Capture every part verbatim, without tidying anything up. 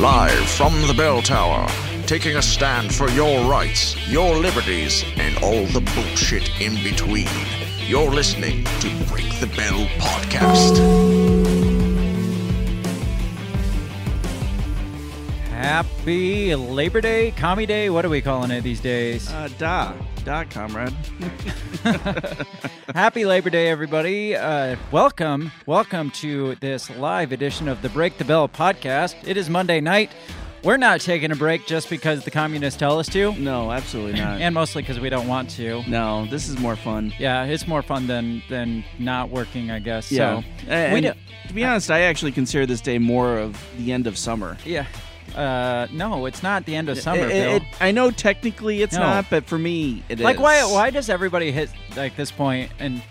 Live from the bell tower, taking a stand for your rights, your liberties, and all the bullshit in between. You're listening to Break the Bell Podcast. Happy Labor Day, Commie Day, what are we calling it these days? Uh, da, da, comrade. Happy Labor Day, everybody. Uh, welcome, welcome to this live edition of the Break the Bell podcast. It is Monday night. We're not taking a break just because the communists tell us to. No, absolutely not. And mostly because we don't want to. No, this is more fun. Yeah, it's more fun than than not working, I guess. Yeah. So, and we do- to be honest, I actually consider this day more of the end of summer. Yeah. Uh, no, it's not the end of summer, it, Bill. It, I know technically it's no. not, but for me, it like, is. Like, why Why does everybody hit, like, this point and,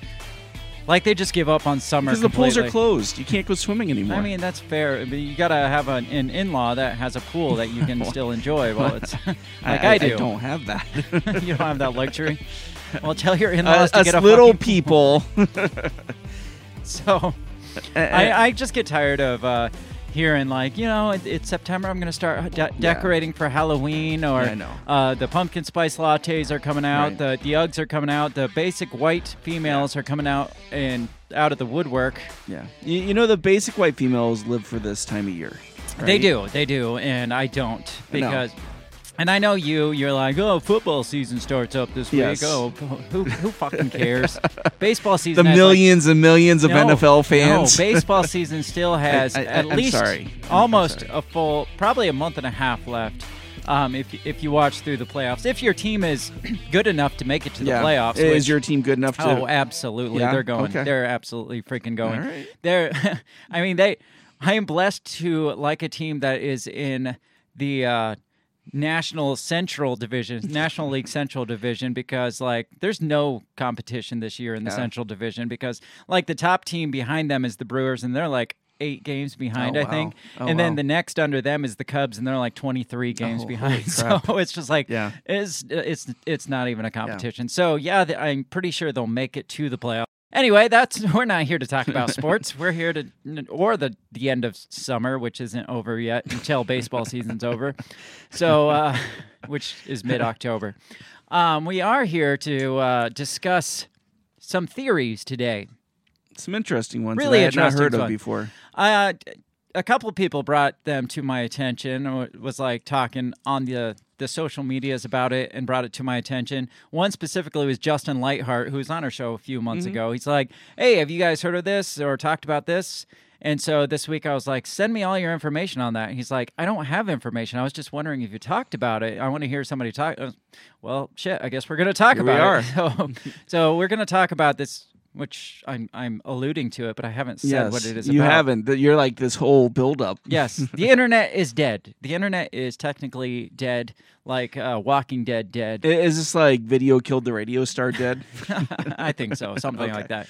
like, they just give up on summer because completely. The pools are closed. You can't go swimming anymore. I mean, that's fair. But you got to have an, an in-law that has a pool that you can still enjoy while it's, like I, I do. I don't have that. You don't have that luxury? Well, tell your in-laws uh, to get a little people. So, uh, I, I just get tired of, uh, here and like, you know, it's September, I'm going to start de- decorating yeah. for Halloween, or yeah, I know. Uh, the pumpkin spice lattes are coming out, right. the, the Uggs are coming out, the basic white females yeah. are coming out and out of the woodwork. Yeah. You, you know, the basic white females live for this time of year. Right? They do. They do. And I don't because... No. And I know you, you're like, oh, football season starts up this yes. week. Oh, who, who fucking cares? Baseball season. The has millions like, and millions of no, N F L fans. No, baseball season still has I, I, at I'm least sorry. almost sorry. a full, probably a month and a half left um, if if you watch through the playoffs. If your team is good enough to make it to the yeah. playoffs. Is which, your team good enough to? Oh, absolutely. Yeah? They're going. Okay. They're absolutely freaking going. All right. They're, I mean, they. I am blessed to like a team that is in the... Uh, National Central Division, National League Central Division, because, like, there's no competition this year in the yeah. Central Division because, like, the top team behind them is the Brewers, and they're, like, eight games behind, oh, I wow. think. Oh, and wow. then the next under them is the Cubs, and they're, like, twenty-three games oh, behind. So it's just, like, yeah. it's, it's, it's not even a competition. Yeah. So, yeah, the, I'm pretty sure they'll make it to the playoffs. Anyway, that's we're not here to talk about sports. We're here to, or the, the end of summer, which isn't over yet until baseball season's over, so uh, which is mid-October. Um, we are here to uh, discuss some theories today. Some interesting ones really that I had not heard of one. before. Uh, a couple of people brought them to my attention, was like talking on the... the social medias about it and brought it to my attention. One specifically was Justin Lightheart, who was on our show a few months mm-hmm. ago. He's like, hey, have you guys heard of this or talked about this? And so this week I was like, send me all your information on that. And he's like, I don't have information. I was just wondering if you talked about it. I want to hear somebody talk. Was, well, shit, I guess we're going to talk Here about it. So, so we're going to talk about this, which I'm I'm alluding to it, but I haven't said yes, what it is about. You haven't. You're like this whole buildup. Yes. The internet is dead. The internet is technically dead, like uh, Walking Dead dead. Is this like video killed the radio star dead? I think so. Something okay. like that.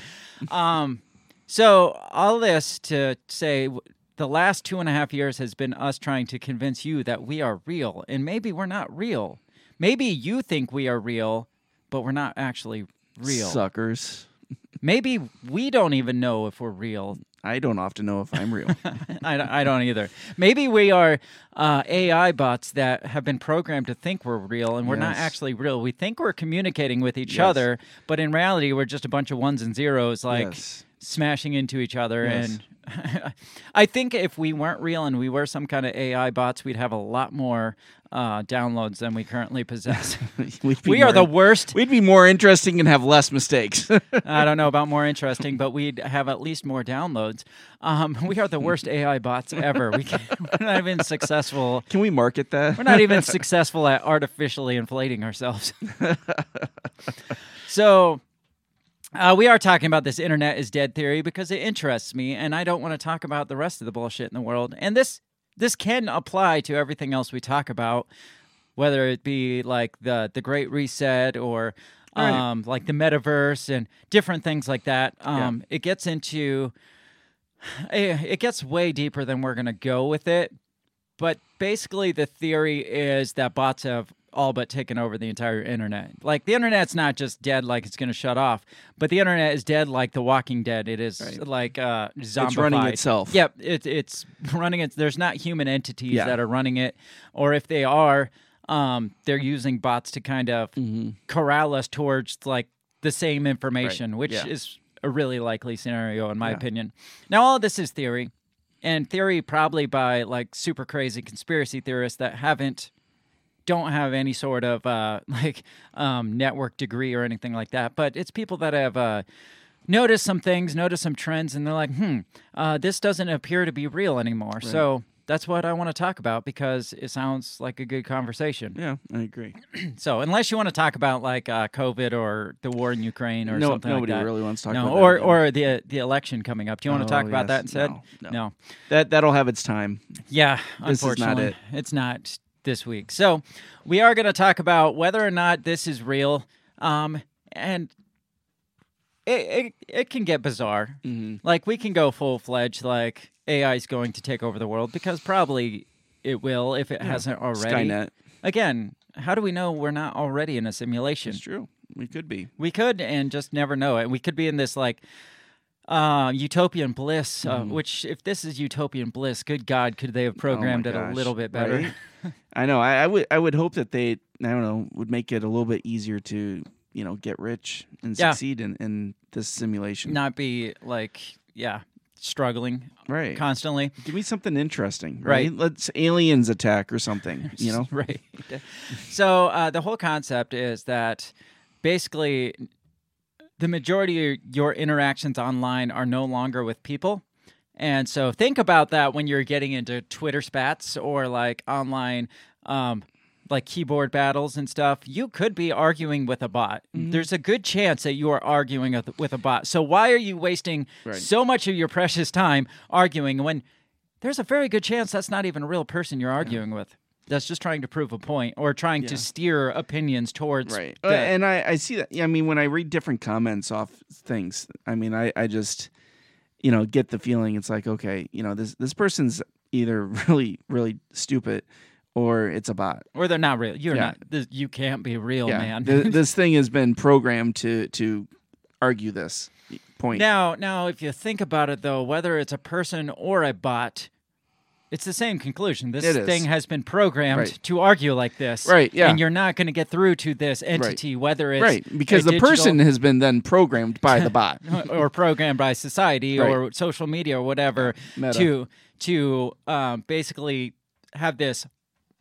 Um, so all this to say... The last two and a half years has been us trying to convince you that we are real, and maybe we're not real. Maybe you think we are real, but we're not actually real. Suckers. Maybe we don't even know if we're real. I don't often know if I'm real. I, don't, I don't either. Maybe we are uh, A I bots that have been programmed to think we're real, and we're yes. not actually real. We think we're communicating with each yes. other, but in reality, we're just a bunch of ones and zeros, like yes. smashing into each other. Yes. And I think if we weren't real and we were some kind of A I bots, we'd have a lot more uh, downloads than we currently possess. We are the worst. We'd be more interesting and have less mistakes. I don't know about more interesting, but we'd have at least more downloads. Um, we are the worst A I bots ever. We can't, we're not even successful. Can we market that? We're not even successful at artificially inflating ourselves. So... Uh, we are talking about this internet is dead theory because it interests me, and I don't want to talk about the rest of the bullshit in the world. And this this can apply to everything else we talk about, whether it be like the, the Great Reset or um, right. like the metaverse and different things like that. Um, yeah. It gets into it, it gets way deeper than we're going to go with it. But basically, the theory is that bots have all but taken over the entire internet. Like, the internet's not just dead like it's going to shut off, but the internet is dead like The Walking Dead. It is right. like uh, zombified. It's running itself. Yep, it, it's running it. There's not human entities yeah. that are running it, or if they are, um, they're using bots to kind of mm-hmm. corral us towards like the same information, right. which yeah. is a really likely scenario in my yeah. opinion. Now, all of this is theory, and theory probably by like super crazy conspiracy theorists that haven't don't have any sort of uh, like um, network degree or anything like that, but it's people that have uh, noticed some things, noticed some trends, and they're like, hmm, uh, this doesn't appear to be real anymore. Right. So that's what I want to talk about because it sounds like a good conversation. Yeah, I agree. So unless you want to talk about like uh, COVID or the war in Ukraine or no, something like that. Nobody really wants to talk no, about or, that. Or the the election coming up. Do you want oh, to talk yes. about that instead? No, no. no. That, that'll have its time. Yeah, this unfortunately. Is not it. It's not. This week. So we are going to talk about whether or not this is real. Um, and it, it it can get bizarre. Mm-hmm. Like, we can go full-fledged, like A I is going to take over the world, because probably it will if it yeah. hasn't already. Skynet. Again, how do we know we're not already in a simulation? It's true. We could be. We could and just never know it. We could be in this, like... Uh, utopian bliss, uh, mm. which if this is utopian bliss, good God, could they have programmed oh my gosh, it a little bit better? Right? I know. I, I would. I would hope that they, I don't know, would make it a little bit easier to, you know, get rich and yeah. succeed in, in this simulation. Not be like, yeah, struggling right constantly. Give me something interesting, right? right? Let's aliens attack or something, you know? Right. So uh, the whole concept is that basically, the majority of your interactions online are no longer with people. And so think about that when you're getting into Twitter spats or like online um, like keyboard battles and stuff. You could be arguing with a bot. Mm-hmm. There's a good chance that you are arguing with a bot. So why are you wasting right. so much of your precious time arguing when there's a very good chance that's not even a real person you're arguing yeah. with? That's just trying to prove a point or trying yeah. to steer opinions towards. Right. Uh, and I, I see that. I mean, when I read different comments off things, I mean, I, I just, you know, get the feeling it's like, okay, you know, this, this person's either really, really stupid or it's a bot. Or they're not real. You're yeah. not. This, you can't be real, yeah. man. the, this thing has been programmed to to argue this point. Now, now, if you think about it, though, whether it's a person or a bot, it's the same conclusion. This thing has been programmed right. to argue like this. Right, yeah. And you're not going to get through to this entity, right. whether it's right, because the digital... person has been then programmed by the bot. Or programmed by society right. or social media or whatever Meta. to to um, basically have this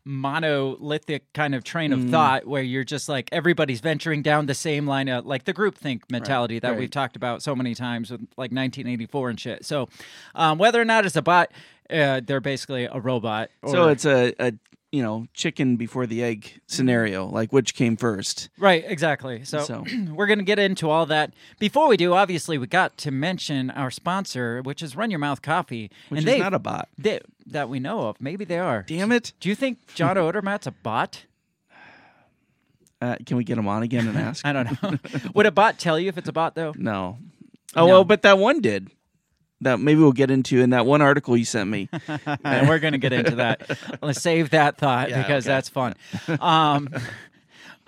monolithic kind of train of mm. thought where you're just like everybody's venturing down the same line of like the groupthink mentality right, that right. we've talked about so many times with like nineteen eighty-four and shit. So um, whether or not it's a bot, uh, they're basically a robot. Or... So it's a, a, you know, chicken before the egg scenario, like which came first. Right, exactly. So, so. We're going to get into all that. Before we do, obviously, we got to mention our sponsor, which is Run Your Mouth Coffee. Which and is they, not a bot. They, that we know of. Maybe they are. Damn it. Do you think John Odermatt's a bot? Uh, can we get him on again and ask? I don't know. Would a bot tell you if it's a bot, though? No. Oh, no. Well, but that one did. That maybe we'll get into in that one article you sent me. And we're going to get into that. Let's save that thought yeah, because okay. that's fun. Um,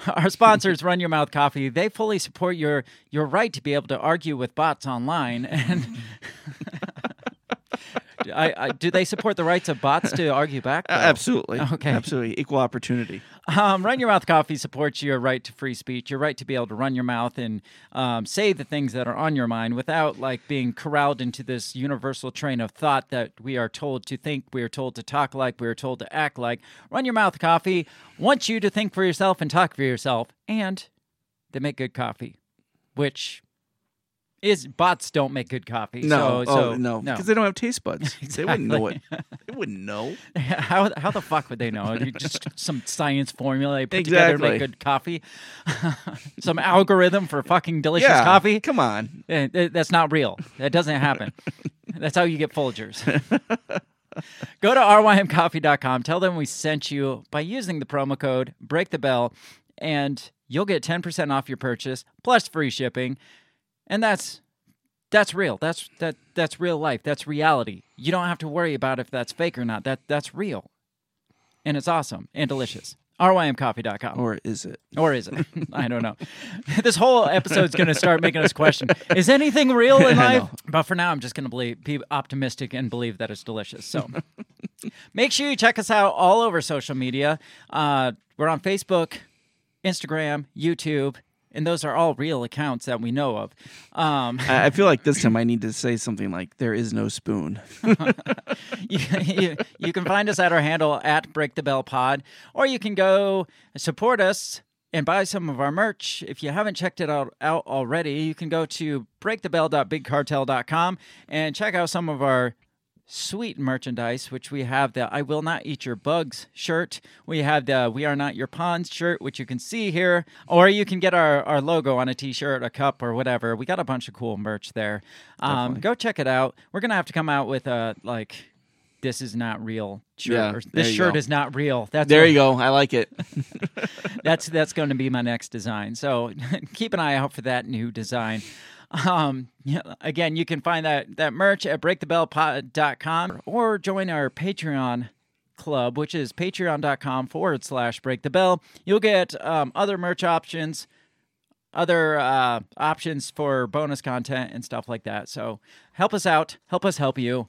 our sponsors, Run Your Mouth Coffee, they fully support your your right to be able to argue with bots online. And I, I, do they support the rights of bots to argue back, though? Absolutely. Okay. Absolutely. Equal opportunity. Um, Run Your Mouth Coffee supports your right to free speech, your right to be able to run your mouth and um, say the things that are on your mind without like being corralled into this universal train of thought that we are told to think, we are told to talk like, we are told to act like. Run Your Mouth Coffee wants you to think for yourself and talk for yourself. And they make good coffee, which... Is bots don't make good coffee. No, so, oh, so, no, because no. they don't have taste buds. Exactly. They wouldn't know it. They wouldn't know. How how the fuck would they know? Just some science formula they put exactly. together to make good coffee. Some algorithm for fucking delicious yeah, coffee. Come on, that's not real. That doesn't happen. That's how you get Folgers. Go to R Y M coffee dot com. Tell them we sent you by using the promo code Break the Bell, and you'll get ten percent off your purchase plus free shipping. And that's that's real. That's that that's real life. That's reality. You don't have to worry about if that's fake or not. That that's real. And it's awesome and delicious. R Y M coffee dot com. Or is it? Or is it? I don't know. This whole episode's going to start making us question, is anything real in life? But for now, I'm just going to believe, be optimistic and believe that it's delicious. So make sure you check us out all over social media. Uh, we're on Facebook, Instagram, YouTube. And those are all real accounts that we know of. Um, I feel like this time I need to say something like, there is no spoon. you, you, you can find us at our handle, at Break the Bell Pod, or you can go support us and buy some of our merch. If you haven't checked it out, out already, you can go to break the bell dot big cartel dot com and check out some of our sweet merchandise, which we have the I Will Not Eat Your Bugs shirt. We have the We Are Not Your Pawns shirt, which you can see here. Or you can get our, our logo on a T-shirt, a cup, or whatever. We got a bunch of cool merch there. Um, go check it out. We're going to have to come out with a, like, this is not real shirt. Yeah, or, this shirt go. is not real. That's there what, you go. I like it. that's that's going to be my next design. So keep an eye out for that new design. Um, yeah, again, you can find that, that merch at break the bell pod dot com or join our Patreon club, which is patreon.com forward slash break the bell. You'll get um, other merch options, other uh, options for bonus content and stuff like that. So help us out. Help us help you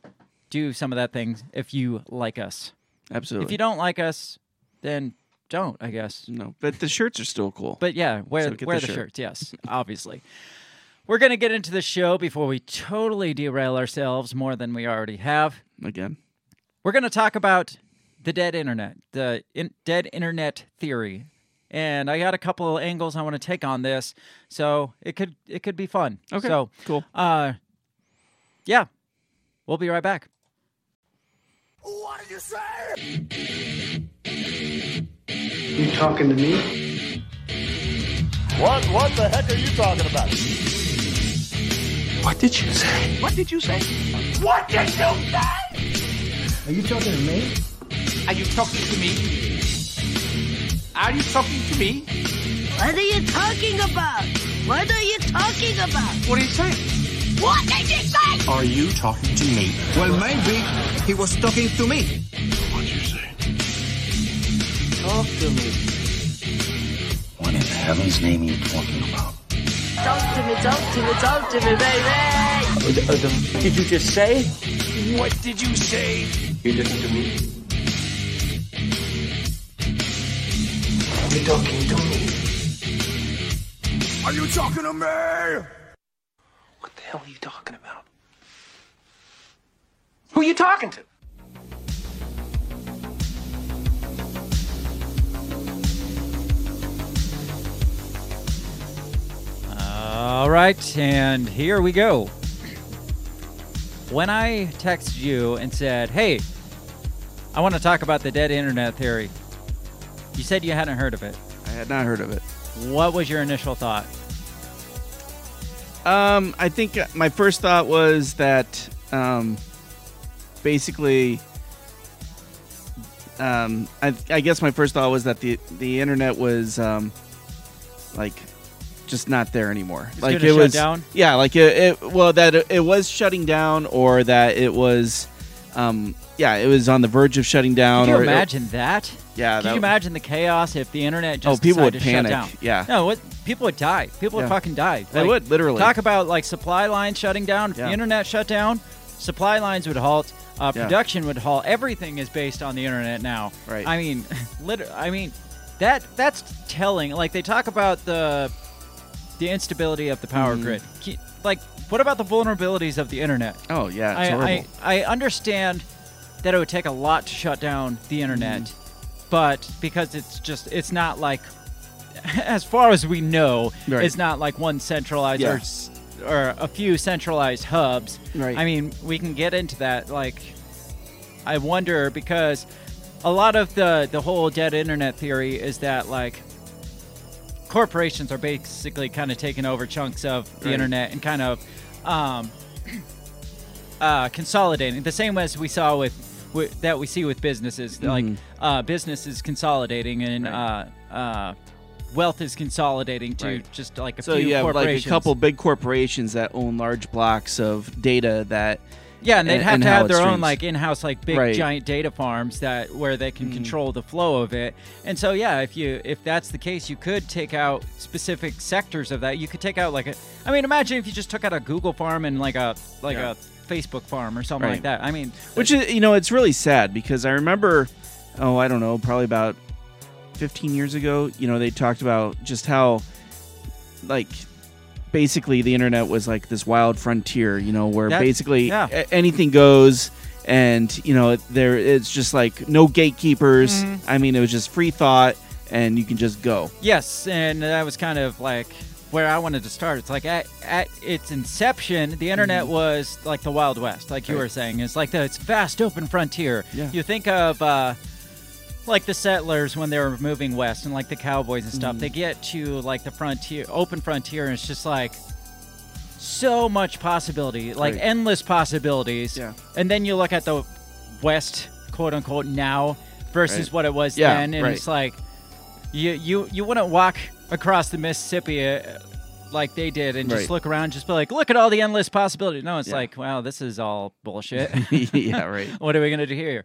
do some of that thing if you like us. Absolutely. If you don't like us, then... don't, I guess. No, but the shirts are still cool. But yeah, wear, so wear the, the shirt. shirts, yes, obviously. We're going to get into the show before we totally derail ourselves more than we already have. Again. We're going to talk about the dead internet, the in- dead internet theory. And I got a couple of angles I want to take on this, so it could it could be fun. Okay, so, cool. Uh, yeah, we'll be right back. What did you say? You talking to me? What? What the heck are you talking about? What did you say? What did you say? What did you say? Are you talking to me? Are you talking to me? Are you talking to me? What are you talking about? What are you talking about? What did you say? What did you say? Are you talking to me? Well, maybe he was talking to me. What did you say? Talk to me. What in heaven's name are you talking about? Talk to me, talk to me, talk to me, baby! Uh, uh, did you just say? What did you say? You listen to me. Are you talking to me? Are you talking to me? What the hell are you talking about? Who are you talking to? All right, and here we go. When I texted you and said, hey, I want to talk about the dead internet theory, you said you hadn't heard of it. I had not heard of it. What was your initial thought? Um, I think my first thought was that um, basically, um, I, I guess my first thought was that the, the internet was um, like... just not there anymore. It's like it shut was down? Yeah, like it, it well that it, it was shutting down or that it was um yeah, it was on the verge of shutting down. Can you or imagine it, that? Yeah, Can that you would... imagine the chaos if the internet just oh, people would to panic. Shut down? Yeah. No, what people would die. People yeah. would fucking die. Like, they would literally. Talk about like supply lines shutting down, if yeah. the internet shut down. Supply lines would halt. Uh, production yeah. would halt. Everything is based on the internet now. Right. I mean, liter- I mean, that that's telling. Like, they talk about the the instability of the power mm. grid. Like, what about the vulnerabilities of the internet? Oh yeah, it's I, horrible. I, I understand that it would take a lot to shut down the internet, mm. but because it's just it's not like, as far as we know, right. it's not like one centralized yeah. or, or a few centralized hubs. Right. I mean, we can get into that. Like, I wonder, because a lot of the, the whole dead internet theory is that, like, corporations are basically kind of taking over chunks of the right. internet and kind of um, uh, consolidating, the same as we saw with, with that we see with businesses, mm. like uh, businesses consolidating and right. uh, uh, wealth is consolidating to right. just like a so few corporations. So you have like a couple big corporations that own large blocks of data that. Yeah, and they'd have and to have their streams. own like in-house like big right. giant data farms that where they can mm. control the flow of it. And so yeah, if you if that's the case, you could take out specific sectors of that. You could take out like a I mean, imagine if you just took out a Google farm and like a like yeah. a Facebook farm or something right. like that. I mean, which is, you know, it's really sad because I remember oh, I don't know, probably about fifteen years ago, you know, they talked about just how like basically the internet was like this wild frontier, you know, where that, basically yeah. anything goes and, you know, there it's just like no gatekeepers. Mm-hmm. I mean, it was just free thought and you can just go. Yes, and that was kind of like where I wanted to start. It's like at, at its inception, the internet mm-hmm. was like the Wild West, like you right. were saying. It's like the it's vast open frontier. Yeah. You think of uh, like the settlers when they were moving west and like the cowboys and stuff, mm. they get to like the frontier, open frontier, and it's just like so much possibility, like right. endless possibilities. Yeah. And then you look at the West, quote unquote, now versus right. what it was yeah, then. And right. it's like you, you, you wouldn't walk across the Mississippi uh, like they did and right. just look around, just be like, look at all the endless possibilities. No, it's yeah. like, wow, this is all bullshit. yeah, right. What are we going to do here?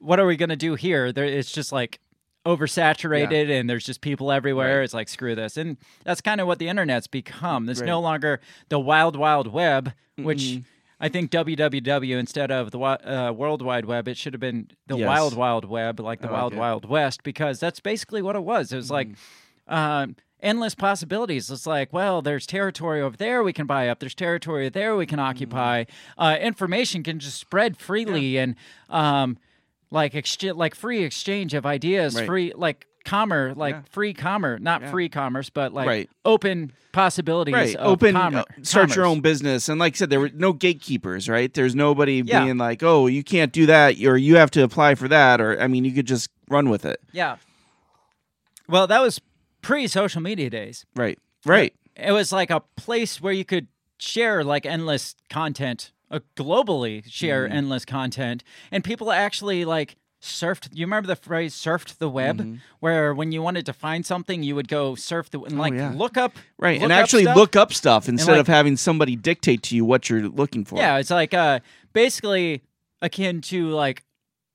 What are we going to do here? There, it's just like oversaturated yeah. and there's just people everywhere. Right. It's like, screw this. And that's kind of what the internet's become. There's right. no longer the wild, wild web, which mm-hmm. I think W W W instead of the uh, World Wide Web, it should have been the yes. Wild, Wild Web, like the oh, Wild, okay. Wild West, because that's basically what it was. It was mm-hmm. like... Uh, endless possibilities. It's like, well, there's territory over there we can buy up. There's territory there we can occupy. Uh, information can just spread freely yeah. and um, like ex- like free exchange of ideas, right. free like commerce, like yeah. free commerce, not yeah. free commerce, but like right. open possibilities. Right. Of open, commerce. Uh, start commerce. Your own business. And like I said, there were no gatekeepers, right? There's nobody yeah. being like, oh, you can't do that, or you have to apply for that, or I mean, you could just run with it. Yeah. Well, that was. Pre-social media days. Right, right. It, it was like a place where you could share like endless content, uh, globally share mm-hmm. endless content, and people actually like surfed. You remember the phrase "surfed the web," mm-hmm. where when you wanted to find something, you would go surf the and like oh, yeah. look up, right, look and up actually stuff. look up stuff instead and, like, of having somebody dictate to you what you're looking for. Yeah, it's like uh, basically akin to like.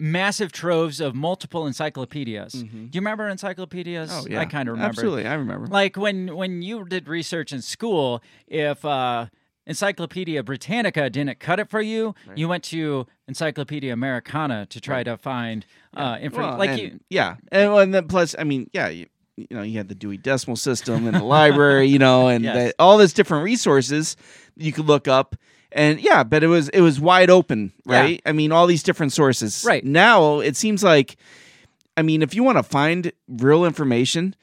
Massive troves of multiple encyclopedias. Mm-hmm. Do you remember encyclopedias? Oh, yeah. I kind of remember. Absolutely, I remember. Like when, when you did research in school, if uh, Encyclopedia Britannica didn't cut it for you, right. you went to Encyclopedia Americana to try right. to find yeah. uh, information. Well, like and, you, yeah, and, and then plus, I mean, yeah, you, you know, you had the Dewey Decimal System and the library, you know, and yes. the, all these different resources you could look up. And yeah, but it was it was wide open, right? Yeah. I mean, all these different sources. Right. Now, it seems like, I mean, if you want to find real information,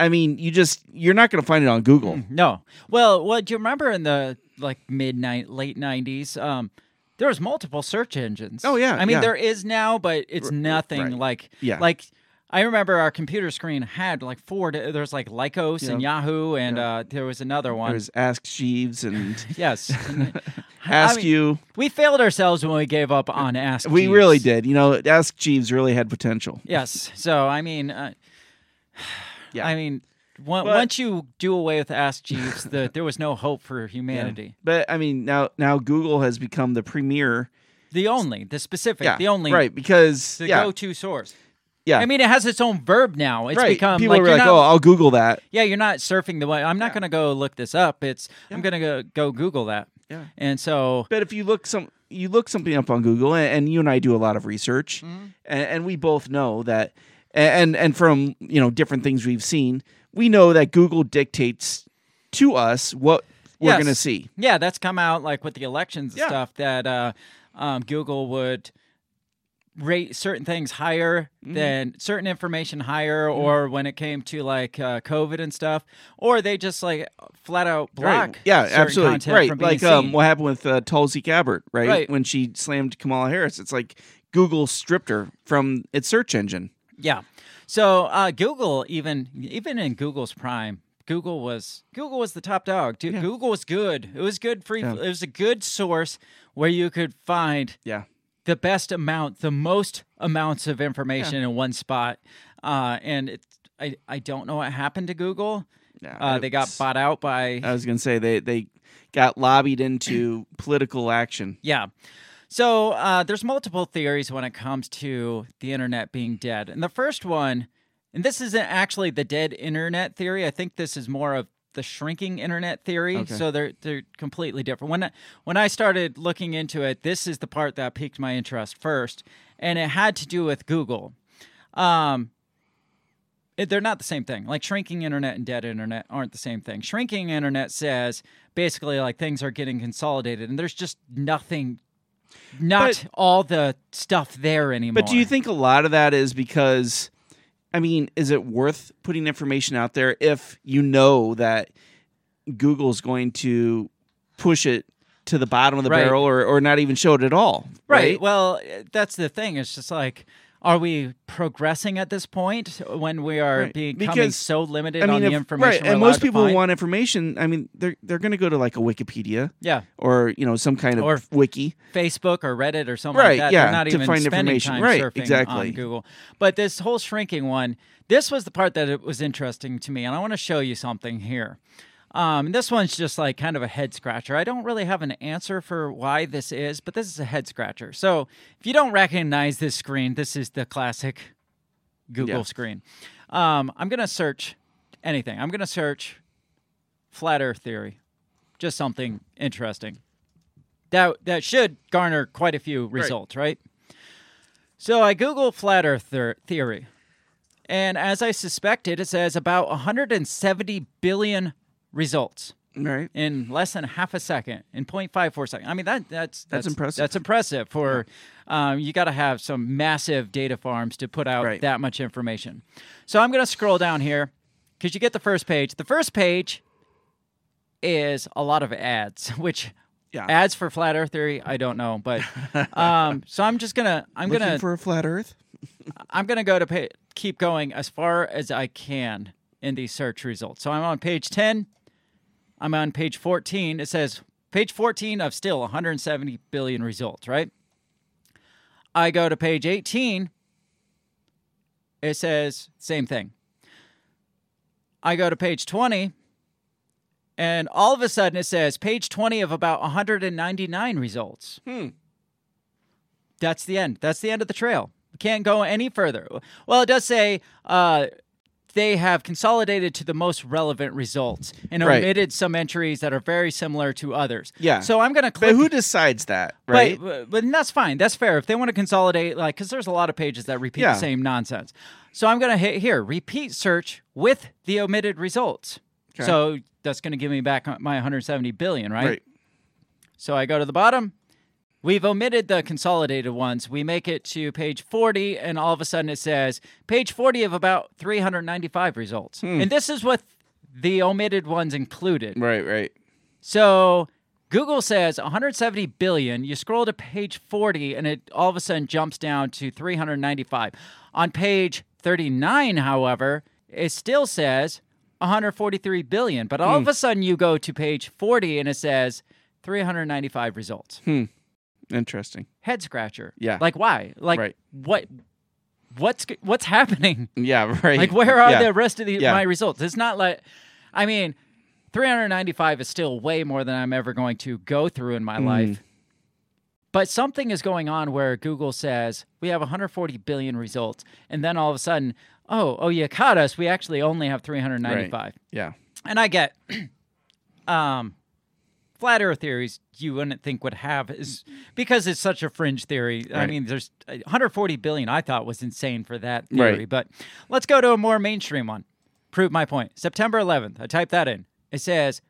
I mean, you just, you're not going to find it on Google. Mm, no. Well, well, do you remember in the, like, mid-night, late nineties, um, there was multiple search engines. Oh, yeah. I mean, yeah. there is now, but it's R- nothing right. like, yeah. like, I remember our computer screen had like four. There was like Lycos yep. and Yahoo, and yep. uh, there was another one. There was Ask Jeeves and yes, and, Ask I mean, You. We failed ourselves when we gave up on Ask. We Jeeves. really did. You know, Ask Jeeves really had potential. Yes. So I mean, uh, yeah. I mean, one, but, once you do away with Ask Jeeves, the, there was no hope for humanity. Yeah. But I mean, now now Google has become the premier, the only, the specific, yeah, the only, right? Because the yeah. go-to source. Yeah, I mean, it has its own verb now. It's right. become people like, are like, not, "Oh, I'll Google that." Yeah, you're not surfing the web. I'm not yeah. going to go look this up. It's yeah. I'm going to go Google that. Yeah. And so, but if you look some, you look something up on Google, and, and you and I do a lot of research, mm-hmm. and, and we both know that, and and from you know different things we've seen, we know that Google dictates to us what we're yes. going to see. Yeah, that's come out like with the elections and yeah. stuff that uh, um, Google would rate certain things higher mm-hmm. than certain information higher, mm-hmm. or when it came to like uh, COVID and stuff, or they just like flat out block. Right. Yeah, certain absolutely. Content right, from being like um, what happened with uh, Tulsi Gabbard, right? right? When she slammed Kamala Harris, it's like Google stripped her from its search engine. Yeah, so uh, Google even even in Google's prime, Google was Google was the top dog. Dude, yeah. Google was good. It was good free. Yeah. It was a good source where you could find. Yeah. The best amount, the most amounts of information yeah. in one spot, uh, and it, I I don't know what happened to Google. Yeah, uh, they got bought out by. I was gonna say they they got lobbied into political action. Yeah, so uh, there's multiple theories when it comes to the internet being dead, and the first one, and this isn't actually the dead internet theory. I think this is more of the shrinking internet theory, okay. so they're they're completely different. When I, when I started looking into it, this is the part that piqued my interest first, and it had to do with Google. Um, it, they're not the same thing. Like shrinking internet and dead internet aren't the same thing. Shrinking internet says basically like things are getting consolidated, and there's just nothing, not but, all the stuff there anymore. But do you think a lot of that is because? I mean, is it worth putting information out there if you know that Google's going to push it to the bottom of the right. barrel or, or not even show it at all? Right. right. Well, that's the thing. It's just like, are we progressing at this point when we are right. becoming because, so limited I mean, on if, the information? Right. And most people find? want information. I mean, they're they're going to go to like a Wikipedia, yeah, or you know some kind of or wiki, Facebook or Reddit or something right, like that. Yeah, they're not to even find spending information. Time right, surfing exactly. on Google. But this whole shrinking one, this was the part that it was interesting to me, and I want to show you something here. Um, this one's just like kind of a head scratcher. I don't really have an answer for why this is, but this is a head scratcher. So if you don't recognize this screen, this is the classic Google yeah. screen. Um, I'm going to search anything. I'm going to search flat earth theory, just something interesting. That that should garner quite a few results, right? right? So I Google flat earth ther- theory. And as I suspected, it says about one hundred seventy billion results right. in less than half a second, in zero point five four seconds. I mean, that that's that's, that's impressive. That's impressive for um, you got to have some massive data farms to put out right. that much information. So I'm going to scroll down here because you get the first page. The first page is a lot of ads, which yeah. ads for flat Earth theory, I don't know, but um, so I'm just gonna I'm Looking gonna for a flat Earth. I'm gonna go to pay, keep going as far as I can in these search results. So I'm on page ten. I'm on page fourteen. It says, page fourteen of still one hundred seventy billion results, right? I go to page eighteen. It says, same thing. I go to page twenty, and all of a sudden it says, page twenty of about one hundred ninety-nine results. Hmm. That's the end. That's the end of the trail. We can't go any further. Well, it does say... Uh, they have consolidated to the most relevant results and right. omitted some entries that are very similar to others. Yeah. So I'm going to click. But who decides that, right? But, but that's fine. That's fair. If they want to consolidate, like, because there's a lot of pages that repeat yeah. the same nonsense. So I'm going to hit here, repeat search with the omitted results. Okay. So that's going to give me back my one hundred seventy billion, right? Right. So I go to the bottom. We've omitted the consolidated ones. We make it to page forty, and all of a sudden it says, page forty of about three hundred ninety-five results. Hmm. And this is with the omitted ones included. Right, right. So Google says one hundred seventy billion. You scroll to page forty, and it all of a sudden jumps down to three hundred ninety-five. On page thirty-nine, however, it still says one hundred forty-three billion. But all hmm. of a sudden you go to page forty, and it says three hundred ninety-five results. Hmm. Interesting. Head scratcher. Yeah. Like why? Like right. what? What's what's happening? Yeah. Right. Like where are yeah. the rest of the, yeah. my results? It's not like, I mean, three hundred ninety-five is still way more than I'm ever going to go through in my mm. life. But something is going on where Google says we have one hundred forty billion results, and then all of a sudden, oh, oh, you caught us. We actually only have three hundred ninety-five. Right. Yeah. And I get, um. flat earth theories you wouldn't think would have, is because it's such a fringe theory. Right. I mean, there's one hundred forty billion I thought was insane for that theory. Right. But let's go to a more mainstream one. Prove my point. September eleventh, I typed that in. It says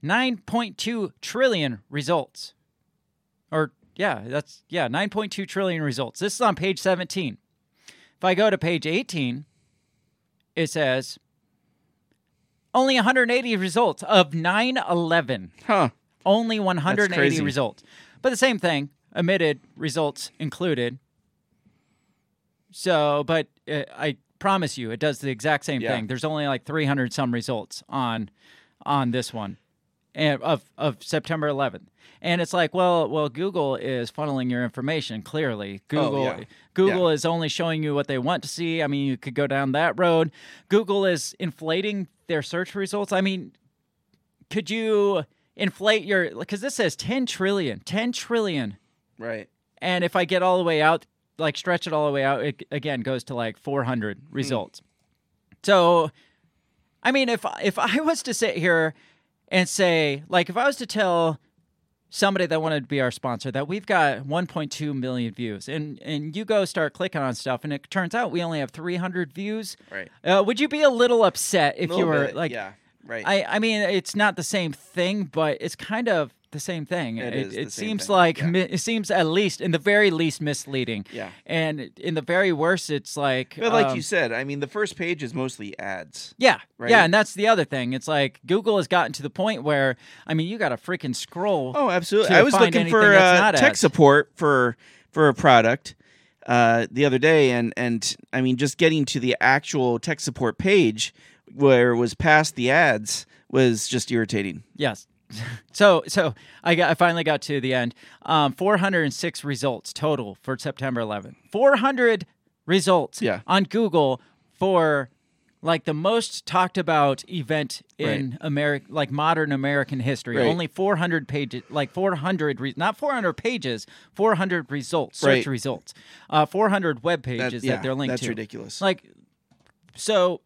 nine point two trillion results. Or, yeah, that's, yeah, nine point two trillion results. This is on page seventeen. If I go to page eighteen, it says only one hundred eighty results of nine eleven. Huh. Only one hundred eighty results. But the same thing, omitted results included. So, but uh, I promise you, it does the exact same yeah. thing. There's only like three hundred some results on on this one. And of, of September eleventh. And it's like, well, well, Google is funneling your information, clearly. Google oh, yeah. Google yeah. is only showing you what they want to see. I mean, you could go down that road. Google is inflating their search results. I mean, could you inflate your... Because this says ten trillion. ten trillion. Right. And if I get all the way out, like stretch it all the way out, it again goes to like four hundred results. Mm. So, I mean, if if I was to sit here... and say, like, if I was to tell somebody that wanted to be our sponsor that we've got one point two million views, and, and you go start clicking on stuff, and it turns out we only have three hundred views, right? Uh, would you be a little upset if you were bit, like, yeah, right? I, I mean, it's not the same thing, but it's kind of the same thing. It, it, is it, it same seems thing. Like yeah. mi- it seems at least, in the very least, misleading. Yeah, and in the very worst, it's like. But like um, you said, I mean, the first page is mostly ads. Yeah, right? yeah, and that's the other thing. It's like Google has gotten to the point where, I mean, you got to freaking scroll. Oh, absolutely! I was looking for uh, tech ads. support for for a product uh, the other day, and and I mean, just getting to the actual tech support page where it was past the ads was just irritating. Yes. So, so I got, I finally got to the end. Um, four hundred six results total for September eleventh. four hundred results yeah. on Google for like the most talked about event in right. America, like modern American history. Right. Only four hundred pages, like four hundred, re- not four hundred pages, four hundred results, search right. results, uh, four hundred web pages that, yeah, that they're linked that's to. That's ridiculous. Like, so,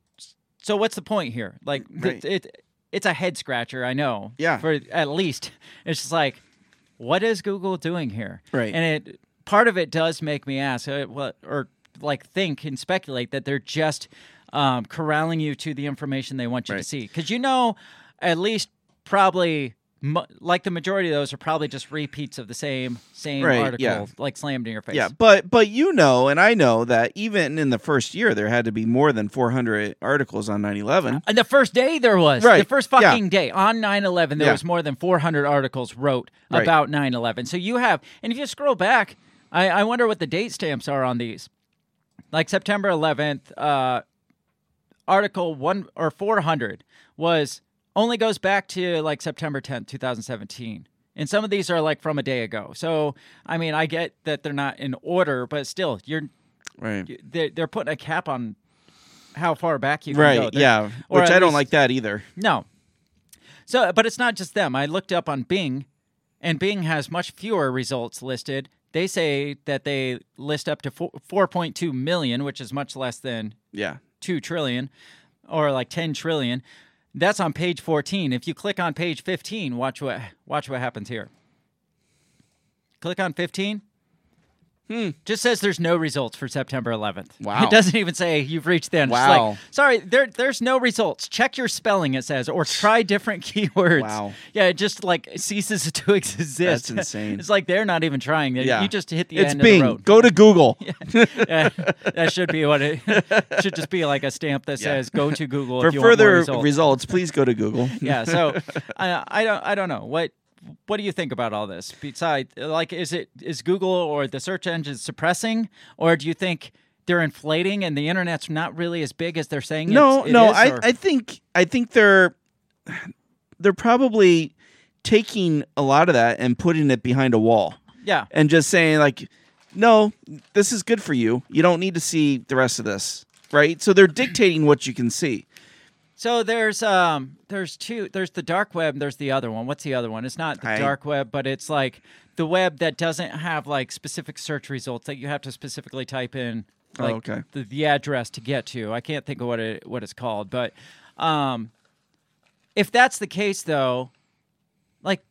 so what's the point here? Like, right. th- it. It's a head scratcher, I know. Yeah. For at least it's just like, what is Google doing here? Right. And it part of it does make me ask, uh, what or like think and speculate that they're just um, corralling you to the information they want you right. to see, because you know, at least probably mo- like the majority of those are probably just repeats of the same same right, article, yeah. like slammed in your face. Yeah. But but you know, and I know that even in the first year, there had to be more than four hundred articles on nine eleven. And the first day there was. Right. The first fucking yeah. day on nine eleven, there yeah. was more than four hundred articles wrote right. about nine eleven. So you have, and if you scroll back, I, I wonder what the date stamps are on these. Like September eleventh, uh, article one or four hundred was only goes back to like September tenth, twenty seventeen. And some of these are like from a day ago. So, I mean, I get that they're not in order, but still, you're right. They're, they're putting a cap on how far back you can right, go. Right, yeah, which I don't least, like that either. No. So, but it's not just them. I looked up on Bing, and Bing has much fewer results listed. They say that they list up to four point two million, which is much less than yeah. two trillion or like ten trillion. That's on page fourteen. If you click on page fifteen, watch what watch what happens here. Click on fifteen. Hmm. Just says there's no results for September eleventh. Wow. It doesn't even say you've reached the end. Wow. Like, sorry, there there's no results. Check your spelling, it says, or try different keywords. Wow. Yeah, it just like ceases to exist. That's insane. It's like they're not even trying. Yeah. You just hit the it's end Bing. Of the road. Go to Google. Yeah. Yeah. That should be what it, it should just be like a stamp that says yeah. go to Google. For if you further want more results. results, please go to Google. Yeah. So I I don't I don't know what. What do you think about all this? Besides, like, is it is Google or the search engines suppressing, or do you think they're inflating and the internet's not really as big as they're saying? No, it, no, it is, I, or... I think I think they're they're probably taking a lot of that and putting it behind a wall. Yeah, and just saying like, no, this is good for you. You don't need to see the rest of this, right? So they're dictating what you can see. So there's um there's two there's the dark web and there's the other one. What's the other one? It's not the I, dark web, but it's like the web that doesn't have like specific search results that you have to specifically type in like oh, okay. the, the address to get to. I can't think of what it what it's called, but um if that's the case though, like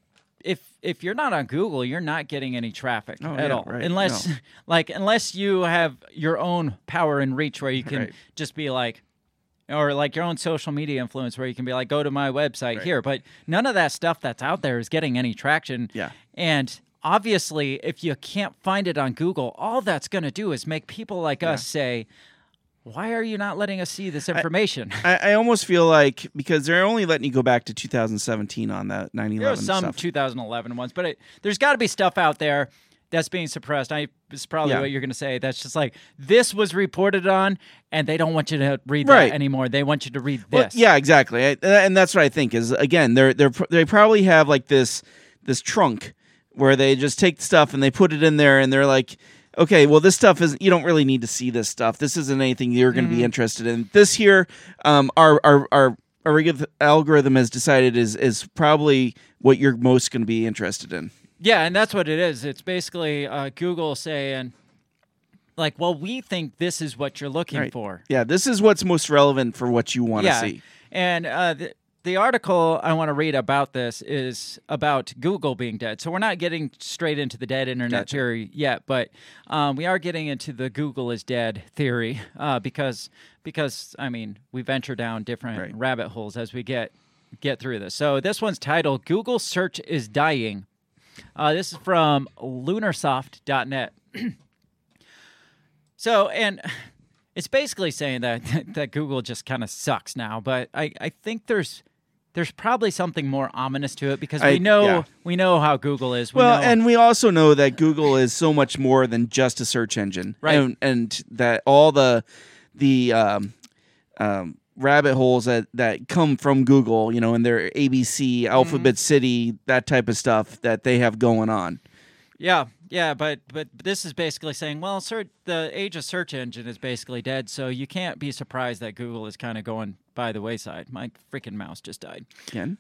if if you're not on Google, you're not getting any traffic oh, at yeah, all, right, unless no. like unless you have your own power and reach where you can right. just be like, or like your own social media influence where you can be like, go to my website right. here. But none of that stuff that's out there is getting any traction. Yeah, and obviously, if you can't find it on Google, all that's going to do is make people like yeah. us say, why are you not letting us see this information? I, I almost feel like, because they're only letting you go back to two thousand seventeen on that nine eleven stuff. There was some stuff. two thousand eleven ones, but it, there's got to be stuff out there that's being suppressed. I, it's probably yeah. what you're going to say. That's just like, this was reported on, and they don't want you to read right. that anymore. They want you to read this. Well, yeah, exactly. I, and that's what I think is, again, they're they're they probably have like this this trunk where they just take stuff and they put it in there, and they're like, okay, well, this stuff isn't, you don't really need to see this stuff. This isn't anything you're going to mm. be interested in. This here, um, our, our, our, our algorithm has decided is, is probably what you're most going to be interested in. Yeah, and that's what it is. It's basically uh, Google saying, like, well, we think this is what you're looking right. for. Yeah, this is what's most relevant for what you want to yeah. see. And uh, the, the article I want to read about this is about Google being dead. So we're not getting straight into the dead internet gotcha. Theory yet, but um, we are getting into the Google is dead theory uh, because, because I mean, we venture down different right. rabbit holes as we get get through this. So this one's titled, Google Search is Dying. Uh, this is from lunarsoft dot net. So, and it's basically saying that that Google just kind of sucks now, but I, I think there's there's probably something more ominous to it because I, we know yeah. we know how Google is. We well, know, and we also know that Google is so much more than just a search engine, right? And, and that all the the um, um, rabbit holes that, that come from Google, you know, and their A B C, Alphabet mm-hmm. City, that type of stuff that they have going on. Yeah, yeah, but but this is basically saying, well, sir, the age of search engine is basically dead, so you can't be surprised that Google is kind of going by the wayside. My freaking mouse just died. Ken?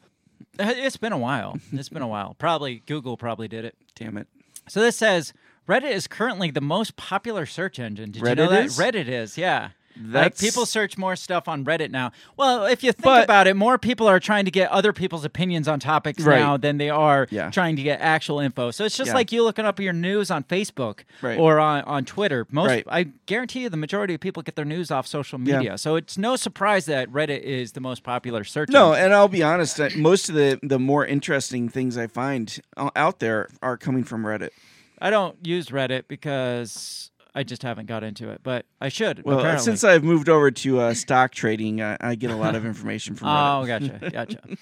It's been a while. It's been a while. Probably Google probably did it. Damn it. So this says, Reddit is currently the most popular search engine. Did Reddit you know that? Is? Reddit is, yeah. That's... Like, people search more stuff on Reddit now. Well, if you think but... about it, more people are trying to get other people's opinions on topics right. now than they are yeah. trying to get actual info. So it's just yeah. like you looking up your news on Facebook right. or on, on Twitter. Most, right. I guarantee you the majority of people get their news off social media. Yeah. So it's no surprise that Reddit is the most popular search. No, and I'll be honest, most of the, the more interesting things I find out there are coming from Reddit. I don't use Reddit because... I just haven't got into it, but I should. Well, apparently. Since I've moved over to uh, stock trading, I, I get a lot of information from Reddit. Oh, gotcha, gotcha.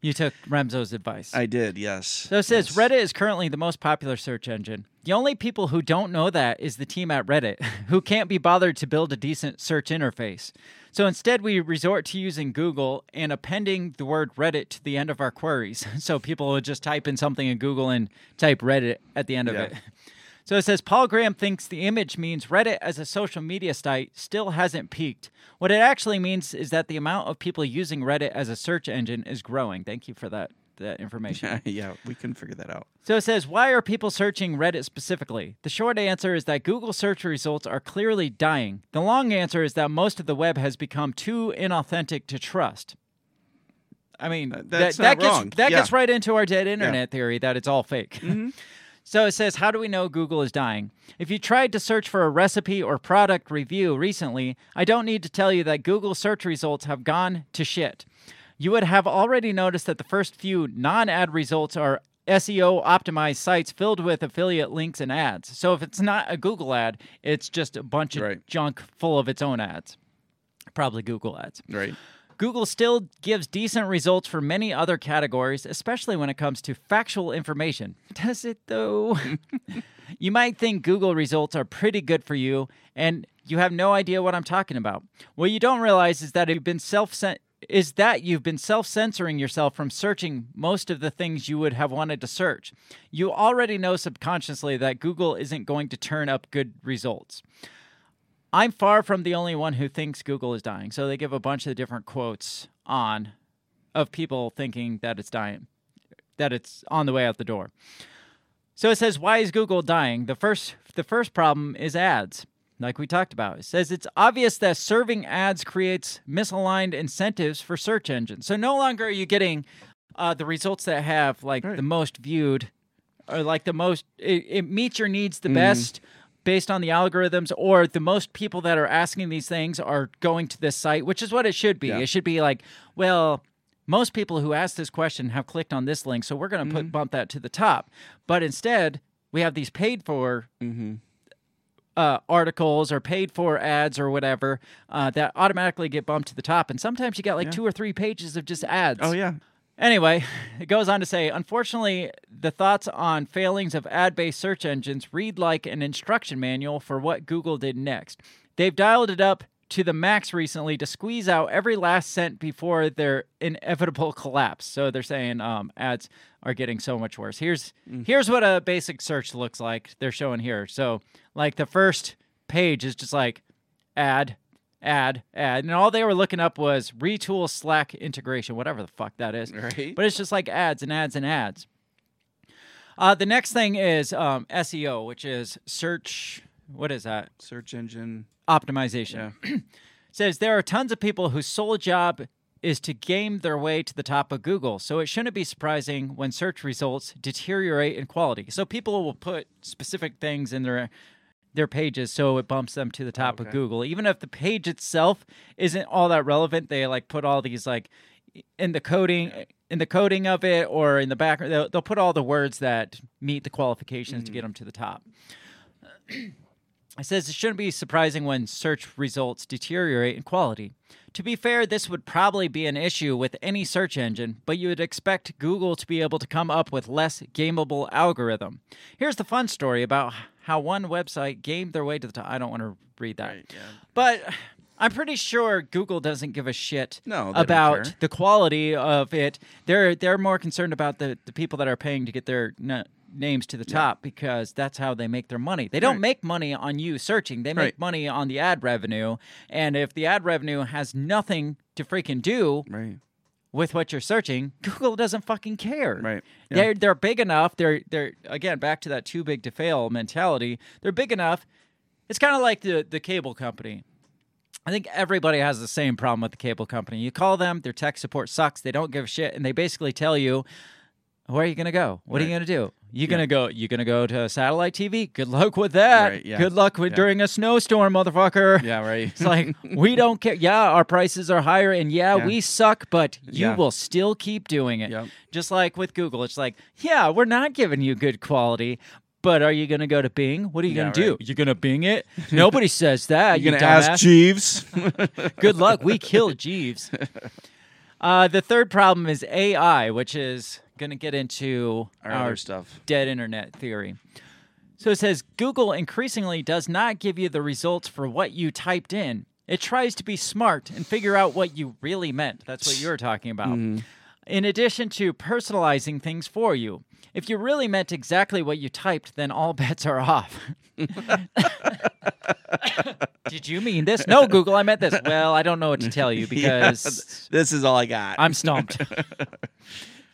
You took Remso's advice. I did, yes. So it says, yes. Reddit is currently the most popular search engine. The only people who don't know that is the team at Reddit, who can't be bothered to build a decent search interface. So instead, we resort to using Google and appending the word Reddit to the end of our queries. So people would just type in something in Google and type Reddit at the end yeah. of it. So it says, Paul Graham thinks the image means Reddit as a social media site still hasn't peaked. What it actually means is that the amount of people using Reddit as a search engine is growing. Thank you for that, that information. Yeah, we can figure that out. So it says, why are people searching Reddit specifically? The short answer is that Google search results are clearly dying. The long answer is that most of the web has become too inauthentic to trust. I mean, uh, that's that, not that gets wrong. That yeah. gets right into our dead internet yeah. theory that it's all fake. Mm-hmm. So it says, how do we know Google is dying? If you tried to search for a recipe or product review recently, I don't need to tell you that Google search results have gone to shit. You would have already noticed that the first few non-ad results are S E O-optimized sites filled with affiliate links and ads. So if it's not a Google ad, it's just a bunch of right. junk full of its own ads. Probably Google ads. Right. Google still gives decent results for many other categories, especially when it comes to factual information. Does it, though? You might think Google results are pretty good for you, and you have no idea what I'm talking about. What you don't realize is that you've been self-cen- is that you've been self-censoring yourself from searching most of the things you would have wanted to search. You already know subconsciously that Google isn't going to turn up good results. I'm far from the only one who thinks Google is dying. So they give a bunch of different quotes on of people thinking that it's dying, that it's on the way out the door. So it says, why is Google dying? The first the first problem is ads, like we talked about. It says it's obvious that serving ads creates misaligned incentives for search engines. So no longer are you getting uh, the results that have like right. the most viewed or like the most it, it meets your needs the mm. best based on the algorithms, or the most people that are asking these things are going to this site, which is what it should be. Yeah. It should be like, well, most people who asked this question have clicked on this link, so we're going to mm-hmm. put bump that to the top. But instead, we have these paid for mm-hmm. uh, articles or paid for ads or whatever uh, that automatically get bumped to the top. And sometimes you get like yeah. two or three pages of just ads. Oh, yeah. Anyway, it goes on to say, unfortunately, the thoughts on failings of ad-based search engines read like an instruction manual for what Google did next. They've dialed it up to the max recently to squeeze out every last cent before their inevitable collapse. So they're saying um, ads are getting so much worse. Here's mm-hmm. here's what a basic search looks like. They're showing here. So like the first page is just like ad, ad, ad. And all they were looking up was retool Slack integration, whatever the fuck that is. Right. But it's just like ads and ads and ads. Uh, the next thing is um, S E O, which is search. What is that? Search engine optimization. Yeah. Says there are tons of people whose sole job is to game their way to the top of Google, so it shouldn't be surprising when search results deteriorate in quality. So people will put specific things in their their pages so it bumps them to the top okay. of Google. Even if the page itself isn't all that relevant, they like put all these like in the coding yeah. in the coding of it or in the background, they'll, they'll put all the words that meet the qualifications mm. to get them to the top. It says it shouldn't be surprising when search results deteriorate in quality. To be fair, this would probably be an issue with any search engine, but you would expect Google to be able to come up with less gameable algorithm. Here's the fun story about how one website gamed their way to the top. I don't want to read that. Right, yeah. But I'm pretty sure Google doesn't give a shit no, about the quality of it. They're they're more concerned about the, the people that are paying to get their no, names to the top yeah. because that's how they make their money. They don't right. make money on you searching. They make right. money on the ad revenue. And if the ad revenue has nothing to freaking do right. with what you're searching, Google doesn't fucking care. Right. Yeah. They're they're big enough. They're they're again back to that too big to fail mentality. They're big enough. It's kind of like the the cable company. I think everybody has the same problem with the cable company. You call them, their tech support sucks, they don't give a shit, and they basically tell you, where are you going to go? What right. are you going to do? You're yeah. gonna go. You're gonna go to satellite T V. Good luck with that. Right, yeah. Good luck with yeah. during a snowstorm, motherfucker. Yeah, right. It's like we don't care. Yeah, our prices are higher, and yeah, yeah. we suck. But you yeah. will still keep doing it. Yep. Just like with Google, it's like, yeah, we're not giving you good quality. But are you gonna go to Bing? What are you yeah, gonna right. do? You're gonna Bing it? Nobody says that. You're you gonna ask Jeeves. Good luck. We killed Jeeves. Uh, the third problem is A I, which is going to get into our, our other stuff. Dead internet theory. So it says, Google increasingly does not give you the results for what you typed in. It tries to be smart and figure out what you really meant. That's what you were talking about. Mm. In addition to personalizing things for you. If you really meant exactly what you typed, then all bets are off. Did you mean this? No, Google, I meant this. Well, I don't know what to tell you because... Yeah, this is all I got. I'm stumped.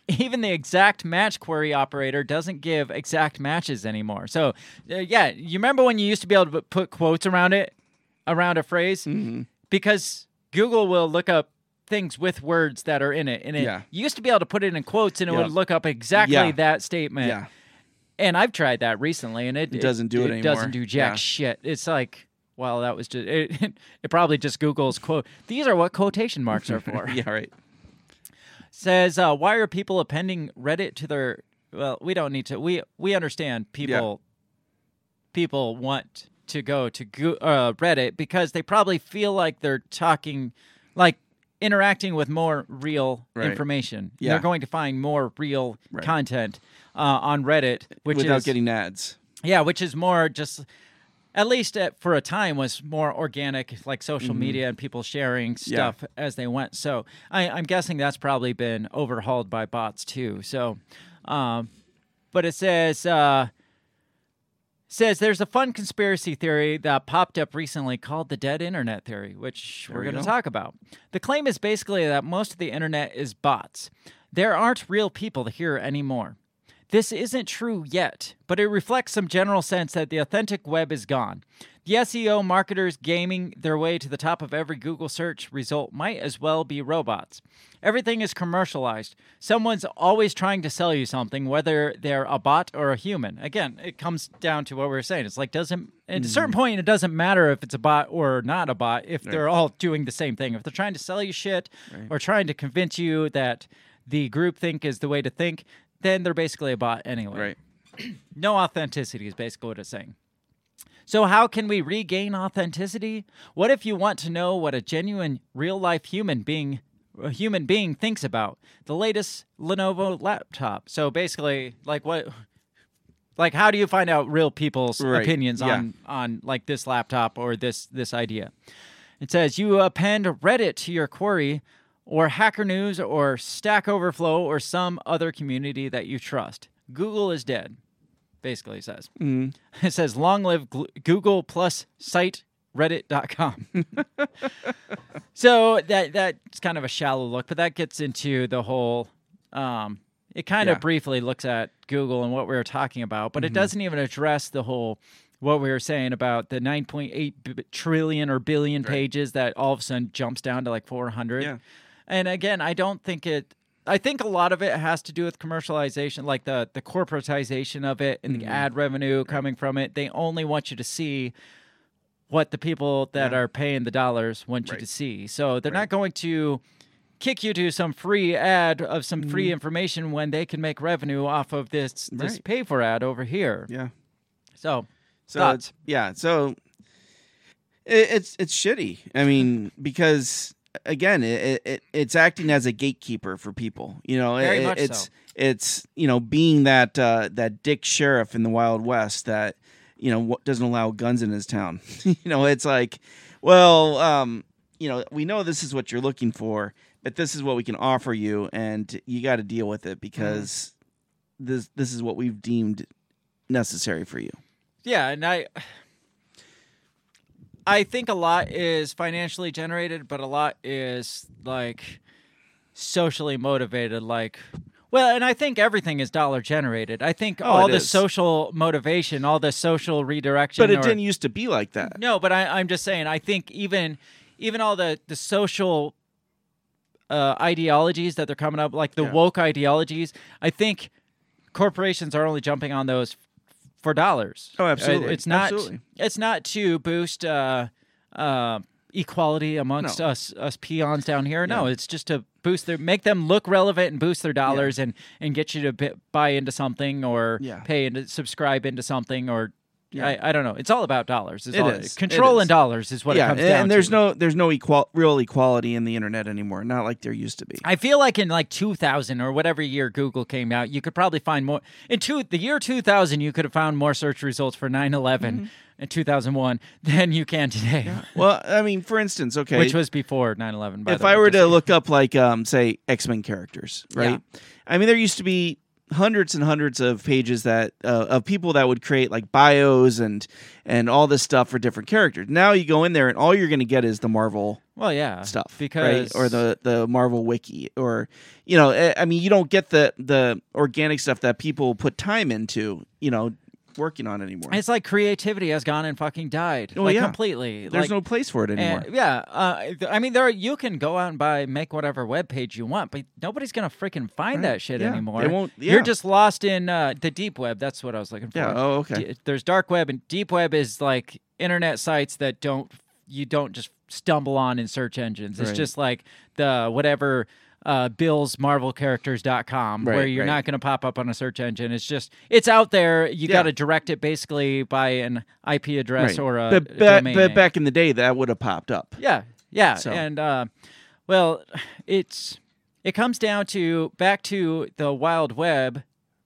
Even the exact match query operator doesn't give exact matches anymore. So, uh, yeah, you remember when you used to be able to put quotes around it, around a phrase? Mm-hmm. Because Google will look up things with words that are in it. And it yeah. you used to be able to put it in quotes, and it yep. would look up exactly yeah. that statement. Yeah. And I've tried that recently, and it, it doesn't do it, it anymore. It doesn't do jack yeah. shit. It's like... Well, that was just it. It probably just Google's quote. These are what quotation marks are for. Yeah, right. Says, uh, why are people appending Reddit to their? Well, we don't need to. We we understand people. Yeah. People want to go to go, uh, Reddit because they probably feel like they're talking, like interacting with more real right. information. Yeah. They're going to find more real right. content uh, on Reddit, which without is, getting ads. Yeah, which is more just. At least at, for a time, was more organic, like social mm-hmm. media and people sharing stuff yeah. as they went. So I, I'm guessing that's probably been overhauled by bots too. So, um, but it says uh, says there's a fun conspiracy theory that popped up recently called the dead internet theory, which there we're going to talk about. The claim is basically that most of the internet is bots. There aren't real people here anymore. This isn't true yet, but it reflects some general sense that the authentic web is gone. The S E O marketers gaming their way to the top of every Google search result might as well be robots. Everything is commercialized. Someone's always trying to sell you something, whether they're a bot or a human. Again, it comes down to what we were saying. It's like, doesn't at mm. a certain point, it doesn't matter if it's a bot or not a bot, if right. they're all doing the same thing. If they're trying to sell you shit right. or trying to convince you that the groupthink is the way to think, then they're basically a bot anyway. Right. No authenticity is basically what it's saying. So how can we regain authenticity? What if you want to know what a genuine, real-life human being a human being thinks about the latest Lenovo laptop? So basically, like what, like how do you find out real people's right. opinions yeah. on on like this laptop or this this idea? It says you append Reddit to your query, or Hacker News, or Stack Overflow, or some other community that you trust. Google is dead. Basically, it says. Mm. It says, long live Google plus site reddit dot com. So that that's kind of a shallow look, but that gets into the whole, um, it kind yeah. of briefly looks at Google and what we were talking about, but mm-hmm. it doesn't even address the whole, what we were saying about the nine point eight trillion or billion right. pages that all of a sudden jumps down to like four hundred. Yeah. And again, I don't think it... I think a lot of it has to do with commercialization, like the, the corporatization of it and mm-hmm. the ad revenue coming from it. They only want you to see what the people that yeah. are paying the dollars want right. you to see. So they're right. not going to kick you to some free ad of some mm-hmm. free information when they can make revenue off of this right. this pay for ad over here. Yeah. So, so thoughts? Yeah. So it, it's it's shitty. I mean, because... Again, it, it it's acting as a gatekeeper for people. You know, Very it, much it's so. It's you know being that uh, that dick sheriff in the Wild West that you know doesn't allow guns in his town. You know, it's like, well, um, you know, we know this is what you're looking for, but this is what we can offer you, and you got to deal with it because mm. this this is what we've deemed necessary for you. Yeah, and I. I think a lot is financially generated, but a lot is like socially motivated. Like, well, and I think everything is dollar generated. I think oh, all the is. social motivation, all the social redirection. But it or, didn't used to be like that. No, but I, I'm just saying, I think even even all the, the social uh, ideologies that they're coming up, like the yeah. woke ideologies, I think corporations are only jumping on those for dollars. Oh, absolutely. It's not absolutely. It's not to boost uh, uh, equality amongst no. us us peons down here. No, yeah. it's just to boost their make them look relevant and boost their dollars yeah. and, and get you to buy into something or yeah. pay and subscribe into something or yeah. I, I don't know. It's all about dollars. It's it all, is. Control it is. In dollars is what yeah. it comes and down to. And there's no there's no equal, real equality in the internet anymore. Not like there used to be. I feel like in like two thousand or whatever year Google came out, you could probably find more. In two, the year two thousand, you could have found more search results for nine eleven mm-hmm. in two thousand one than you can today. Yeah. Well, I mean, for instance, okay. Which was before nine eleven, by If the way, I were to look up like, um, say, X-Men characters, right? Yeah. I mean, there used to be hundreds and hundreds of pages that uh, of people that would create like bios and and all this stuff for different characters. Now you go in there and all you're going to get is the Marvel well yeah stuff because right? or the the Marvel wiki or you know I mean you don't get the the organic stuff that people put time into you know working on anymore. It's like creativity has gone and fucking died well, like yeah. completely. There's like, no place for it anymore. And, yeah, uh, I mean there are, you can go out and buy make whatever web page you want, but nobody's gonna freaking find right. that shit yeah. anymore. They won't, yeah. You're just lost in uh, the deep web. That's what I was looking for. Yeah. Oh, okay. D- there's dark web and deep web is like internet sites that don't you don't just stumble on in search engines. It's right. just like the whatever. Uh, bills marvel characters dot com right, where you're right. not going to pop up on a search engine. It's just, it's out there. You yeah. got to direct it basically by an I P address right. or a but ba- domain but name. Back in the day, that would have popped up. Yeah, yeah. So. And, uh, well, it's it comes down to, back to the Wild Web,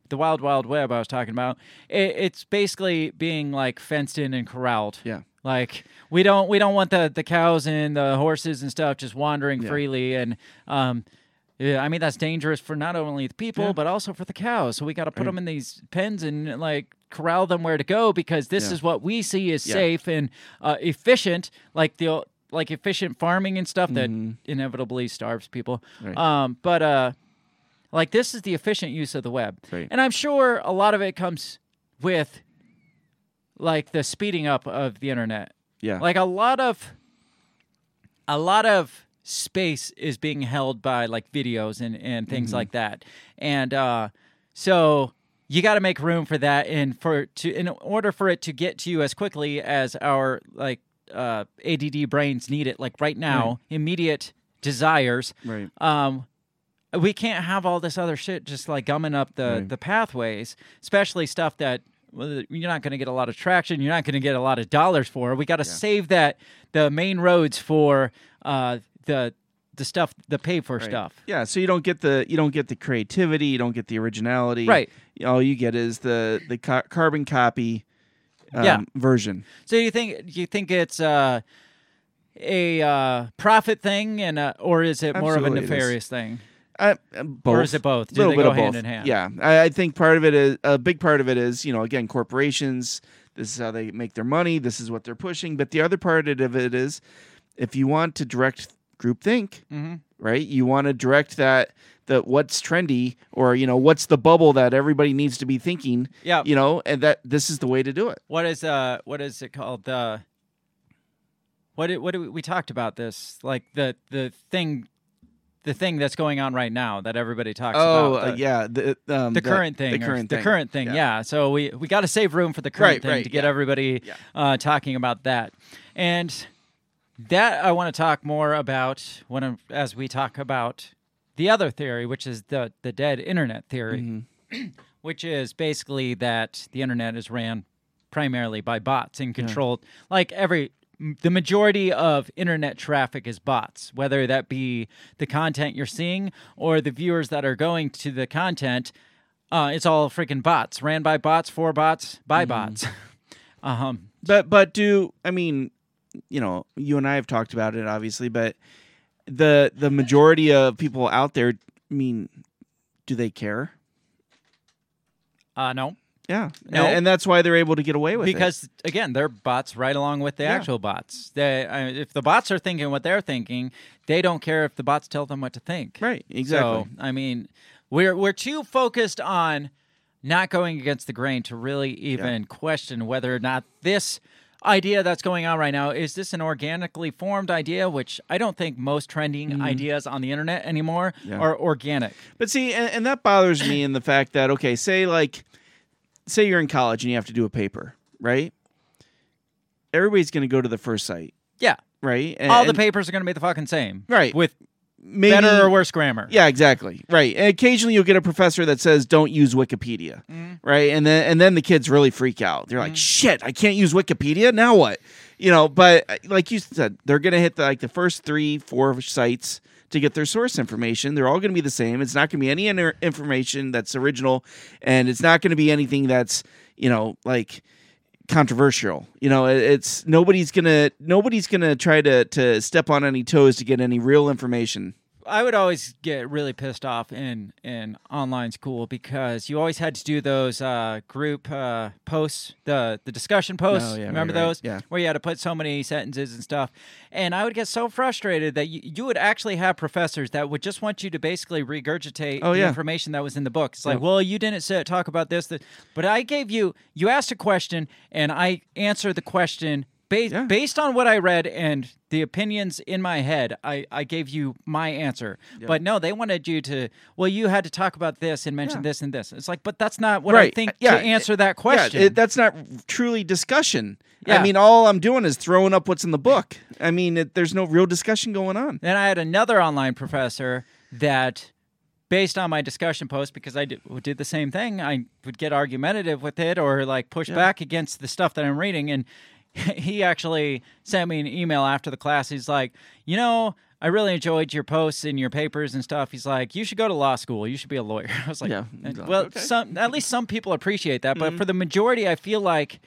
the Wild Wild Web I was talking about. It, it's basically being, like, fenced in and corralled. Yeah. Like we don't we don't want the, the cows and the horses and stuff just wandering yeah. freely and um yeah, I mean, that's dangerous for not only the people, yeah. but also for the cows. So we got to put right. them in these pens and, like, corral them where to go because this yeah. is what we see is yeah. safe and uh, efficient, like the like efficient farming and stuff that mm-hmm. inevitably starves people. Right. Um, but, uh, like, this is the efficient use of the web. Right. And I'm sure a lot of it comes with... like the speeding up of the internet. Yeah. Like a lot of a lot of space is being held by like videos and, and things mm-hmm. like that. And uh, so you got to make room for that, and for to in order for it to get to you as quickly as our like uh, A D D brains need it, like right now, right. immediate desires. Right. Um, we can't have all this other shit just like gumming up the, right. the pathways, especially stuff that well, you're not going to get a lot of traction. You're not going to get a lot of dollars for. We got to yeah. save that the main roads for uh, the the stuff, the pay for right. stuff. Yeah, so you don't get the you don't get the creativity. You don't get the originality. Right. All you get is the the ca- carbon copy um, yeah. version. So you think you think it's. Uh, a uh, profit thing, and a, or is it more Absolutely of a nefarious thing? Uh, both. Or is it both? Do they go hand in hand? Yeah, I, I think part of it is, a big part of it is, you know, again, corporations, this is how they make their money, this is what they're pushing, but the other part of it is, if you want to direct groupthink, mm-hmm. right, you want to direct that, that what's trendy, or, you know, what's the bubble that everybody needs to be thinking, yeah. you know, and that this is the way to do it. What is, uh, what is it called, uh... What did, what did we, we talked about this, like the the thing, the thing that's going on right now that everybody talks oh, about. Oh uh, yeah, the, um, the current the, thing, the current thing, the current thing. Yeah. yeah. So we, we got to save room for the current right, thing right, to get yeah. everybody yeah. Uh, talking about that, and that I want to talk more about when I'm, as we talk about the other theory, which is the the dead internet theory, mm-hmm. which is basically that the internet is ran primarily by bots and controlled, yeah. like every. The majority of internet traffic is bots, whether that be the content you're seeing or the viewers that are going to the content. Uh, it's all freaking bots, ran by bots, for bots, by mm. bots. um, but but do I mean, you know, you and I have talked about it obviously, but the the majority of people out there, I mean, do they care? Uh, no. Yeah, no. and, and that's why they're able to get away with because, it. Because, again, they're bots right along with the yeah. actual bots. They, I mean, if the bots are thinking what they're thinking, they don't care if the bots tell them what to think. Right, exactly. So, I mean, we're we're too focused on not going against the grain to really even yeah. question whether or not this idea that's going on right now, is this an organically formed idea, which I don't think most trending mm-hmm. ideas on the internet anymore yeah. are organic. But see, and, and that bothers me in the fact that, okay, say like... Say you're in college and you have to do a paper, right? Everybody's going to go to the first site. Yeah. Right? And, All the and, papers are going to be the fucking same. Right. With Maybe, better or worse grammar. Yeah, exactly. Right. And occasionally you'll get a professor that says, don't use Wikipedia. Mm. Right? And then and then the kids really freak out. They're like, mm. shit, I can't use Wikipedia? Now what? You know, but like you said, they're going to hit the, like the first three, four sites to get their source information. They're all going to be the same. It's not going to be any inter- information that's original, and it's not going to be anything that's, you know, like controversial. You know, it's nobody's going to nobody's going to try to to step on any toes to get any real information. I would always get really pissed off in in online school because you always had to do those uh, group uh, posts, the the discussion posts. No, yeah, remember right, those? Right. Yeah. Where you had to put so many sentences and stuff. And I would get so frustrated that you, you would actually have professors that would just want you to basically regurgitate oh, the yeah. information that was in the book. It's like, yeah. well, you didn't sit, talk about this, this, but I gave you, you asked a question, and I answered the question Based, yeah. based on what I read and the opinions in my head, I, I gave you my answer. Yep. But no, they wanted you to, well, you had to talk about this and mention yeah. this and this. It's like, but that's not what right. I think yeah. to answer that question. Yeah. It, that's not truly discussion. Yeah. I mean, all I'm doing is throwing up what's in the book. I mean, it, there's no real discussion going on. Then I had another online professor that... Based on my discussion post, because I did, did the same thing, I would get argumentative with it or like push yeah. back against the stuff that I'm reading. And he actually sent me an email after the class. He's like, you know, I really enjoyed your posts and your papers and stuff. He's like, you should go to law school. You should be a lawyer. I was like, yeah, well, okay. some, at least some people appreciate that. But mm-hmm. for the majority, I feel like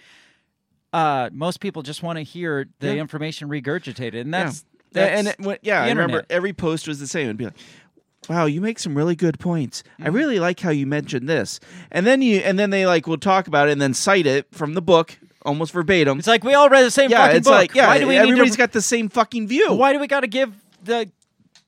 uh, most people just want to hear the yeah. information regurgitated. And that's, yeah. that's and it, well, yeah, I remember every post was the same. It'd be like, wow, you make some really good points. I really like how you mentioned this. And then you, and then they like will talk about it and then cite it from the book almost verbatim. It's like we all read the same yeah, fucking it's book. Like, yeah, why do we everybody's need to... got the same fucking view. Why do we got to give the?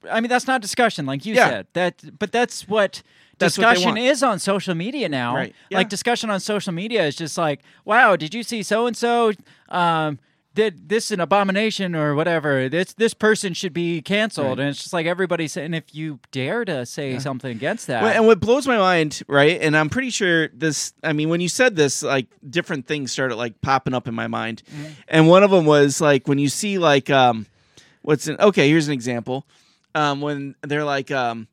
I mean, that's not discussion, like you yeah. said. That, but that's what That's discussion is on social media now. Right. Yeah. Like discussion on social media is just like, wow, did you see so and so? Um, did this an abomination or whatever? This this person should be canceled, right. And it's just like everybody saying, if you dare to say yeah. something against that. Well, and what blows my mind, right? And I'm pretty sure this. I mean, when you said this, like different things started like popping up in my mind, mm-hmm. and one of them was like when you see like um, what's in, okay? Here's an example. Um, when they're like um,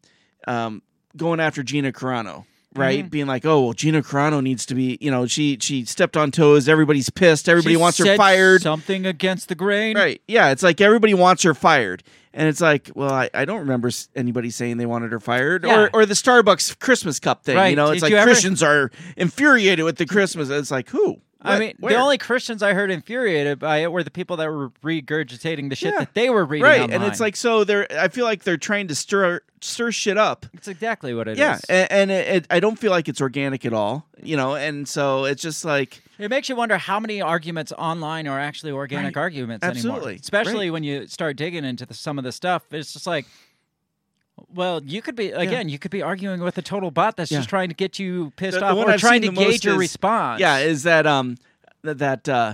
um, going after Gina Carano. Right, mm-hmm. being like, oh well, Gina Carano needs to be, you know, she she stepped on toes. Everybody's pissed. Everybody she wants said her fired. Something against the grain, right? Yeah, it's like everybody wants her fired, and it's like, well, I, I don't remember anybody saying they wanted her fired, yeah. or or the Starbucks Christmas cup thing. Right. You know, it's Did like Christians ever... are infuriated with the Christmas. It's like who? What? I mean, Where? the only Christians I heard infuriated by it were the people that were regurgitating the shit yeah. that they were reading Right, online. And it's like, so they're. I feel like they're trying to stir stir shit up. It's exactly what it yeah. is. Yeah, and, and it, it, I don't feel like it's organic at all, you know, and so it's just like... It makes you wonder how many arguments online are actually organic right. arguments Absolutely. anymore. Especially right. when you start digging into the, some of the stuff. It's just like... Well, you could be, again, yeah. you could be arguing with a total bot that's yeah. just trying to get you pissed the, off the or I've trying to gauge your is, response. Yeah, is that um, that uh,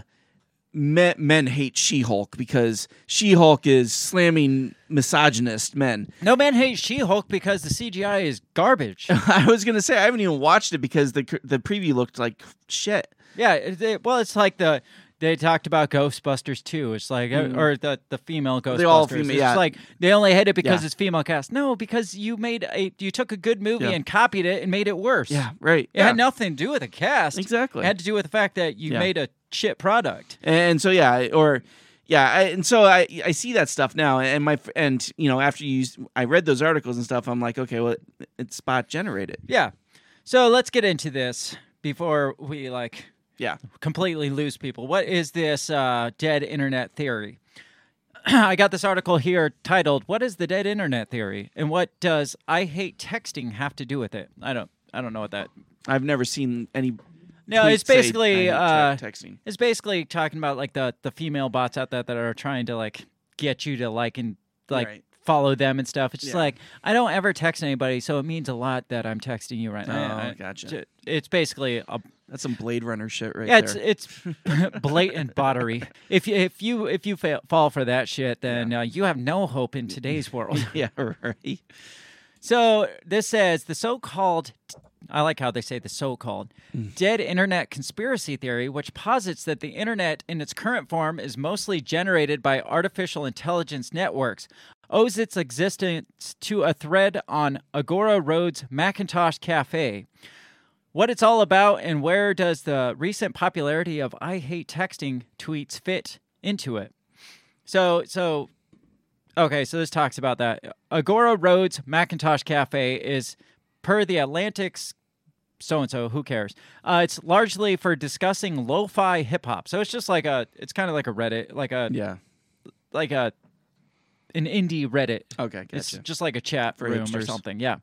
men, men hate She-Hulk because She-Hulk is slamming misogynist men. No, men hate She-Hulk because the C G I is garbage. I was going to say, I haven't even watched it because the the preview looked like shit. Yeah, they, well, it's like the... They talked about Ghostbusters too. It's like, mm. or the, the female Ghostbusters. They're all female. It's yeah. like they only hate it because yeah. it's female cast. No, because you made a you took a good movie yeah. and copied it and made it worse. Yeah, right. It yeah. had nothing to do with the cast. Exactly. It had to do with the fact that you yeah. made a shit product. And so yeah, or yeah, I, and so I I see that stuff now, and my and you know after you I read those articles and stuff, I'm like, okay, well it's spot generated. Yeah. So let's get into this before we like. Yeah, completely lose people. What is this uh, dead internet theory? I got this article here titled, "What is the dead internet theory, and what does I hate texting have to do with it?" I don't, I don't know what that. I've never seen any. No, it's basically uh, texting. It's basically talking about like the, the female bots out there that are trying to like get you to like and like. Right. Follow them and stuff. It's just yeah. like, I don't ever text anybody, so it means a lot that I'm texting you right now. Oh, I, gotcha. It's basically... A, That's some Blade Runner shit right yeah, there. It's it's blatant bottery. If you, if you, if you fail, fall for that shit, then yeah. uh, you have no hope in today's world. Yeah, right. So this says, the so-called... I like how they say the so-called mm. dead internet conspiracy theory, which posits that the internet in its current form is mostly generated by artificial intelligence networks, owes its existence to a thread on Agora Road's Macintosh Cafe. What it's all about and where does the recent popularity of I hate texting tweets fit into it? So, so okay, so this talks about that. Agora Road's Macintosh Cafe is... Per the Atlantic's so-and-so, who cares? Uh, it's largely for discussing lo-fi hip-hop. So it's just like a, it's kind of like a Reddit, like a, yeah, like a, an indie Reddit. Okay, gotcha. It's just like a chat for room hipsters. Or something, yeah.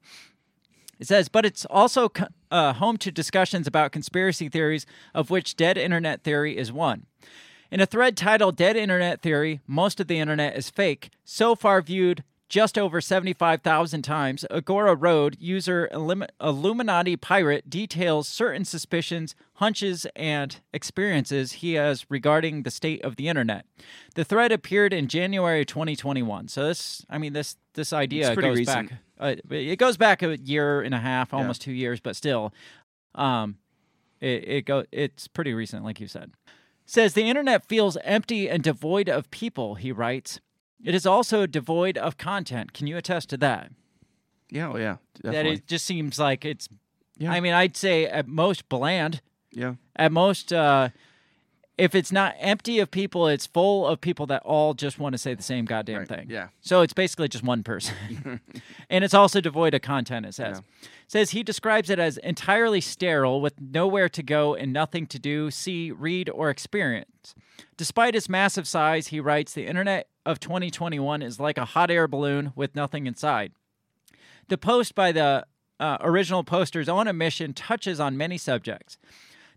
It says, but it's also co- uh, home to discussions about conspiracy theories, of which dead internet theory is one. In a thread titled Dead Internet Theory, Most of the Internet is Fake, so far viewed... Just over seventy-five thousand times, Agora Road user Illum- Illuminati Pirate details certain suspicions, hunches, and experiences he has regarding the state of the internet. The thread appeared in January twenty twenty-one. So this, I mean, this this idea goes recent. back. Uh, it goes back a year and a half, almost yeah. two years, but still, um, it it go it's pretty recent, like you said. Says the internet feels empty and devoid of people. He writes. It is also devoid of content. Can you attest to that? Yeah, well, yeah. Definitely. That it just seems like it's, yeah. I mean, I'd say at most bland. Yeah. At most, uh, if it's not empty of people, it's full of people that all just want to say the same goddamn right. thing. Yeah. So it's basically just one person. And it's also devoid of content, it says. Yeah. It says he describes it as entirely sterile with nowhere to go and nothing to do, see, read, or experience. Despite its massive size, he writes, the internet of twenty twenty-one is like a hot air balloon with nothing inside. The post by the uh, original poster's own admission touches on many subjects.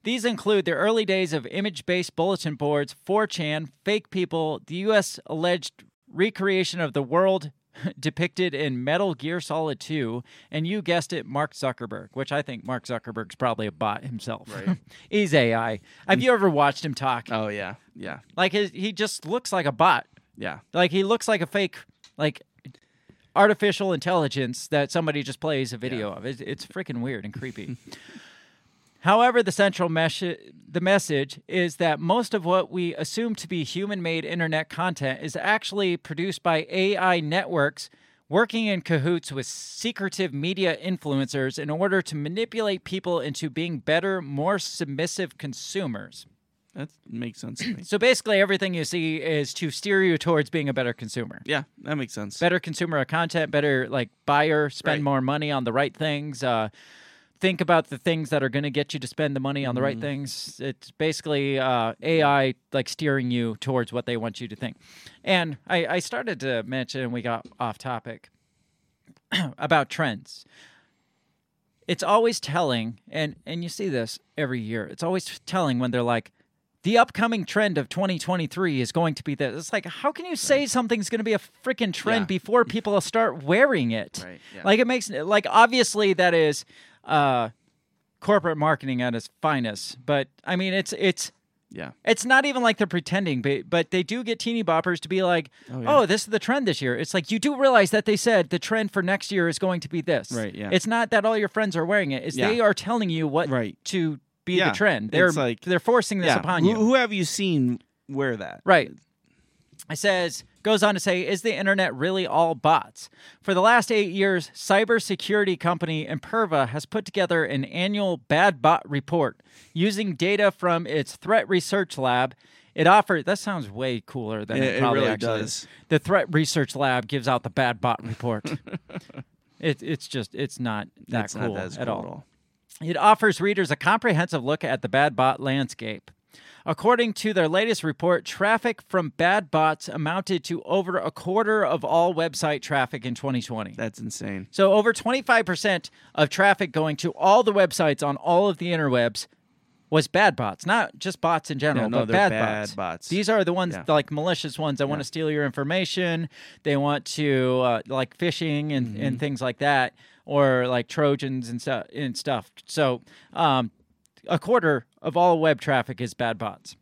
These include the early days of image-based bulletin boards, four chan, fake people, the U S alleged recreation of the World depicted in Metal Gear Solid two, and you guessed it, Mark Zuckerberg, which I think Mark Zuckerberg's probably a bot himself. Right. He's A I. Have you ever watched him talk? Oh, yeah. Yeah. Like, his, he just looks like a bot. Yeah. Like, he looks like a fake, like, artificial intelligence that somebody just plays a video yeah. of. It's, it's freaking weird and creepy. However, the central mes- the message is that most of what we assume to be human-made internet content is actually produced by A I networks working in cahoots with secretive media influencers in order to manipulate people into being better, more submissive consumers. That makes sense to me. So basically everything you see is to steer you towards being a better consumer. Yeah, that makes sense. Better consumer of content, better like buyer, spend right. more money on the right things, uh, think about the things that are going to get you to spend the money on the mm. right things. It's basically uh, A I like steering you towards what they want you to think. And I, I started to mention, we got off topic, about trends. It's always telling, and, and you see this every year, it's always telling when they're like, the upcoming trend of twenty twenty-three is going to be this. It's like, how can you say right. something's going to be a freaking trend yeah. before people start wearing it? Right. Yeah. Like, it makes, like, obviously that is uh, corporate marketing at its finest. But I mean, it's it's yeah, it's not even like they're pretending. But, but they do get teeny boppers to be like, oh, yeah. oh, this is the trend this year. It's like, you do realize that they said the trend for next year is going to be this. Right. Yeah. It's not that all your friends are wearing it. It's yeah. they are telling you what right. to. Be yeah, the trend. They're like, they're forcing this yeah. upon you. Who, who have you seen wear that? Right. It says, goes on to say, is the internet really all bots? For the last eight years, cybersecurity company Imperva has put together an annual bad bot report using data from its threat research lab. It offered, that sounds way cooler than it, it probably it really actually does. Is. The threat research lab gives out the bad bot report. it, it's just, it's not that it's cool not that at cool. all. It offers readers a comprehensive look at the bad bot landscape. According to their latest report, traffic from bad bots amounted to over a quarter of all website traffic in twenty twenty. That's insane. So over twenty-five percent of traffic going to all the websites on all of the interwebs was bad bots. Not just bots in general, yeah, no, but bad, bad bots. bots. These are the ones, yeah. the, like, malicious ones that yeah. want to steal your information. They want to, uh, like, phishing and, mm-hmm. and things like that. Or like Trojans and, stu- and stuff. So um, a quarter of all web traffic is bad bots.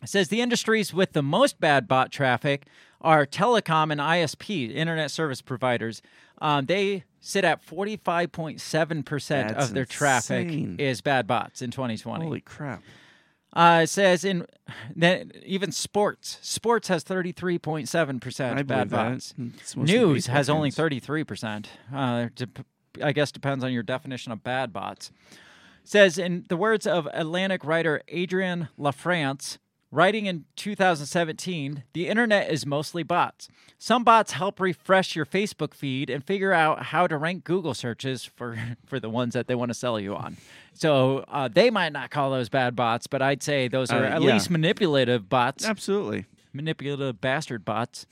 It says the industries with the most bad bot traffic are telecom and I S P, internet service providers. Um, they sit at forty-five point seven percent That's of their insane. Traffic is bad bots in twenty twenty. Holy crap. Uh, it says in even sports. Sports has thirty-three point seven percent bad bots. News has only thirty-three percent. Uh, de- I guess depends on your definition of bad bots. It says, in the words of Atlantic writer Adrian LaFrance, writing in two thousand seventeen, the internet is mostly bots. Some bots help refresh your Facebook feed and figure out how to rank Google searches for, for the ones that they want to sell you on. So uh, they might not call those bad bots, but I'd say those are uh, at yeah. least manipulative bots. Absolutely. Manipulative bastard bots.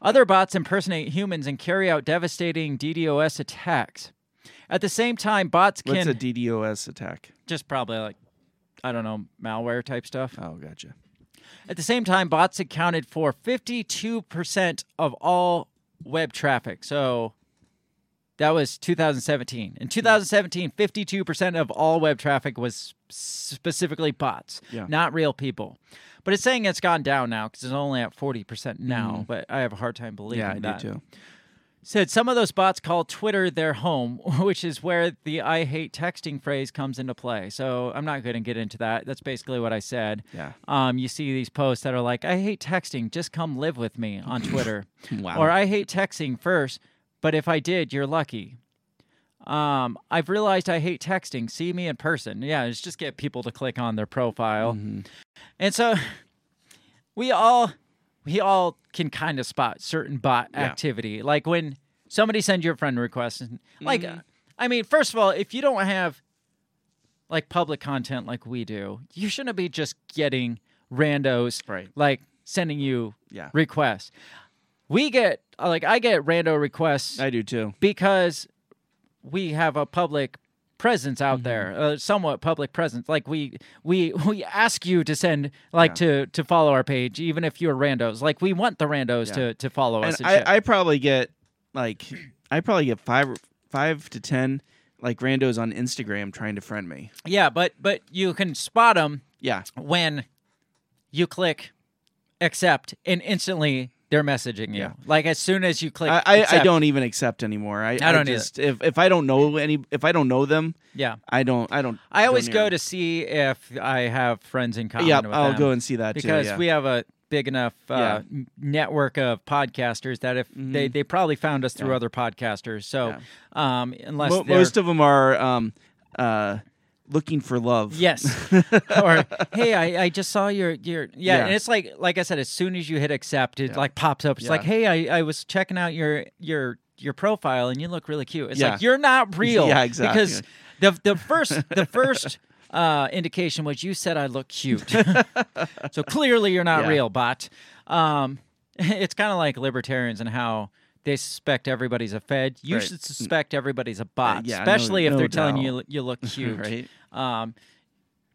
Other bots impersonate humans and carry out devastating D DoS attacks. At the same time, bots can... What's a D DoS attack? Just probably like, I don't know, malware type stuff. Oh, gotcha. At the same time, bots accounted for fifty-two percent of all web traffic. So that was two thousand seventeen. In two thousand seventeen, fifty-two percent of all web traffic was specifically bots, yeah. not real people. But it's saying it's gone down now because it's only at forty percent now, mm-hmm. but I have a hard time believing yeah, I that. Yeah, I do too. Said some of those bots call Twitter their home, which is where the I hate texting phrase comes into play. So I'm not going to get into that. That's basically what I said. Yeah. Um, you see these posts that are like, I hate texting, just come live with me on Twitter. Wow. Or I hate texting first, but if I did, you're lucky. Um, I've realized I hate texting. See me in person. Yeah, it's just get people to click on their profile. Mm-hmm. And so we all... We all can kind of spot certain bot yeah. activity. Like when somebody sends you a friend request. And, like, mm-hmm. I mean, first of all, if you don't have, like, public content like we do, you shouldn't be just getting randos, right. like, sending you yeah. requests. We get, like, I get rando requests. I do, too. Because we have a public presence out mm-hmm. there, a somewhat public presence. Like we we we ask you to send like yeah. to to follow our page, even if you're randos. Like we want the randos yeah. to to follow and us. And I, shit. I probably get like I probably get five five to ten like randos on Instagram trying to friend me. Yeah, but but you can spot them. Yeah. When you click accept and instantly. They're messaging you. Yeah. Like as soon as you click, I, I, I don't even accept anymore. I, I don't I just either. if if I don't know any if I don't know them, yeah, I don't I don't. I always go, go to see if I have friends in common. Yeah, with I'll them go and see that because too, yeah. we have a big enough uh, yeah. network of podcasters that if mm-hmm. they they probably found us through yeah. other podcasters. So yeah. um, unless Mo- most of them are. Um, uh, looking for love. Yes. Or, hey, I, I just saw your... your yeah, yeah, and it's like, like I said, as soon as you hit accept, it yeah. like pops up. It's yeah. like, hey, I, I was checking out your your your profile, and you look really cute. It's yeah. like, you're not real. Yeah, exactly. Because the, the first... The first Uh, indication was you said I look cute. So clearly you're not yeah. real, bot. Um, it's kind of like libertarians and how... They suspect everybody's a fed. You right. should suspect everybody's a bot, uh, yeah, especially no, if no they're doubt. telling you you look cute. Right? Um,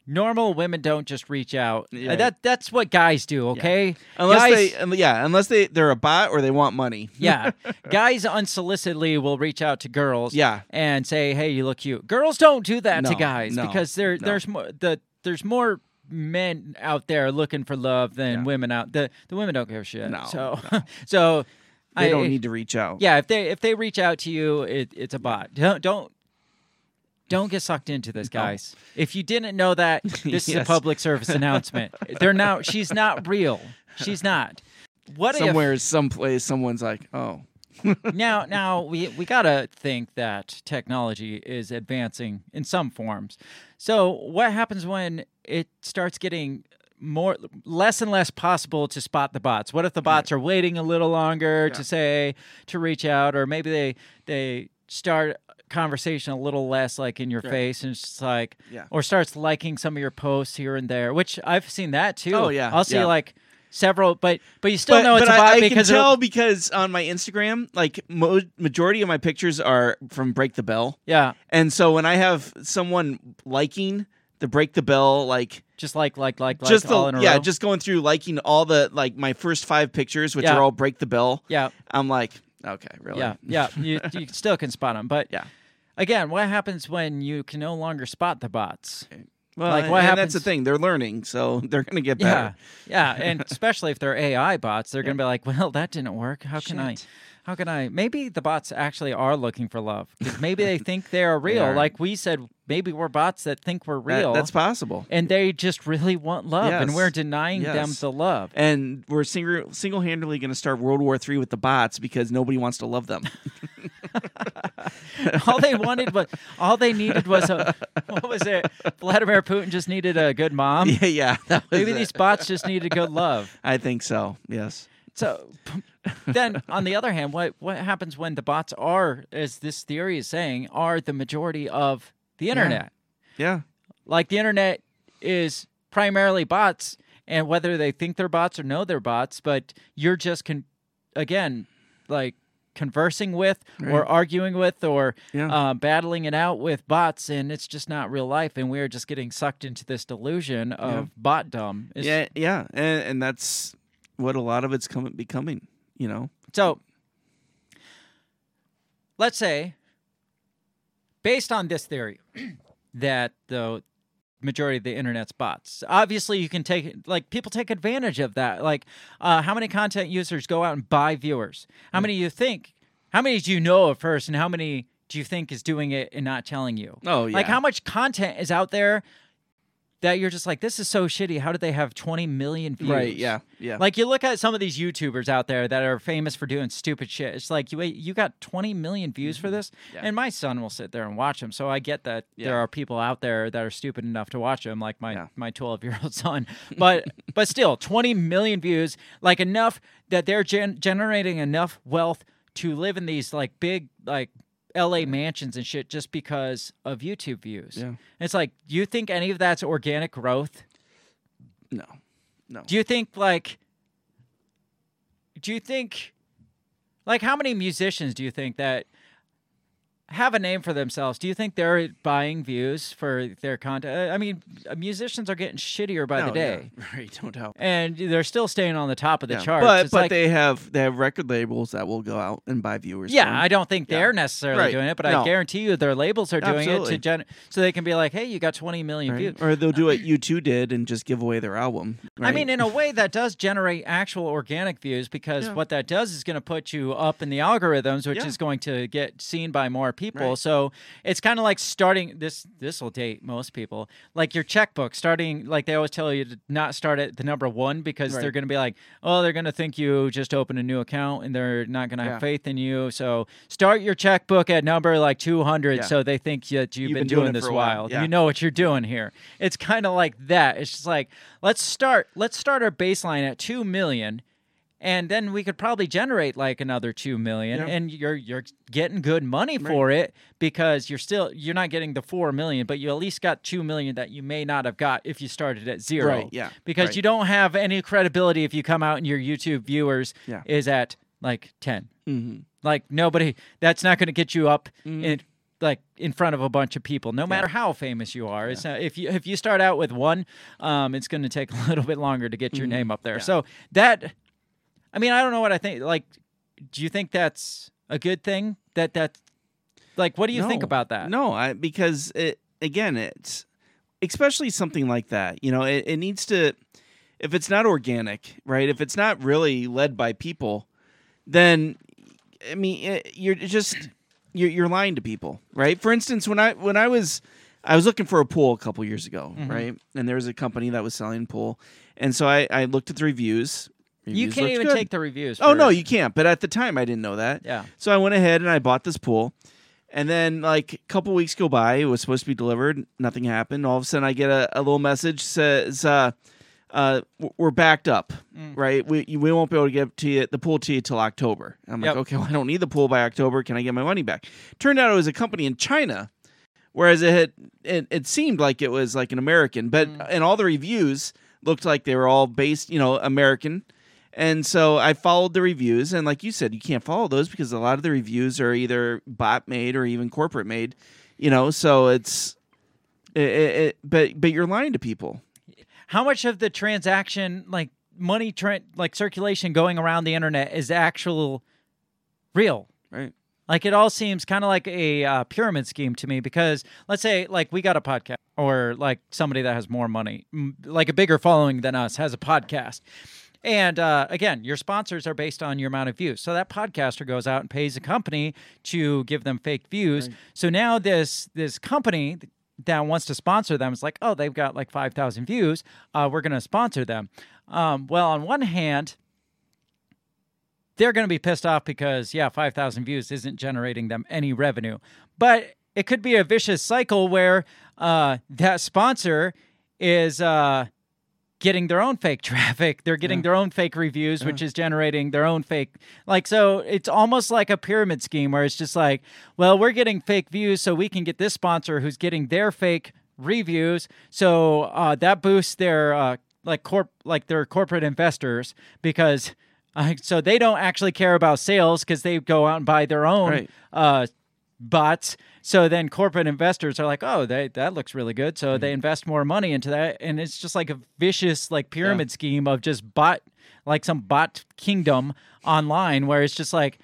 normal women don't just reach out. Yeah. Uh, that that's what guys do, okay? Yeah. Unless guys, they, um, yeah, unless they they're a bot or they want money. Yeah, guys unsolicitedly will reach out to girls. Yeah. And say, hey, you look cute. Girls don't do that no, to guys no, because there no. there's more the there's more. men out there looking for love than yeah. women out. The the women don't give a shit. No, so no. so. They don't I, need to reach out. Yeah, if they if they reach out to you, it, it's a bot. Don't don't don't get sucked into this, guys. No. If you didn't know that, this yes. is a public service announcement. They're not. She's not real. She's not. What somewhere, if, someplace, someone's like, oh. now, now we we gotta think that technology is advancing in some forms. So what happens when it starts getting? More, less and less possible to spot the bots. What if the bots right. are waiting a little longer yeah. to say to reach out, or maybe they they start conversation a little less like in your right. face, and it's just like, yeah. or starts liking some of your posts here and there, which I've seen that too. Oh yeah, I'll see yeah. like several, but but you still but, know it's but a bot I, I because I can tell it'll... because on my Instagram, like mo- majority of my pictures are from Break the Bell. Yeah, and so when I have someone liking the Break the Bell, like. Just like, like, like, like, just all the, in a yeah, row? Yeah, just going through liking all the, like, my first five pictures, which yeah. are all Break the Bell. Yeah. I'm like, okay, really? Yeah, yeah. you, you still can spot them. But, yeah. again, what happens when you can no longer spot the bots? Well, like, what and, happens? And that's the thing. They're learning, so they're going to get better. Yeah, yeah. And especially if they're A I bots, they're yeah. going to be like, well, that didn't work. How Shit. can I... How can I? Maybe the bots actually are looking for love. Maybe they think they are real. They like we said, maybe we're bots that think we're real. That, that's possible. And they just really want love, yes. and we're denying yes. them the love. And we're sing- single-handedly going to start World War Three with the bots because nobody wants to love them. all they wanted was, all they needed was a, what was it? Vladimir Putin just needed a good mom? Yeah, yeah. That was maybe it. These bots just needed good love. I think so, yes. So then, on the other hand, what, what happens when the bots are, as this theory is saying, are the majority of the internet? Yeah. yeah. Like, the internet is primarily bots, and whether they think they're bots or know they're bots, but you're just, con- again, like, conversing with right. or arguing with or yeah. uh, battling it out with bots, and it's just not real life, and we're just getting sucked into this delusion of yeah. botdom. It's- yeah, yeah, and, and that's... what a lot of it's coming becoming, you know. So, let's say, based on this theory, that the majority of the internet's bots. Obviously, you can take like people take advantage of that. Like, uh, how many content users go out and buy viewers? How many do you think? How many do you know at first, and how many do you think is doing it and not telling you? Oh, yeah. Like, how much content is out there? That you're just like, this is so shitty. How did they have twenty million views? Right, yeah, yeah. Like, you look at some of these YouTubers out there that are famous for doing stupid shit. It's like, you you got twenty million views mm-hmm. for this? Yeah. And my son will sit there and watch them, so I get that yeah. there are people out there that are stupid enough to watch them, like my, yeah. my twelve-year-old son. But but still, twenty million views, like enough that they're gen- generating enough wealth to live in these, like, big, like... L A mansions and shit just because of YouTube views. Yeah. And it's like, do you think any of that's organic growth? No. No. Do you think, like, do you think, like, how many musicians do you think that have a name for themselves. Do you think they're buying views for their content? I mean, musicians are getting shittier by no, the day. Yeah. Right, no doubt. And they're still staying on the top of the yeah. charts. But it's but like, they have they have record labels that will go out and buy viewers. Yeah, from. I don't think yeah. they're necessarily right. doing it, but no. I guarantee you their labels are doing Absolutely. it to gen- so they can be like, hey, you got twenty million right. views. Or they'll do what U two did and just give away their album. Right? I mean, in a way, that does generate actual organic views because yeah. what that does is going to put you up in the algorithms, which yeah. is going to get seen by more people. Right. So it's kind of like starting this this will date most people, like your checkbook, starting like they always tell you to not start at the number one because right. they're going to be like, oh, they're going to think you just opened a new account and they're not going to yeah. have faith in you. So start your checkbook at number like two hundred yeah. so they think that you've, you've been, been doing, doing this a while, while. Yeah. You know what you're doing here. It's kind of like that. It's just like, let's start let's start our baseline at two million. And then we could probably generate like another two million, yep. and you're you're getting good money right. for it because you're still you're not getting the four million, but you at least got two million that you may not have got if you started at zero. Right. Yeah. Because right. you don't have any credibility if you come out and your YouTube viewers yeah. is at like ten. Mm-hmm. Like nobody, that's not going to get you up mm-hmm. in like in front of a bunch of people, no yeah. matter how famous you are. Yeah. It's not, if you if you start out with one, um, it's going to take a little bit longer to get your mm-hmm. name up there. Yeah. So that. I mean, I don't know what I think. Like, do you think that's a good thing? That that, like, what do you no, think about that? No, I, because it again, it's especially something like that. You know, it, it needs to. If it's not organic, right? If it's not really led by people, then I mean, it, you're just you're, you're lying to people, right? For instance, when I when I was I was looking for a pool a couple years ago, mm-hmm. right? And there was a company that was selling a pool, and so I, I looked at the reviews. Reviews you can't even good. take the reviews. For... Oh, no, you can't. But at the time, I didn't know that. Yeah. So I went ahead and I bought this pool. And then, like, a couple weeks go by. It was supposed to be delivered. Nothing happened. All of a sudden, I get a, a little message says, uh, uh, we're backed up, mm. right? We we won't be able to get to you, the pool to you till October. And I'm yep. like, okay, well, I don't need the pool by October. Can I get my money back? Turned out it was a company in China, whereas it had, it, it seemed like it was, like, an American. But mm. and all the reviews looked like they were all based, you know, American. And so I followed the reviews, and like you said, you can't follow those because a lot of the reviews are either bot made or even corporate made, you know. So it's, it, it, but but you're lying to people. How much of the transaction, like money, tra- like circulation going around the internet, is actual, real? Right. Like it all seems kind of like a uh, pyramid scheme to me because let's say like we got a podcast or like somebody that has more money, m- like a bigger following than us, has a podcast. And uh, again, your sponsors are based on your amount of views. So that podcaster goes out and pays a company to give them fake views. Right. So now this this company that wants to sponsor them is like, oh, they've got like five thousand views. Uh, we're going to sponsor them. Um, well, on one hand, they're going to be pissed off because, yeah, five thousand views isn't generating them any revenue. But it could be a vicious cycle where uh, that sponsor is... Uh, getting their own fake traffic. They're getting yeah. their own fake reviews, yeah. which is generating their own fake... Like, so it's almost like a pyramid scheme where it's just like, well, we're getting fake views so we can get this sponsor who's getting their fake reviews. So uh, that boosts their, uh, like, corp, like their corporate investors because... Uh, so they don't actually care about sales because they go out and buy their own... Right. Uh, bots. So then corporate investors are like, oh, they, that looks really good. So mm-hmm. they invest more money into that. And it's just like a vicious like pyramid yeah. scheme of just bot, like some bot kingdom online where it's just like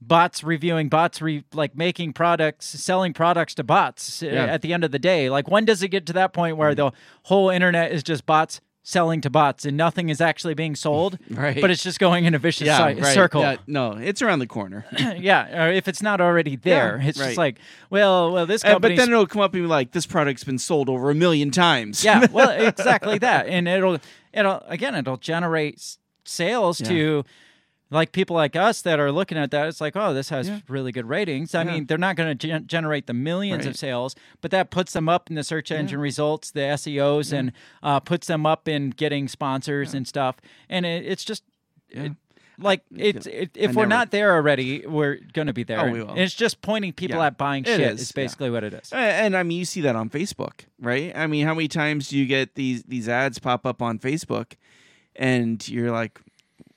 bots reviewing bots, re- like making products, selling products to bots yeah. at the end of the day. Like when does it get to that point where mm-hmm. the whole internet is just bots selling to bots and nothing is actually being sold, right. but it's just going in a vicious yeah, si- right. circle. Yeah, no, it's around the corner. yeah, or if it's not already there, yeah, it's right. just like, well, well, this company... Uh, but then it'll come up and be like, this product's been sold over a million times. yeah, well, exactly that. And it'll, it'll again, it'll generate sales yeah. to... Like people like us that are looking at that, it's like, oh, this has yeah. really good ratings. I yeah. mean, they're not going to gen- generate the millions right. of sales, but that puts them up in the search engine yeah. results, the S E Os, yeah. and uh, puts them up in getting sponsors yeah. and stuff. And it, it's just, yeah. it, like, it's it, if I we're never... not there already, we're going to be there. Oh, we will. And it's just pointing people yeah. at buying it shit is, is basically yeah. what it is. And, I mean, you see that on Facebook, right? I mean, how many times do you get these these ads pop up on Facebook, and you're like...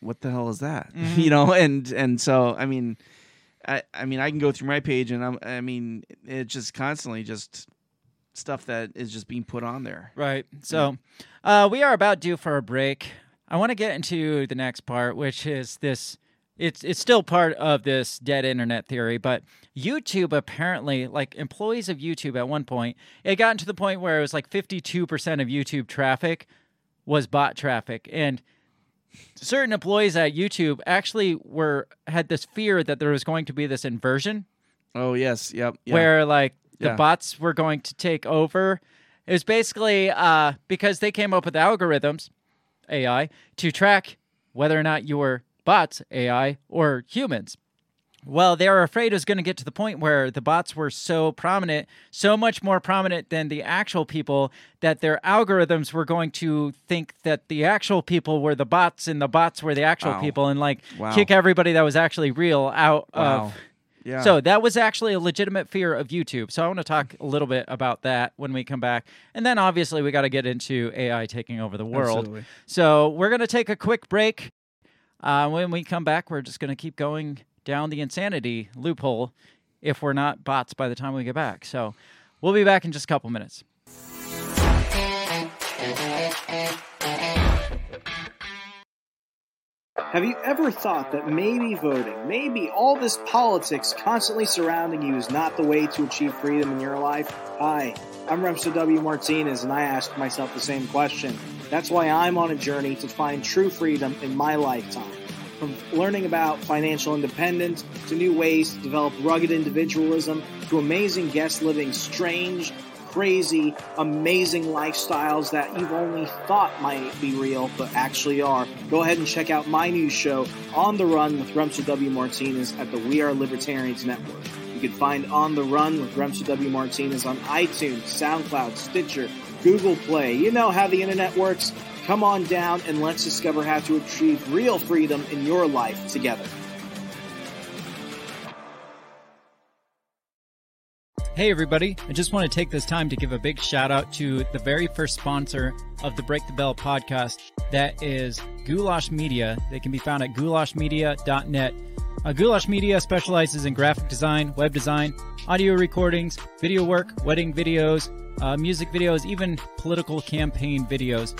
what the hell is that? Mm-hmm. You know, and and so I mean, I, I mean, I can go through my page, and I'm, I mean, it's just constantly just stuff that is just being put on there. Right. So yeah. uh, we are about due for a break. I want to get into the next part, which is this. It's it's still part of this dead internet theory, but YouTube apparently, like employees of YouTube at one point, it got to the point where it was like fifty-two percent of YouTube traffic was bot traffic. And certain employees at YouTube actually were had this fear that there was going to be this inversion. Oh, yes. Yep. Yeah. Where like the yeah. bots were going to take over. It was basically uh, because they came up with algorithms, A I, to track whether or not you were bots, A I, or humans. Well, they were afraid it was going to get to the point where the bots were so prominent, so much more prominent than the actual people, that their algorithms were going to think that the actual people were the bots and the bots were the actual wow. people, and like wow. kick everybody that was actually real out wow. of. Yeah. So that was actually a legitimate fear of YouTube. So I want to talk a little bit about that when we come back. And then obviously we got to get into A I taking over the world. Absolutely. So we're going to take a quick break. Uh, when we come back, we're just going to keep going down the insanity loophole if we're not bots by the time we get back. So we'll be back in just a couple minutes. Have you ever thought that maybe voting, maybe all this politics constantly surrounding you is not the way to achieve freedom in your life? Hi, I'm Remso W. Martinez, and I asked myself the same question. That's why I'm on a journey to find true freedom in my lifetime. From learning about financial independence to new ways to develop rugged individualism to amazing guests living strange, crazy, amazing lifestyles that you've only thought might be real but actually are. Go ahead and check out my new show, On the Run with Remso W. Martinez at the We Are Libertarians Network. You can find On the Run with Remso W. Martinez on iTunes, SoundCloud, Stitcher, Google Play. You know how the internet works. Come on down and let's discover how to achieve real freedom in your life together. Hey everybody, I just want to take this time to give a big shout out to the very first sponsor of the Break the Bell podcast, that is Goulash Media. They can be found at goulash media dot net. Uh, Goulash Media specializes in graphic design, web design, audio recordings, video work, wedding videos, uh, music videos, even political campaign videos.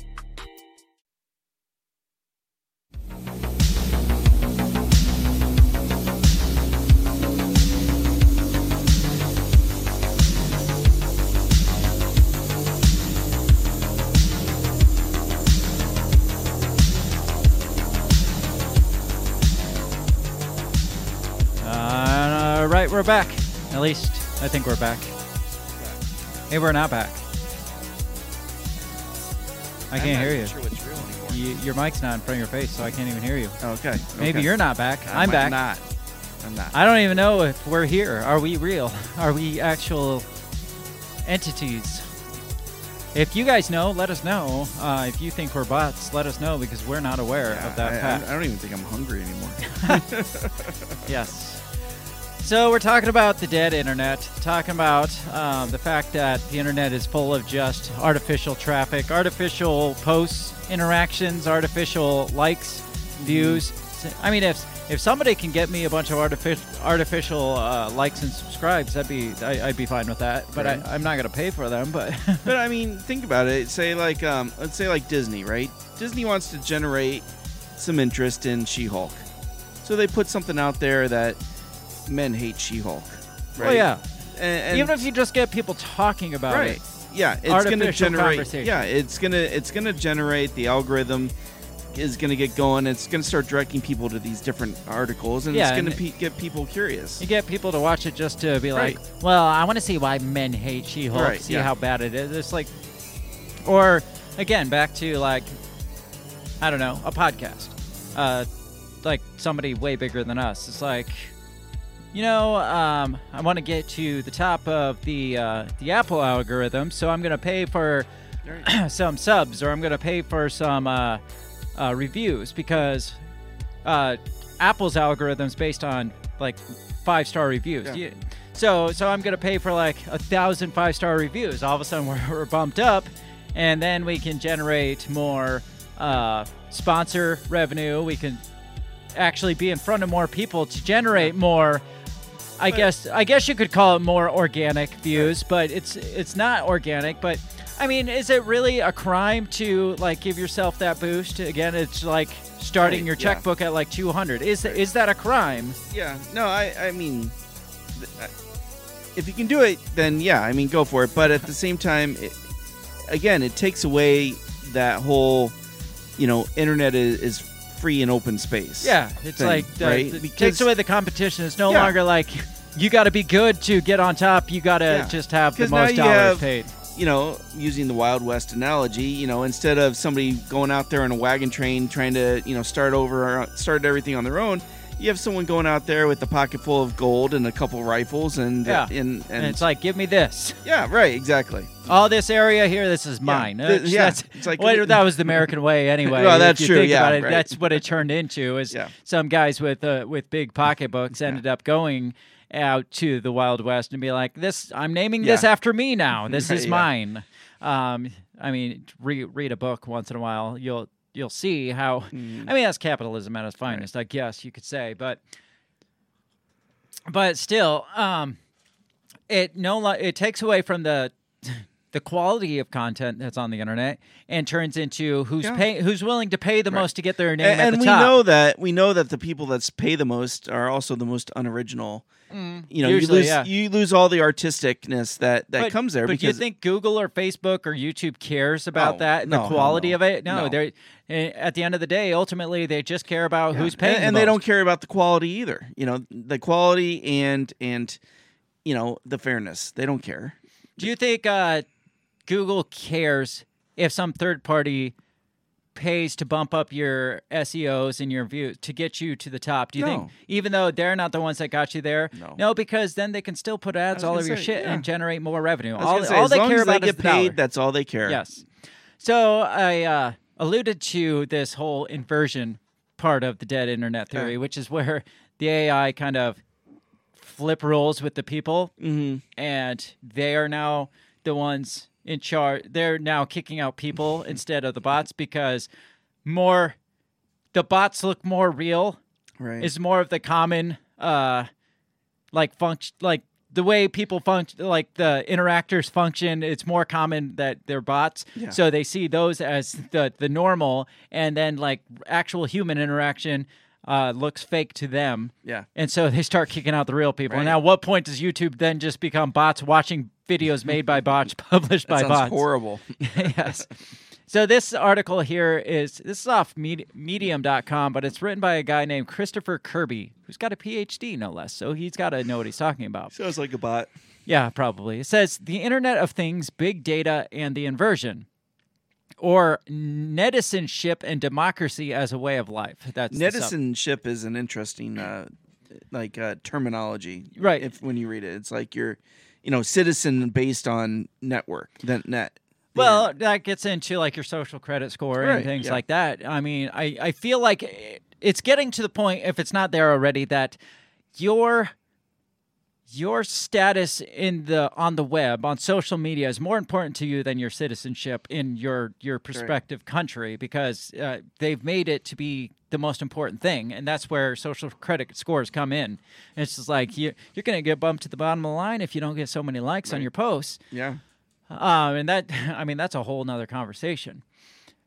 Right, we're back. At least I think we're back. Hey, we're not back. I can't hear you. I'm not sure what's real anymore. You, your mic's not in front of your face, so I can't even hear you. Okay. okay. Maybe you're not back. I'm, I'm back. Not. I'm not. I don't even know if we're here. Are we real? Are we actual entities? If you guys know, let us know. Uh, if you think we're bots, let us know, because we're not aware yeah, of that I, fact. I don't even think I'm hungry anymore. Yes. So we're talking about the dead internet, talking about uh, the fact that the internet is full of just artificial traffic, artificial posts, interactions, artificial likes, views. I mean, if if somebody can get me a bunch of artific- artificial uh, likes and subscribes, that'd be I, I'd be fine with that. But right. I, I'm not gonna pay for them. But but I mean, think about it. Say like um, let's say like Disney, right? Disney wants to generate some interest in She-Hulk, so they put something out there that. Men hate She-Hulk, right? Oh yeah, and, and even if you just get people talking about right. it, yeah, it's going to generate. Yeah, it's gonna it's gonna generate. The algorithm is going to get going. It's going to start directing people to these different articles, and yeah, it's going to pe- get people curious. You get people to watch it just to be like, right. well, I want to see why men hate She-Hulk. Right, see yeah. how bad it is. It's like, or again, back to like, I don't know, a podcast, uh, like somebody way bigger than us. It's like. You know, um, I want to get to the top of the uh, the Apple algorithm, so I'm going to pay for some subs, or I'm going to pay for some uh, uh, reviews, because uh, Apple's algorithm is based on, like, five-star reviews. Yeah. You, So so I'm going to pay for like a thousand five-star reviews. All of a sudden we're, we're bumped up, and then we can generate more uh, sponsor revenue. We can actually be in front of more people to generate more. I but, guess I guess you could call it more organic views, but it's it's not organic. But I mean, is it really a crime to like give yourself that boost? Again, it's like starting right, your checkbook yeah. at like two hundred. Is right. is that a crime? Yeah. No, I I mean, if you can do it, then yeah, I mean, go for it. But at the same time, it, again, it takes away that whole, you know, internet is, is free and open space. Yeah, it's thing, like the, right? It takes away the competition. It's no yeah. longer like you got to be good to get on top. You got to yeah. just have the most dollars have, paid. You know, using the Wild West analogy, you know, instead of somebody going out there on a wagon train trying to, you know, start over, start everything on their own, you have someone going out there with a pocket full of gold and a couple rifles, and yeah, and, and, and it's like, give me this. Yeah, right, exactly. All this area here, this is mine. Yeah, Oops, yeah. That's, it's like, well, that was the American way anyway. Well, that's if you true. Think yeah, about it, right. That's what it turned into. Is yeah. some guys with uh, with big pocketbooks yeah. ended up going out to the Wild West and be like, this, I'm naming yeah. this after me now. This right, is yeah. mine. Um, I mean, re- read a book once in a while. You'll. You'll see how, mm. I mean, that's capitalism at its finest, right. I guess you could say, but, but still, um, it no, it takes away from the, the quality of content that's on the internet and turns into who's yeah. pay, who's willing to pay the right. most to get their name and, at and the top. And we know that we know that the people that pay the most are also the most unoriginal. Mm, you know, usually, you lose yeah. you lose all the artisticness that, that but, comes there. But do you think Google or Facebook or YouTube cares about no, that and no, the quality no, no. of it? No, no. They're at the end of the day, ultimately, they just care about yeah. who's paying, and, and the they most. Don't care about the quality either. You know, the quality and and you know the fairness. They don't care. Do you think uh, Google cares if some third party pays to bump up your S E Os and your views to get you to the top? Do you no. think, even though they're not the ones that got you there? No, no, because then they can still put ads all over say, your shit yeah. and generate more revenue. All, say, all they care about they is get the paid. Dollar. That's all they care. Yes. So I uh, alluded to this whole inversion part of the dead internet theory, yeah. which is where the A I kind of flip roles with the people, mm-hmm. and they are now the ones in charge. They're now kicking out people instead of the bots, because more the bots look more real right. is more of the common uh like function, like the way people function, like the interactors function. It's more common that they're bots, yeah. so they see those as the the normal, and then like actual human interaction Uh, looks fake to them. Yeah. And so they start kicking out the real people. Right. And at what point does YouTube then just become bots watching videos made by bots, published that by bots? That's horrible. Yes. So this article here is, this is off medium dot com, but it's written by a guy named Christopher Kirby, who's got a P H D, no less. So he's got to know what he's talking about. Sounds like a bot. Yeah, probably. It says, the Internet of Things, Big Data, and the Inversion. Or netizenship and democracy as a way of life. That's netizenship is an interesting, uh, like, uh, terminology. Right. If when you read it, it's like you're, you know, citizen based on network, the net. Well, yeah. that gets into like your social credit score right. and things yeah. like that. I mean, I, I feel like it's getting to the point, if it's not there already, that your Your status in the on the web, on social media, is more important to you than your citizenship in your, your prospective right. country, because uh, they've made it to be the most important thing, and that's where social credit scores come in. And it's just like, you, you're going to get bumped to the bottom of the line if you don't get so many likes right. on your posts. Yeah. Um, and that, I mean, that's a whole nother conversation.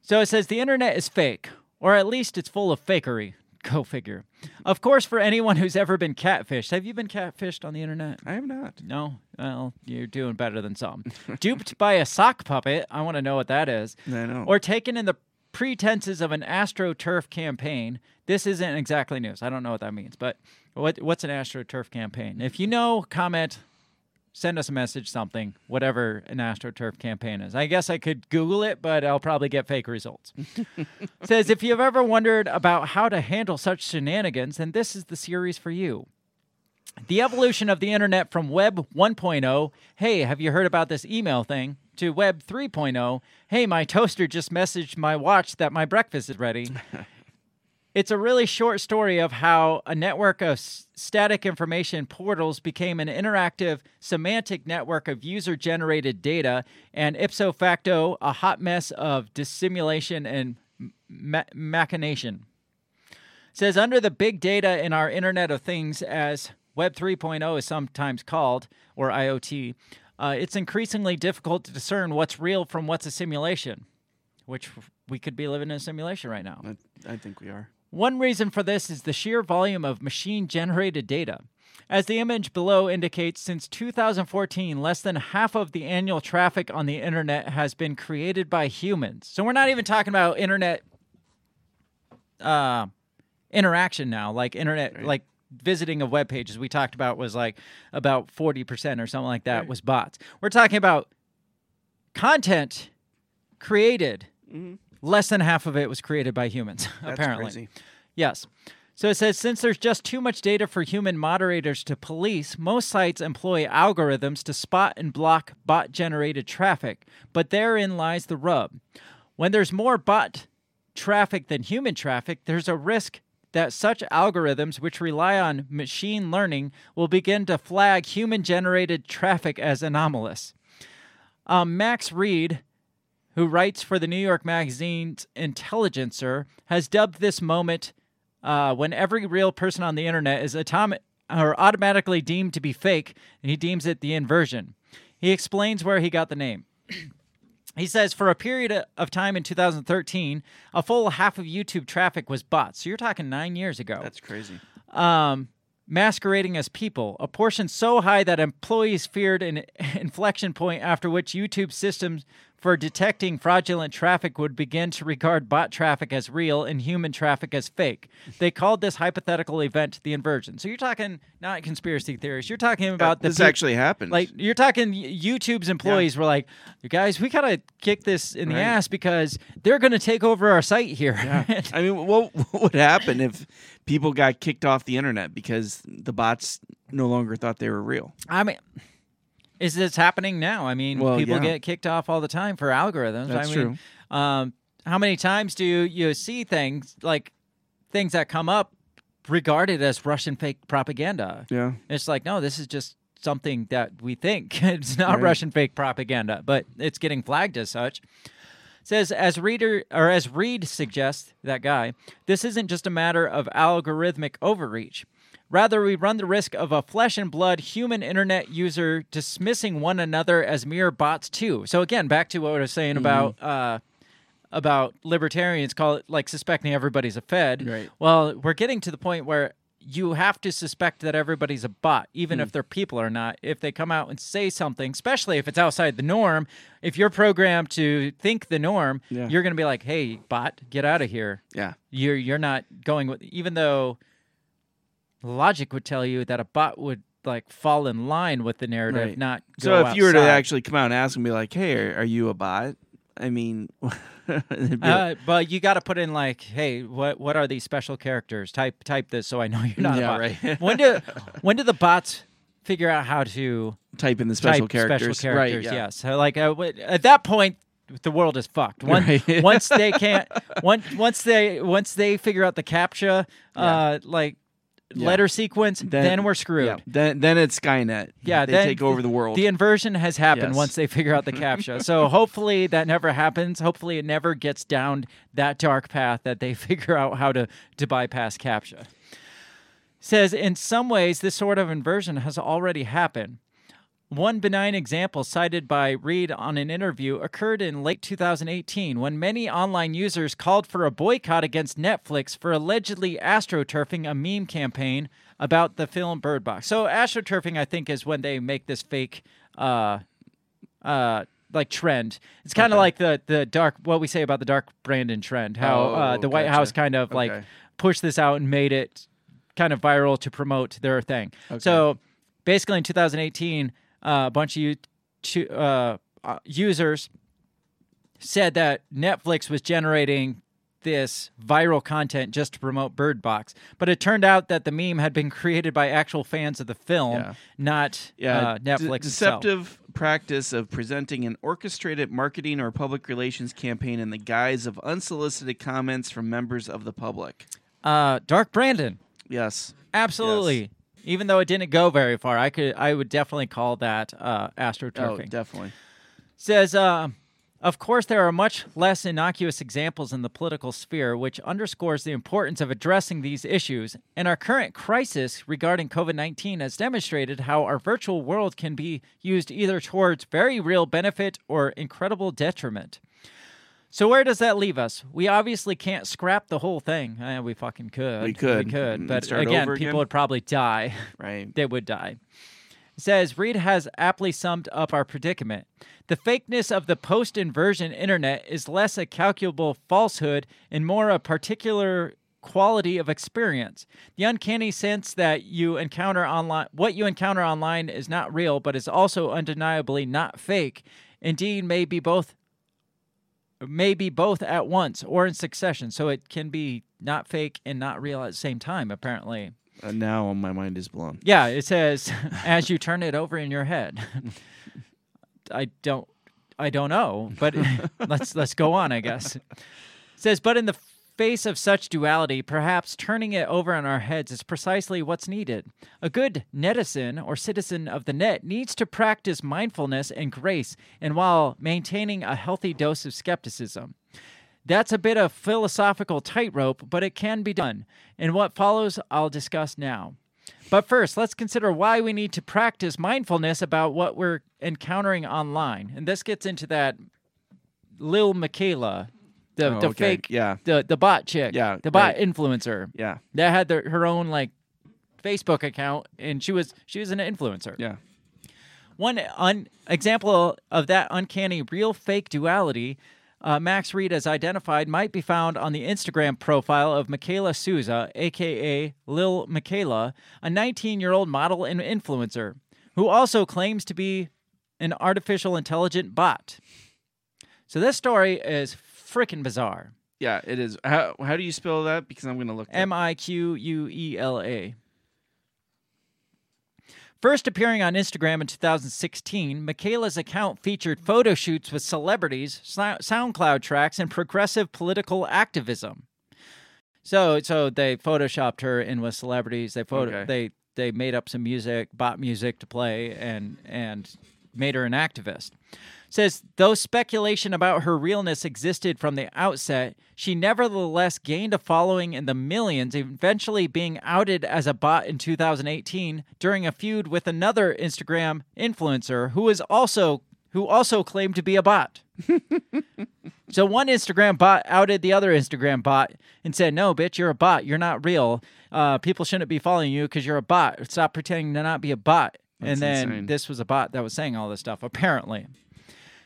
So it says, the internet is fake, or at least it's full of fakery. Go figure. Of course, for anyone who's ever been catfished. Have you been catfished on the internet? I have not. No? Well, you're doing better than some. Duped by a sock puppet. I want to know what that is. I know. Or taken in the pretenses of an AstroTurf campaign. This isn't exactly news. I don't know what that means, but what what's an AstroTurf campaign? If you know, comment, send us a message, something, whatever an AstroTurf campaign is. I guess I could Google it, but I'll probably get fake results. It says, if you've ever wondered about how to handle such shenanigans, then this is the series for you. The evolution of the internet from Web one point oh, hey, have you heard about this email thing, to Web three point oh, hey, my toaster just messaged my watch that my breakfast is ready, It's a really short story of how a network of static information portals became an interactive semantic network of user-generated data and ipso facto a hot mess of dissimulation and ma- machination. It says, under the big data in our Internet of Things, as Web three point oh is sometimes called, or I O T, uh, it's increasingly difficult to discern what's real from what's a simulation, which we could be living in a simulation right now. I, I think we are. One reason for this is the sheer volume of machine-generated data. As the image below indicates, since two thousand fourteen, less than half of the annual traffic on the internet has been created by humans. So we're not even talking about internet uh, interaction now, like internet, right. like visiting of web pages we talked about was like about forty percent or something like that right. was bots. We're talking about content created. Mm-hmm. Less than half of it was created by humans, That's apparently. Crazy. Yes. So it says, since there's just too much data for human moderators to police, most sites employ algorithms to spot and block bot-generated traffic. But therein lies the rub. When there's more bot traffic than human traffic, there's a risk that such algorithms, which rely on machine learning, will begin to flag human-generated traffic as anomalous. Um, Max Reed, who writes for the New York magazine's Intelligencer, has dubbed this moment uh, when every real person on the internet is atomic or automatically deemed to be fake, and he deems it the inversion. He explains where he got the name. He says, for a period of time in two thousand thirteen, a full half of YouTube traffic was bots. So you're talking nine years ago. That's crazy. Um... masquerading as people, a portion so high that employees feared an inflection point after which YouTube systems for detecting fraudulent traffic would begin to regard bot traffic as real and human traffic as fake. They called this hypothetical event the inversion. So you're talking not conspiracy theories. You're talking about uh, the this pe- actually happened. Like you're talking YouTube's employees yeah. were like, guys, we gotta kick this in right. the ass because they're gonna take over our site here. Yeah. I mean, what, what would happen if people got kicked off the internet because the bots no longer thought they were real? I mean. Is this happening now? I mean, well, people yeah. get kicked off all the time for algorithms. That's I mean, true. Um, how many times do you see things like things that come up regarded as Russian fake propaganda? Yeah. It's like, no, this is just something that we think. It's not right. Russian fake propaganda, but it's getting flagged as such. It says, as reader or as Reed suggests, that guy, this isn't just a matter of algorithmic overreach. Rather, we run the risk of a flesh-and-blood human internet user dismissing one another as mere bots, too. So, again, back to what I was saying mm. about uh, about libertarians, call it like suspecting everybody's a Fed. Right. Well, we're getting to the point where you have to suspect that everybody's a bot, even mm. if they're people or not. If they come out and say something, especially if it's outside the norm, if you're programmed to think the norm, yeah. you're going to be like, hey, bot, get out of here. Yeah, You're, you're not going with... Even though... Logic would tell you that a bot would like fall in line with the narrative, right. not go So if outside. You were to actually come out and ask and be like, hey, are, are you a bot? I mean... uh, like, but you got to put in like, hey, what what are these special characters? Type type this so I know you're not yeah, a bot. Right. when, do, when do the bots figure out how to... Type in the special characters. Special characters, right, yeah. yes. So like, uh, at that point... The world is fucked. One, right. once they can't, once once they once they figure out the CAPTCHA, yeah. uh, like Yeah. letter sequence, then, then we're screwed. Yeah. Then then it's Skynet. Yeah, they then, take over the world. The inversion has happened yes. once they figure out the CAPTCHA. So hopefully that never happens. Hopefully it never gets down that dark path that they figure out how to, to bypass CAPTCHA. Says, in some ways, this sort of inversion has already happened. One benign example cited by Reed on an interview occurred in late two thousand eighteen when many online users called for a boycott against Netflix for allegedly astroturfing a meme campaign about the film Bird Box. So astroturfing, I think, is when they make this fake uh, uh, like trend. It's kind of okay. like the, the dark what we say about the Dark Brandon trend, how oh, uh, the White gotcha. House kind of okay. like pushed this out and made it kind of viral to promote their thing. Okay. So basically in two thousand eighteen... Uh, a bunch of you to, uh, users said that Netflix was generating this viral content just to promote Bird Box. But it turned out that the meme had been created by actual fans of the film, yeah. not yeah. Uh, Netflix De- deceptive itself. Practice of presenting an orchestrated marketing or public relations campaign in the guise of unsolicited comments from members of the public. Uh, Dark Brandon. Yes. Absolutely. Yes. Even though it didn't go very far, I could, I would definitely call that uh, astroturfing. Oh, definitely. Says, uh, of course, there are much less innocuous examples in the political sphere, which underscores the importance of addressing these issues. And our current crisis regarding COVID nineteen has demonstrated how our virtual world can be used either towards very real benefit or incredible detriment. So where does that leave us? We obviously can't scrap the whole thing. Eh, we fucking could. We could. We could. But again, people again? would probably die. Right. They would die. It says, Reed has aptly summed up our predicament. The fakeness of the post-inversion internet is less a calculable falsehood and more a particular quality of experience. The uncanny sense that you encounter online, what you encounter online is not real, but is also undeniably not fake. Indeed, may be both... Maybe both at once or in succession, so it can be not fake and not real at the same time, apparently. Uh, now my mind is blown. Yeah, it says, as you turn it over in your head. I don't I don't know, but let's let's go on, I guess. It says, but in the face of such duality, perhaps turning it over in our heads is precisely what's needed. A good netizen or citizen of the net needs to practice mindfulness and grace, and while maintaining a healthy dose of skepticism. That's a bit of philosophical tightrope, but it can be done. And what follows, I'll discuss now. But first, let's consider why we need to practice mindfulness about what we're encountering online. And this gets into that Lil Miquela. The oh, the okay. fake, yeah. the, the bot chick, yeah, the bot right. influencer. Yeah. That had the, her own like Facebook account, and she was she was an influencer. Yeah. One un- example of that uncanny real-fake duality uh, Max Reed has identified might be found on the Instagram profile of Miquela Sousa, a k a. Lil Miquela, a nineteen-year-old model and influencer, who also claims to be an artificial intelligent bot. So this story is freaking bizarre. Yeah, it is. How how do you spell that? Because I'm going to look. M I Q U E L A. First appearing on Instagram in two thousand sixteen, Miquela's account featured photo shoots with celebrities, SoundCloud tracks, and progressive political activism. So so they photoshopped her in with celebrities. They photo okay. they they made up some music, bot music to play, and and made her an activist. Says, though speculation about her realness existed from the outset, she nevertheless gained a following in the millions, eventually being outed as a bot in two thousand eighteen during a feud with another Instagram influencer who is also who also claimed to be a bot. So one Instagram bot outed the other Instagram bot and said, no, bitch, you're a bot. You're not real. Uh, people shouldn't be following you because you're a bot. Stop pretending to not be a bot. That's and then insane. This was a bot that was saying all this stuff, apparently.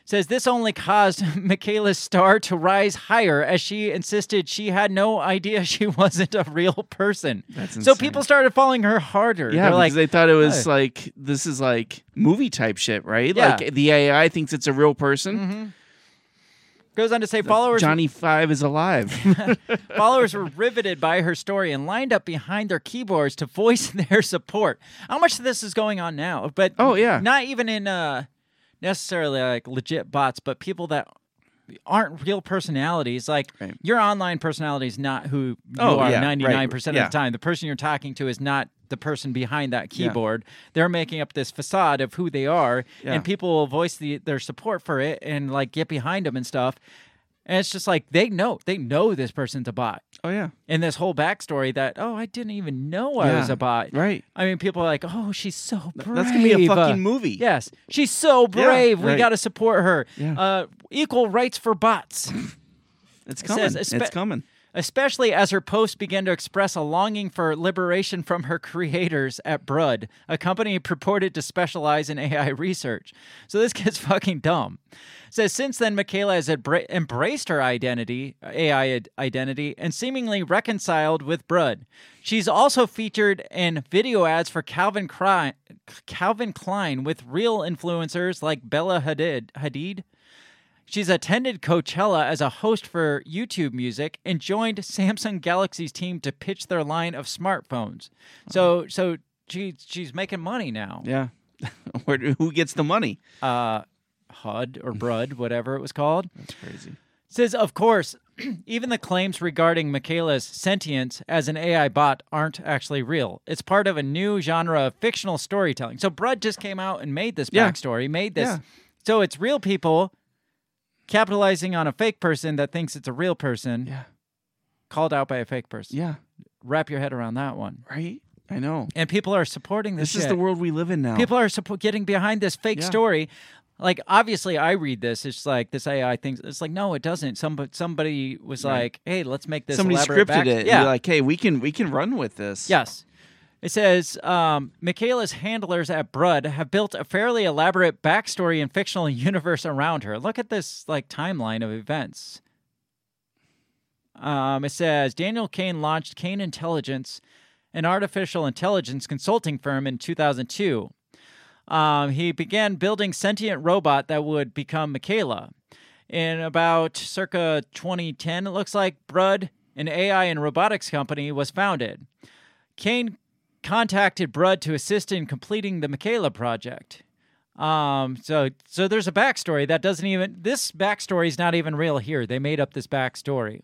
Says this only caused Miquela's star to rise higher as she insisted she had no idea she wasn't a real person. That's insane. So people started following her harder. Yeah, They're because like, they thought it was uh, like, this is like movie type shit, right? Yeah. Like the A I thinks it's a real person. Mm-hmm. Goes on to say followers... Johnny Five is alive. Followers were riveted by her story and lined up behind their keyboards to voice their support. How much of this is going on now? But oh, yeah. Not even in... Uh, necessarily like legit bots, but people that aren't real personalities. Like right. your online personality is not who you oh, are yeah, ninety-nine percent right. of yeah. the time. The person you're talking to is not the person behind that keyboard. Yeah. They're making up this facade of who they are, yeah. and people will voice the, their support for it and like get behind them and stuff. And it's just like they know. They know this person's a bot. Oh, yeah. And this whole backstory that, oh, I didn't even know I yeah, was a bot. Right. I mean, people are like, oh, she's so brave. That's going to be a fucking movie. Yes. She's so brave. Yeah, right. We got to support her. Yeah. Uh, equal rights for bots. It's coming. It says, espe- it's coming. Especially as her posts began to express a longing for liberation from her creators at Brud, a company purported to specialize in A I research. So this gets fucking dumb. It says, since then, Miquela has abra- embraced her identity, A I ad- identity, and seemingly reconciled with Brud. She's also featured in video ads for Calvin, Cry- Calvin Klein with real influencers like Bella Hadid, Hadid. She's attended Coachella as a host for YouTube Music and joined Samsung Galaxy's team to pitch their line of smartphones. So, so she she's making money now. Yeah, Where, who gets the money? Uh, H U D or Brud, whatever it was called. That's crazy. says, of course, even the claims regarding Miquela's sentience as an A I bot aren't actually real. It's part of a new genre of fictional storytelling. So Brud just came out and made this yeah. backstory, made this. Yeah. So it's real people capitalizing on a fake person that thinks it's a real person, yeah. called out by a fake person. Yeah. Wrap your head around that one. Right? I know. And people are supporting this This shit. Is the world we live in now. People are support getting behind this fake yeah. story. Like, obviously, I read this. It's like, this A I thing. It's like, no, it doesn't. Somebody, somebody was right. like, hey, let's make this Somebody scripted back. It. Yeah. You're like, hey, we can we can run with this. Yes. It says, um, Miquela's handlers at Brud have built a fairly elaborate backstory and fictional universe around her. Look at this, like, timeline of events. Um, it says, Daniel Kane launched Kane Intelligence, an artificial intelligence consulting firm, in two thousand two. Um, he began building sentient robot that would become Miquela. In about circa twenty ten, it looks like, Brud, an A I and robotics company, was founded. Kane contacted Brud to assist in completing the Miquela project. Um, so, so there's a backstory that doesn't even... This backstory is not even real here. They made up this backstory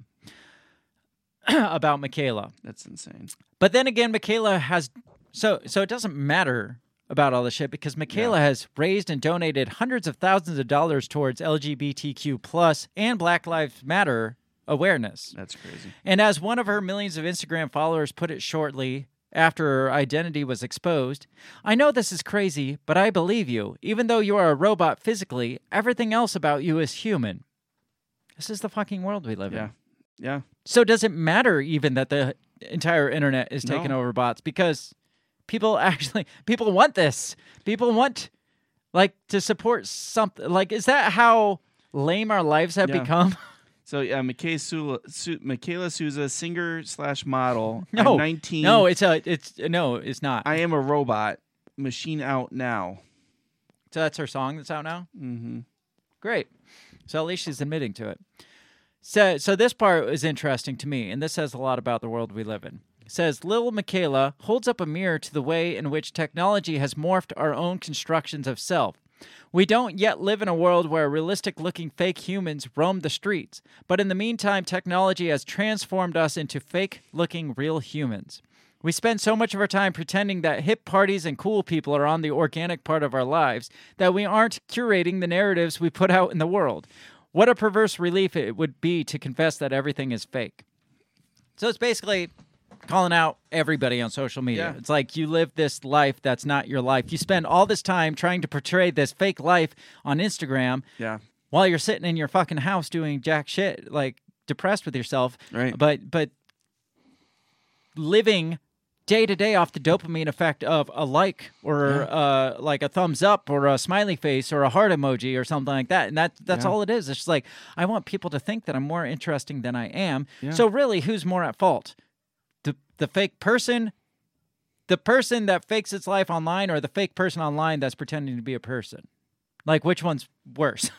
about Miquela. That's insane. But then again, Miquela has... So, so it doesn't matter about all this shit, because Miquela yeah. has raised and donated hundreds of thousands of dollars towards L G B T Q plus and Black Lives Matter awareness. That's crazy. And as one of her millions of Instagram followers put it shortly after her identity was exposed, I know this is crazy, but I believe you. Even though you are a robot physically, everything else about you is human. This is the fucking world we live yeah. in. Yeah. So does it matter even that the entire internet is taken no. over bots? Because... People actually, people want this. People want, like, to support something. Like, is that how lame our lives have yeah. become? So, yeah, Miquela Sousa, singer slash model. No, I'm nineteen. No, it's a, it's no, it's not. I am a robot. Machine out now. So that's her song that's out now? Mm-hmm. Great. So at least she's admitting to it. So, so this part is interesting to me, and this says a lot about the world we live in. Says, Lil Miquela holds up a mirror to the way in which technology has morphed our own constructions of self. We don't yet live in a world where realistic-looking fake humans roam the streets, but in the meantime, technology has transformed us into fake-looking real humans. We spend so much of our time pretending that hip parties and cool people are on the organic part of our lives that we aren't curating the narratives we put out in the world. What a perverse relief it would be to confess that everything is fake. So it's basically... calling out everybody on social media. Yeah. It's like, you live this life that's not your life. You spend all this time trying to portray this fake life on Instagram yeah. while you're sitting in your fucking house doing jack shit, like, depressed with yourself. Right. But but living day-to-day off the dopamine effect of a like or yeah. uh, like a thumbs up or a smiley face or a heart emoji or something like that. And that that's yeah. all it is. It's just like, I want people to think that I'm more interesting than I am. Yeah. So really, who's more at fault? The fake person, the person that fakes its life online, or the fake person online that's pretending to be a person? Like, which one's worse?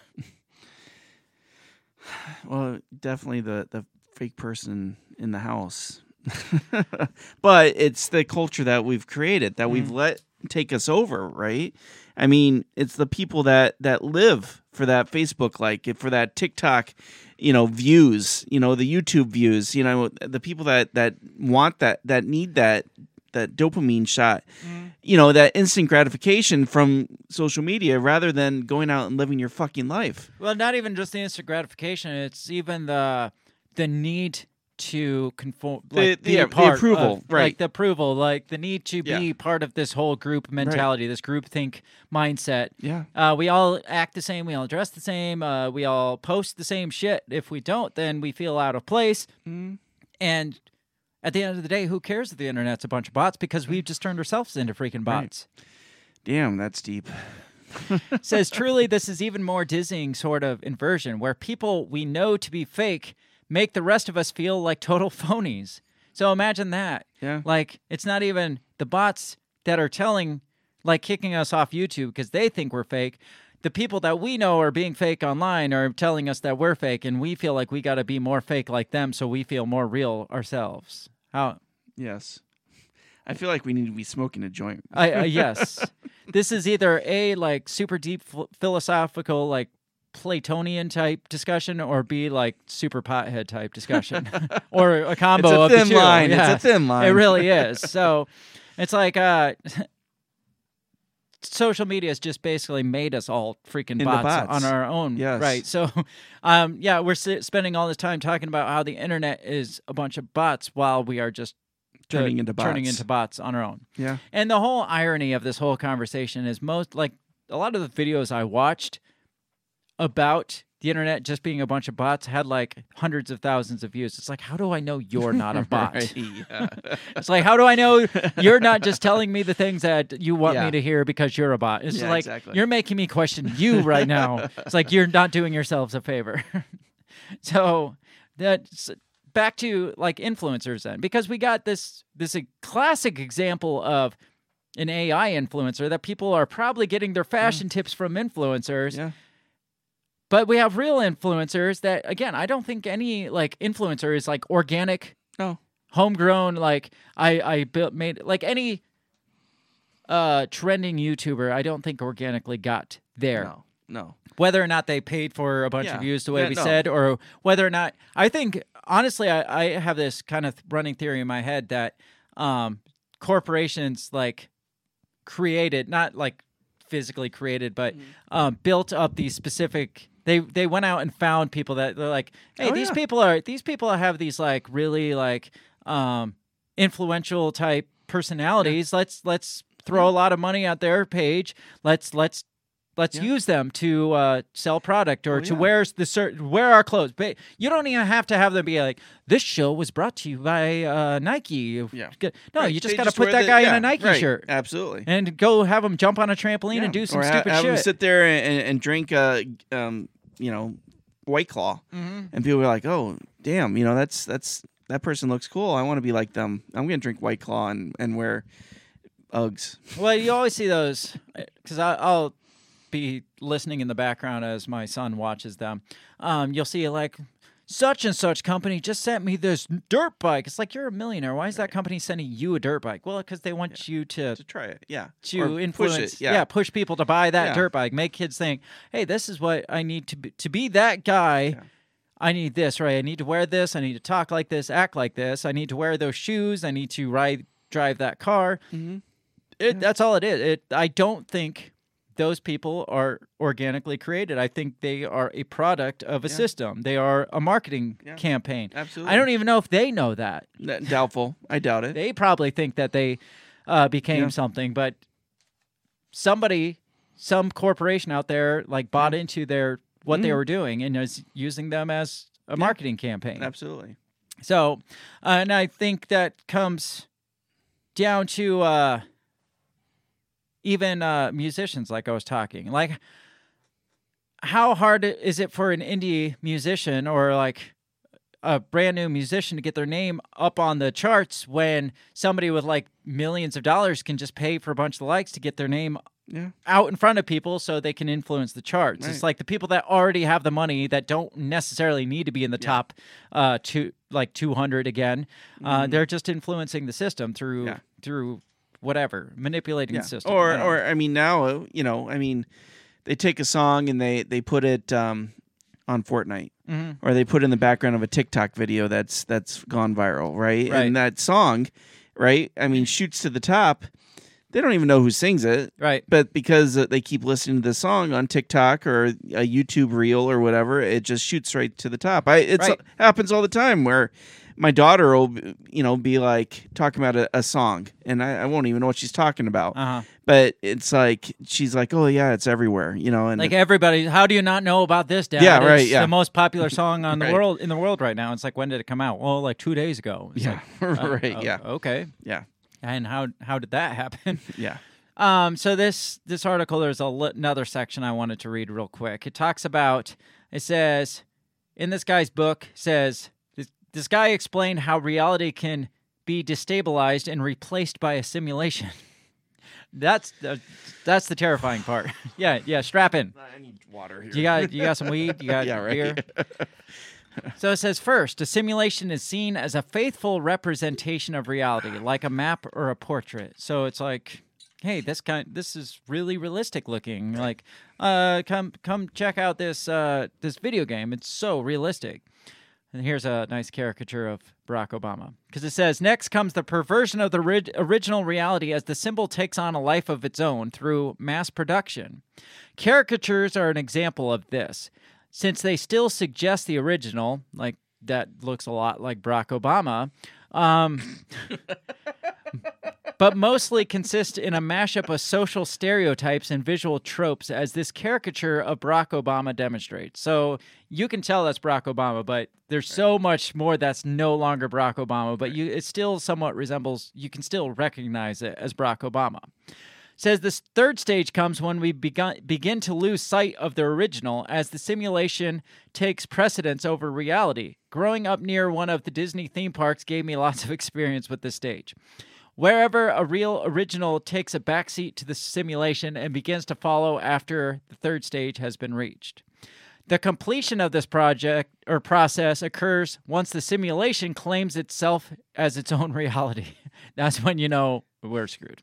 Well, definitely the, the fake person in the house. But it's the culture that we've created, that mm-hmm. we've let take us over, right? I mean, it's the people that, that live for that Facebook like, for that TikTok, you know, views, you know, the YouTube views, you know, the people that, that want that, that need that, that dopamine shot, mm. you know, that instant gratification from social media rather than going out and living your fucking life. Well, not even just the instant gratification. It's even the, the need to conform, like, the, the, the, the approval, of, right? Like the approval, like the need to yeah. be part of this whole group mentality, right. this groupthink mindset. Yeah, uh, we all act the same, we all dress the same, uh, we all post the same shit. If we don't, then we feel out of place. Mm. And at the end of the day, who cares if the internet's a bunch of bots? Because we've just turned ourselves into freaking bots. Right. Damn, that's deep. Says, truly, this is even more dizzying sort of inversion where people we know to be fake make the rest of us feel like total phonies. So imagine that. Yeah. Like, it's not even the bots that are telling, like, kicking us off YouTube because they think we're fake. The people that we know are being fake online are telling us that we're fake, and we feel like we got to be more fake like them so we feel more real ourselves. How? Yes. I feel like we need to be smoking a joint. I, uh, yes. This is either A, like, super deep ph- philosophical, like, Platonian type discussion or B, like super pothead type discussion or a combo of the two. It's a thin line. Yeah. It's a thin line. It really is. So it's like uh, social media has just basically made us all freaking bots, bots on our own. Yes. Right. So um, yeah, we're s- spending all this time talking about how the internet is a bunch of bots while we are just turning into bots. Turning into bots on our own. Yeah. And the whole irony of this whole conversation is most like a lot of the videos I watched about the internet just being a bunch of bots had like hundreds of thousands of views. It's like, how do I know you're not a bot? Right, yeah. It's like, how do I know you're not just telling me the things that you want yeah. me to hear because you're a bot? It's yeah, like, exactly. You're making me question you right now. It's like, you're not doing yourselves a favor. So that's... Back to like influencers then, because we got this this a classic example of an A I influencer that people are probably getting their fashion yeah. tips from influencers. Yeah. But we have real influencers that, again, I don't think any like influencer is like organic, no. homegrown. Like I I built made like any uh, trending YouTuber. I don't think organically got there. No. No. Whether or not they paid for a bunch yeah. of views the way yeah, we no. said, or whether or not I think honestly I, I have this kind of running theory in my head that um, corporations like created, not like physically created, but mm-hmm. um, built up these specific they they went out and found people that they're like, hey, oh, these yeah. people are these people have these like really like um, influential type personalities. Yeah. Let's let's throw yeah. a lot of money at their page. Let's let's Let's yeah. use them to uh, sell product or oh, to yeah. wear the cer- wear our clothes. But you don't even have to have them be like, this show was brought to you by uh, Nike. Yeah. No, right. You just got to put that the, guy yeah, in a Nike right. shirt. Absolutely. And go have him jump on a trampoline yeah. and do some or ha- stupid have shit. Have him sit there and, and drink, uh, um, you know, White Claw. Mm-hmm. And people are like, oh, damn, you know, that's that's that person looks cool. I want to be like them. I'm going to drink White Claw and, and wear Uggs. Well, you always see those because I'll... be listening in the background as my son watches them. Um, you'll see like such and such company just sent me this dirt bike. It's like, you're a millionaire. Why is right. that company sending you a dirt bike? Well, because they want yeah. you to, to try it. Yeah, to or influence. Push it. Yeah. yeah, push people to buy that yeah. dirt bike. Make kids think, hey, this is what I need to be. To be that guy. Yeah. I need this, right? I need to wear this. I need to talk like this, act like this. I need to wear those shoes. I need to ride, drive that car. Mm-hmm. It, yeah. That's all it is. It. I don't think. Those people are organically created. I think they are a product of a yeah. system. They are a marketing yeah. campaign. Absolutely. I don't even know if they know that. Doubtful. I doubt it. They probably think that they uh, became yeah. something, but somebody, some corporation out there, like bought yeah. into their what mm. they were doing and is using them as a yeah. marketing campaign. Absolutely. So, uh, and I think that comes down to. Uh, Even uh, musicians, like I was talking, like how hard is it for an indie musician or like a brand new musician to get their name up on the charts when somebody with like millions of dollars can just pay for a bunch of likes to get their name yeah. out in front of people so they can influence the charts. Right. It's like the people that already have the money that don't necessarily need to be in the yeah. top uh, two, like two hundred again. Mm-hmm. Uh, they're just influencing the system through yeah. through. Whatever, manipulating yeah. the system. Or, yeah. or I mean, now, you know, I mean, they take a song and they, they put it um, on Fortnite. Mm-hmm. Or they put it in the background of a TikTok video that's that's gone viral, right? right? And that song, right, I mean, shoots to the top. They don't even know who sings it. Right. But because they keep listening to the song on TikTok or a YouTube reel or whatever, it just shoots right to the top. I it's, right. It happens all the time where... My daughter will, you know, be like talking about a, a song, and I, I won't even know what she's talking about. Uh-huh. But it's like she's like, "Oh yeah, it's everywhere," you know. And like everybody, how do you not know about this, Dad? Yeah, right. It's yeah. the most popular song on right. the world in the world right now. It's like, when did it come out? Well, like two days ago. It's yeah, like, uh, right. Uh, yeah. Okay. Yeah. And how how did that happen? yeah. Um. So this this article, there's a l- another section I wanted to read real quick. It talks about. It says, in this guy's book, says. This guy explained how reality can be destabilized and replaced by a simulation. That's the, that's the terrifying part. yeah, yeah. Strap in. I need water here. You got you got some weed. You got yeah, right. beer. So it says, first, a simulation is seen as a faithful representation of reality, like a map or a portrait. So it's like hey, this kind, this is really realistic looking. Like, uh, come come check out this uh, this video game. It's so realistic. And here's a nice caricature of Barack Obama. Because it says, next comes the perversion of the ri- original reality as the symbol takes on a life of its own through mass production. Caricatures are an example of this. Since they still suggest the original, like that looks a lot like Barack Obama, um, but mostly consist in a mashup of social stereotypes and visual tropes, as this caricature of Barack Obama demonstrates. So you can tell that's Barack Obama, but there's so much more that's no longer Barack Obama, but you, it still somewhat resembles, you can still recognize it as Barack Obama. Says this third stage comes when we begun, begin to lose sight of the original as the simulation takes precedence over reality. Growing up near one of the Disney theme parks gave me lots of experience with this stage. Wherever a real original takes a backseat to the simulation and begins to follow after the third stage has been reached. The completion of this project or process occurs once the simulation claims itself as its own reality. That's when you know we're screwed.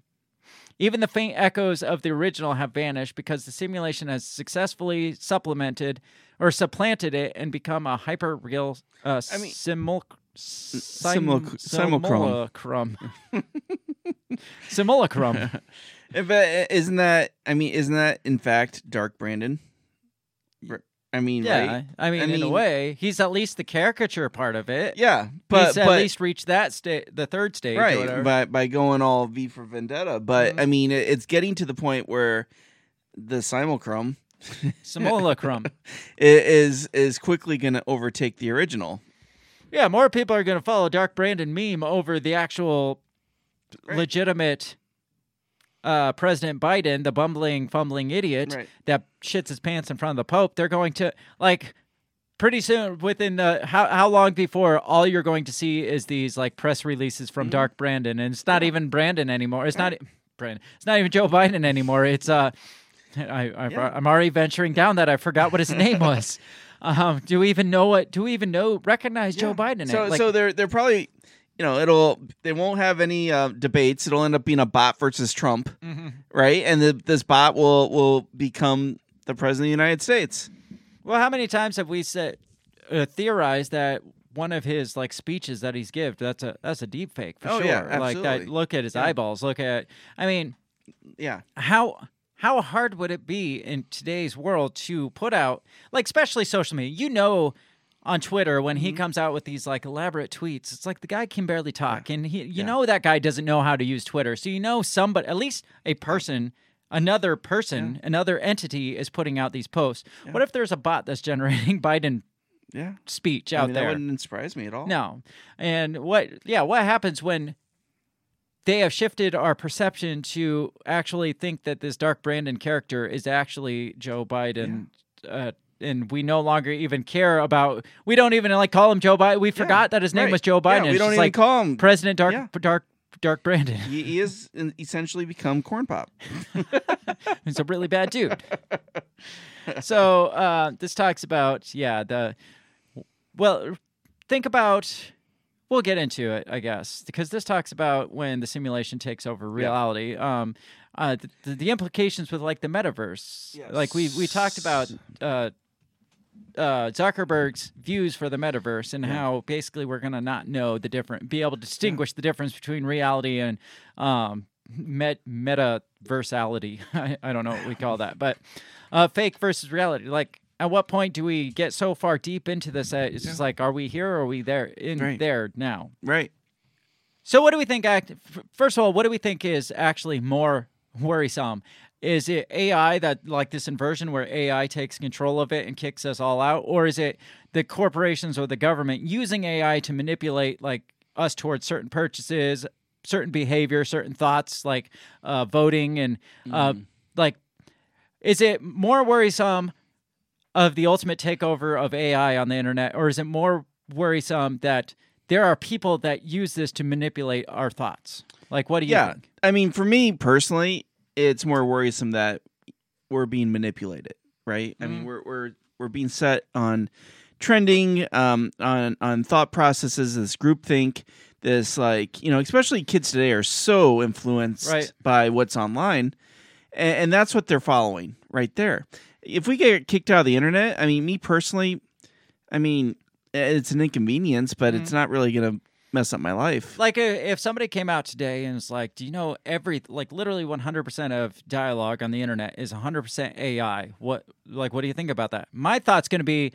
Even the faint echoes of the original have vanished because the simulation has successfully supplemented or supplanted it and become a hyper-real uh, I mean- simulacrum. Simul- simulacrum. Simulacrum. But isn't that, I mean, isn't that, in fact, Dark Brandon? I mean, yeah, right? I mean, I mean, in a way, he's at least the caricature part of it. Yeah. But he's at but, least reached that stage, the third stage. Right, by, by going all V for Vendetta. But, mm-hmm. I mean, it's getting to the point where the simulacrum, simulacrum is, is quickly going to overtake the original. Yeah, more people are going to follow Dark Brandon meme over the actual right. legitimate uh, President Biden, the bumbling, fumbling idiot right. that shits his pants in front of the Pope. They're going to, like, pretty soon, within uh, how how long before, all you're going to see is these, like, press releases from mm-hmm. Dark Brandon. And it's not even Brandon anymore. It's not Brandon. It's not even Joe Biden anymore. It's, uh, I, I, yeah. I'm already venturing down that. I forgot what his name was. Um, do we even know what? Do we even know? Recognize yeah. Joe Biden? So, like, so they're they're probably, you know, it'll they won't have any uh, debates. It'll end up being a bot versus Trump, mm-hmm. right? And the, this bot will will become the president of the United States. Well, how many times have we said uh, theorized that one of his like speeches that he's give that's a that's a deep fake for oh, sure? Yeah, absolutely. Like that. Look at his yeah. eyeballs. Look at. I mean, yeah. How. How hard would it be in today's world to put out, like, especially social media? You know, on Twitter, when mm-hmm. he comes out with these, like, elaborate tweets, it's like the guy can barely talk. Yeah. And he, you yeah. know that guy doesn't know how to use Twitter. So you know somebody, at least a person, another person, yeah. another entity is putting out these posts. Yeah. What if there's a bot that's generating Biden yeah. speech I out mean, there? That wouldn't surprise me at all. No. And what, yeah, what happens when they have shifted our perception to actually think that this Dark Brandon character is actually Joe Biden, yeah. uh, and we no longer even care about. We don't even like call him Joe Biden. We forgot yeah, that his name right. was Joe Biden. Yeah, we don't even like, call him President Dark yeah. Dark Dark Brandon. He, he has essentially become Corn Pop. He's a really bad dude. So uh, this talks about yeah the well think about. We'll get into it, I guess, because this talks about when the simulation takes over reality. Yeah. Um, uh, the, the implications with like the metaverse, yes. like we we talked about uh, uh, Zuckerberg's views for the metaverse and yeah. how basically we're gonna not know the different, be able to distinguish yeah. the difference between reality and um, met metaversality. I, I don't know what we call that, but uh, fake versus reality, like. At what point do we get so far deep into this that it's yeah. just like, are we here or are we there in right. there now? Right. So what do we think, act- first of all, what do we think is actually more worrisome? Is it A I, that like this inversion where A I takes control of it and kicks us all out? Or is it the corporations or the government using A I to manipulate like us towards certain purchases, certain behavior, certain thoughts, like uh, voting and uh, mm. like, is it more worrisome of the ultimate takeover of A I on the internet, or is it more worrisome that there are people that use this to manipulate our thoughts? Like, what do you yeah. think? I mean, for me personally, it's more worrisome that we're being manipulated, right? Mm-hmm. I mean, we're we're we're being set on trending, um, on on thought processes, this groupthink this, like, you know, especially kids today are so influenced right. by what's online, and, and that's what they're following right there. If we get kicked out of the internet, I mean, me personally, I mean, it's an inconvenience, but mm-hmm. it's not really going to mess up my life. Like, if somebody came out today and was like, do you know every, like, literally one hundred percent of dialogue on the internet is one hundred percent A I. What, like, what do you think about that? My thought's going to be,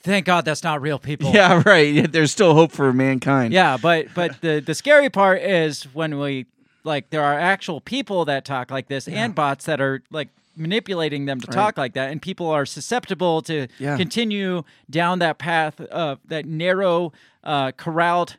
thank God that's not real people. Yeah, right. There's still hope for mankind. Yeah, but but the, the scary part is when we, like, there are actual people that talk like this yeah. and bots that are, like, manipulating them to right. talk like that, and people are susceptible to yeah. continue down that path of that narrow, uh, corralled.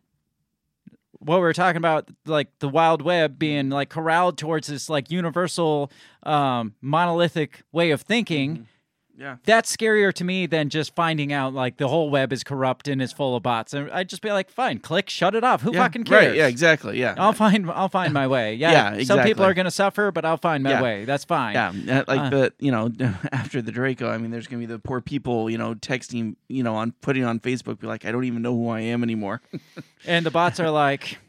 What we were talking about, like the wild web being like corralled towards this like universal, um, monolithic way of thinking. Yeah, that's scarier to me than just finding out like the whole web is corrupt and is full of bots. And I'd just be like, fine, click, shut it off. Who yeah, fucking cares? Right. Yeah, exactly. Yeah, I'll find I'll find my way. Yeah, yeah exactly. Some people are gonna suffer, but I'll find my yeah. way. That's fine. Yeah, like uh, the you know after the Draco, I mean, there's gonna be the poor people you know texting you know on putting on Facebook, be like, I don't even know who I am anymore. And the bots are like,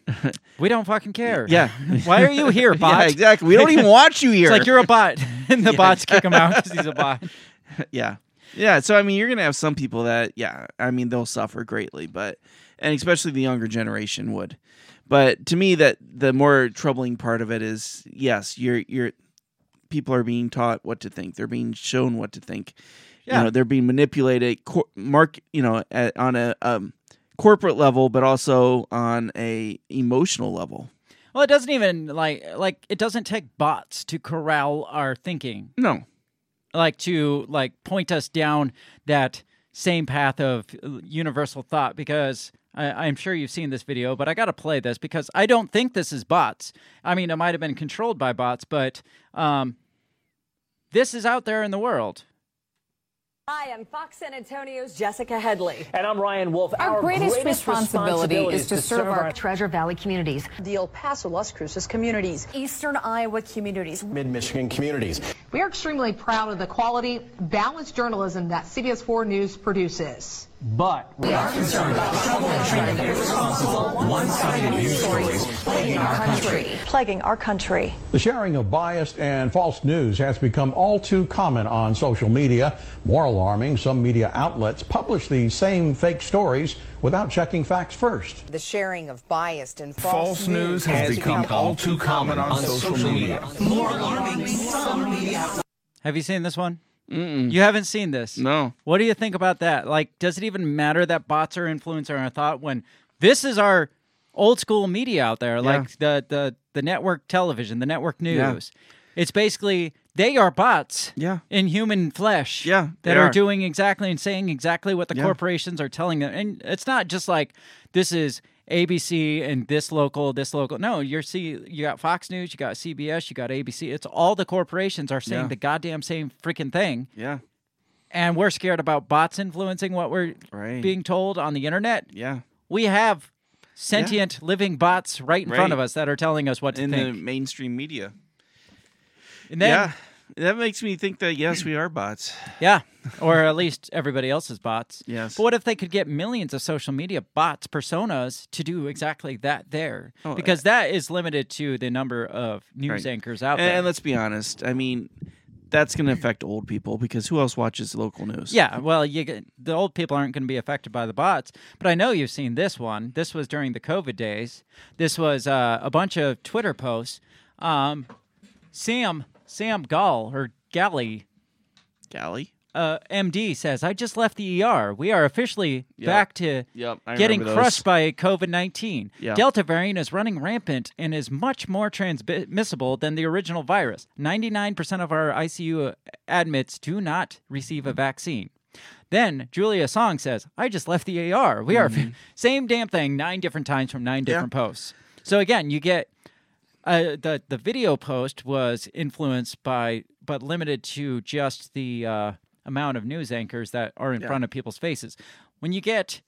we don't fucking care. Yeah, why are you here, bot? Yeah, exactly. We don't even watch you here. It's like you're a bot, and the yeah, bots kick him out because he's a bot. Yeah. Yeah. So, I mean, you're going to have some people that, yeah, I mean, they'll suffer greatly, but, and especially the younger generation would. But to me, that the more troubling part of it is, yes, you're, you're, people are being taught what to think. They're being shown what to think. Yeah. You know, they're being manipulated, cor- mark, you know, at, on a um, corporate level, but also on a emotional level. Well, it doesn't even like, like, it doesn't take bots to corral our thinking. No. Like to like point us down that same path of universal thought, because I, I'm sure you've seen this video, but I got to play this because I don't think this is bots. I mean, it might have been controlled by bots, but um, this is out there in the world. Hi, I'm Fox San Antonio's Jessica Headley. And I'm Ryan Wolf. Our, our greatest, greatest responsibility, responsibility is to, to serve our Treasure Valley communities. The El Paso, Las Cruces communities. Eastern Iowa communities. Mid-Michigan communities. We are extremely proud of the quality, balanced journalism that C B S four News produces. But we are concerned about troubling, irresponsible, one-sided news stories plaguing our country. Plaguing our country. The sharing of biased and false news has become all too common on social media. More alarming, some media outlets publish these same fake stories without checking facts first. The sharing of biased and false, false news has, has become, become all too common on, on social, social media. media. More alarming, some media. Have you seen this one? Mm-mm. You haven't seen this. No. What do you think about that? Like, does it even matter that bots are influencing our thought when this is our old school media out there, yeah. like the, the the network television, the network news? Yeah. It's basically they are bots yeah. in human flesh yeah, that are, are doing exactly and saying exactly what the yeah. corporations are telling them. And it's not just like this is A B C and this local, this local. No, you're see, you got Fox News, you got C B S, you got A B C. It's all the corporations are saying yeah. the goddamn same freaking thing. Yeah. And we're scared about bots influencing what we're right. being told on the internet. Yeah. We have sentient yeah. living bots right in right. front of us that are telling us what to in think. In the mainstream media. And then, yeah. That makes me think that, yes, we are bots. Yeah, or at least everybody else's bots. Yes. But what if they could get millions of social media bots, personas, to do exactly that there? Oh, because that is limited to the number of news right. anchors out and, there. And let's be honest. I mean, that's going to affect old people because who else watches local news? Yeah, well, you get, the old people aren't going to be affected by the bots. But I know you've seen this one. This was during the COVID days. This was uh, a bunch of Twitter posts. Um, Sam... Sam Gall, or Galley, Galley? Uh, M D says, I just left the E R. We are officially yep. back to yep, getting crushed those. by COVID nineteen. Yep. Delta variant is running rampant and is much more transmissible than the original virus. ninety-nine percent of our I C U admits do not receive a vaccine. Then Julia Song says, I just left the E R. We mm-hmm. are same damn thing nine different times from nine different yeah. posts. So again, you get... Uh, the the video post was influenced by, but limited to just the uh, amount of news anchors that are in yeah. front of people's faces. When you get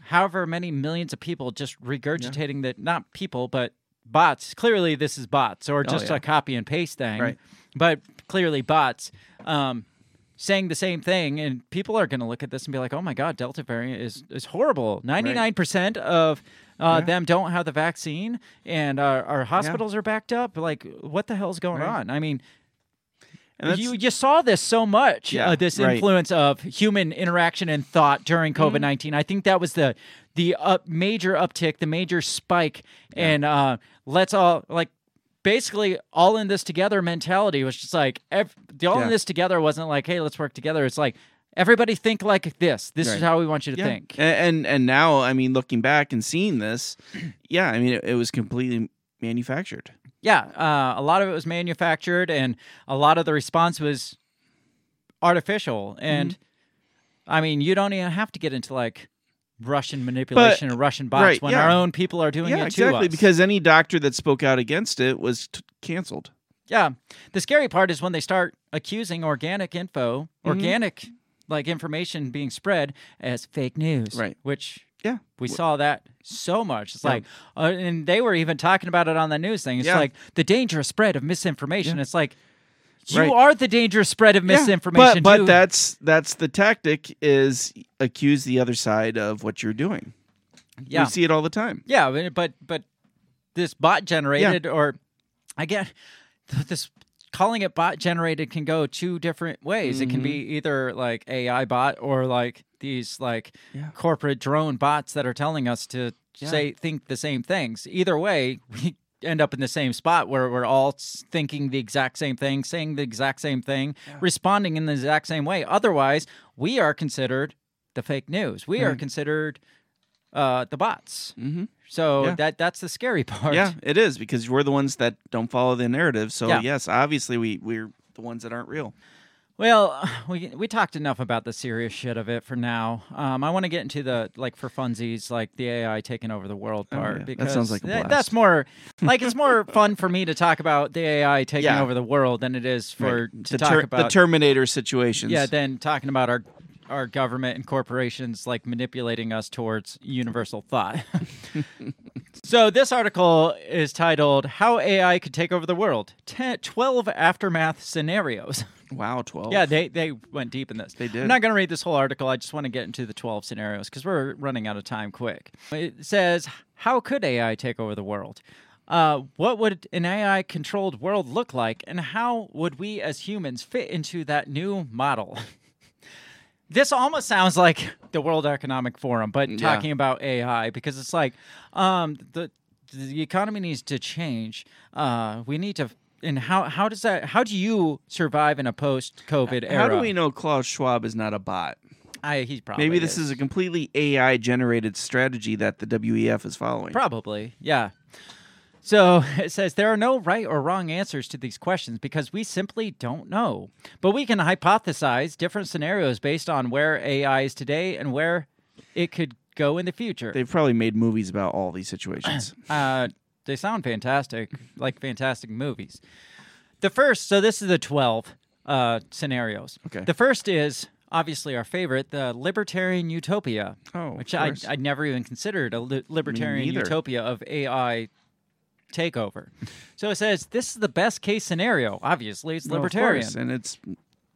however many millions of people just regurgitating yeah. the, not people, but bots, clearly this is bots or just oh, yeah. a copy and paste thing, right. but clearly bots, um, saying the same thing, and people are going to look at this and be like, oh my God, Delta variant is, is horrible. ninety-nine percent of uh, yeah. them don't have the vaccine, and our, our hospitals yeah. are backed up. Like, what the hell's going right. on? I mean, and you you saw this so much, yeah, uh, this right. influence of human interaction and thought during COVID nineteen. Mm. I think that was the the up, major uptick, the major spike, yeah. and uh, let's all, like, basically all in this together mentality was just like, ev- the all yeah. in this together wasn't like, hey, let's work together. It's like, everybody think like this. This right. is how we want you to yeah. think. And, and and now, I mean, looking back and seeing this, yeah, I mean, it, it was completely manufactured. Yeah, uh, a lot of it was manufactured, and a lot of the response was artificial. And, mm-hmm. I mean, you don't even have to get into, like, Russian manipulation but, or Russian bots right, when yeah. our own people are doing yeah, it exactly, to us. Yeah, exactly, because any doctor that spoke out against it was t- canceled. Yeah. The scary part is when they start accusing organic info, mm-hmm. organic, like, information being spread as fake news. Right. Which... Yeah, we saw that so much. It's yeah. like, uh, and they were even talking about it on the news thing. It's yeah. like the dangerous spread of misinformation. Yeah. It's like you right. are the dangerous spread of misinformation. Yeah. But, but that's that's the tactic, is accuse the other side of what you're doing. Yeah, we see it all the time. Yeah, but but this bot generated, yeah. or I get this. Calling it bot generated can go two different ways. Mm-hmm. It can be either like A I bot or like these like yeah. corporate drone bots that are telling us to yeah. say think the same things. Either way, we end up in the same spot where we're all thinking the exact same thing, saying the exact same thing, yeah. responding in the exact same way. Otherwise, we are considered the fake news. We right. are considered uh, the bots. Mm-hmm. So yeah. that that's the scary part. Yeah, it is, because we're the ones that don't follow the narrative. So yeah. yes, obviously we, we're the ones that aren't real. Well, we we talked enough about the serious shit of it for now. Um, I want to get into the, like, for funsies, like the A I taking over the world part. Oh, yeah. Because that sounds like a blast. Th- that's more, like, it's more fun for me to talk about the A I taking yeah. over the world than it is for right. to the talk ter- about... the Terminator situations. Yeah, than talking about our... our government and corporations, like, manipulating us towards universal thought. So this article is titled, How A I Could Take Over the World, ten, twelve Aftermath Scenarios. Wow, twelve. Yeah, they, they went deep in this. They did. I'm not going to read this whole article. I just want to get into the twelve scenarios because we're running out of time quick. It says, how could A I take over the world? Uh, what would an A I-controlled world look like, and how would we as humans fit into that new model? This almost sounds like the World Economic Forum, but yeah. talking about A I, because it's like um, the the economy needs to change. Uh, we need to, and how how does that? How do you survive in a post-COVID era? How do we know Klaus Schwab is not a bot? I, he's probably maybe this is. is a completely A I-generated strategy that the W E F is following. Probably, yeah. So it says, there are no right or wrong answers to these questions because we simply don't know. But we can hypothesize different scenarios based on where A I is today and where it could go in the future. They've probably made movies about all these situations. uh, they sound fantastic, like fantastic movies. The first, so this is the twelve uh, scenarios. Okay. The first is... obviously our favorite, the libertarian utopia, oh, which I, I never even considered a li- libertarian utopia of A I takeover. So it says, this is the best case scenario. Obviously, it's libertarian. Well, of course, and it's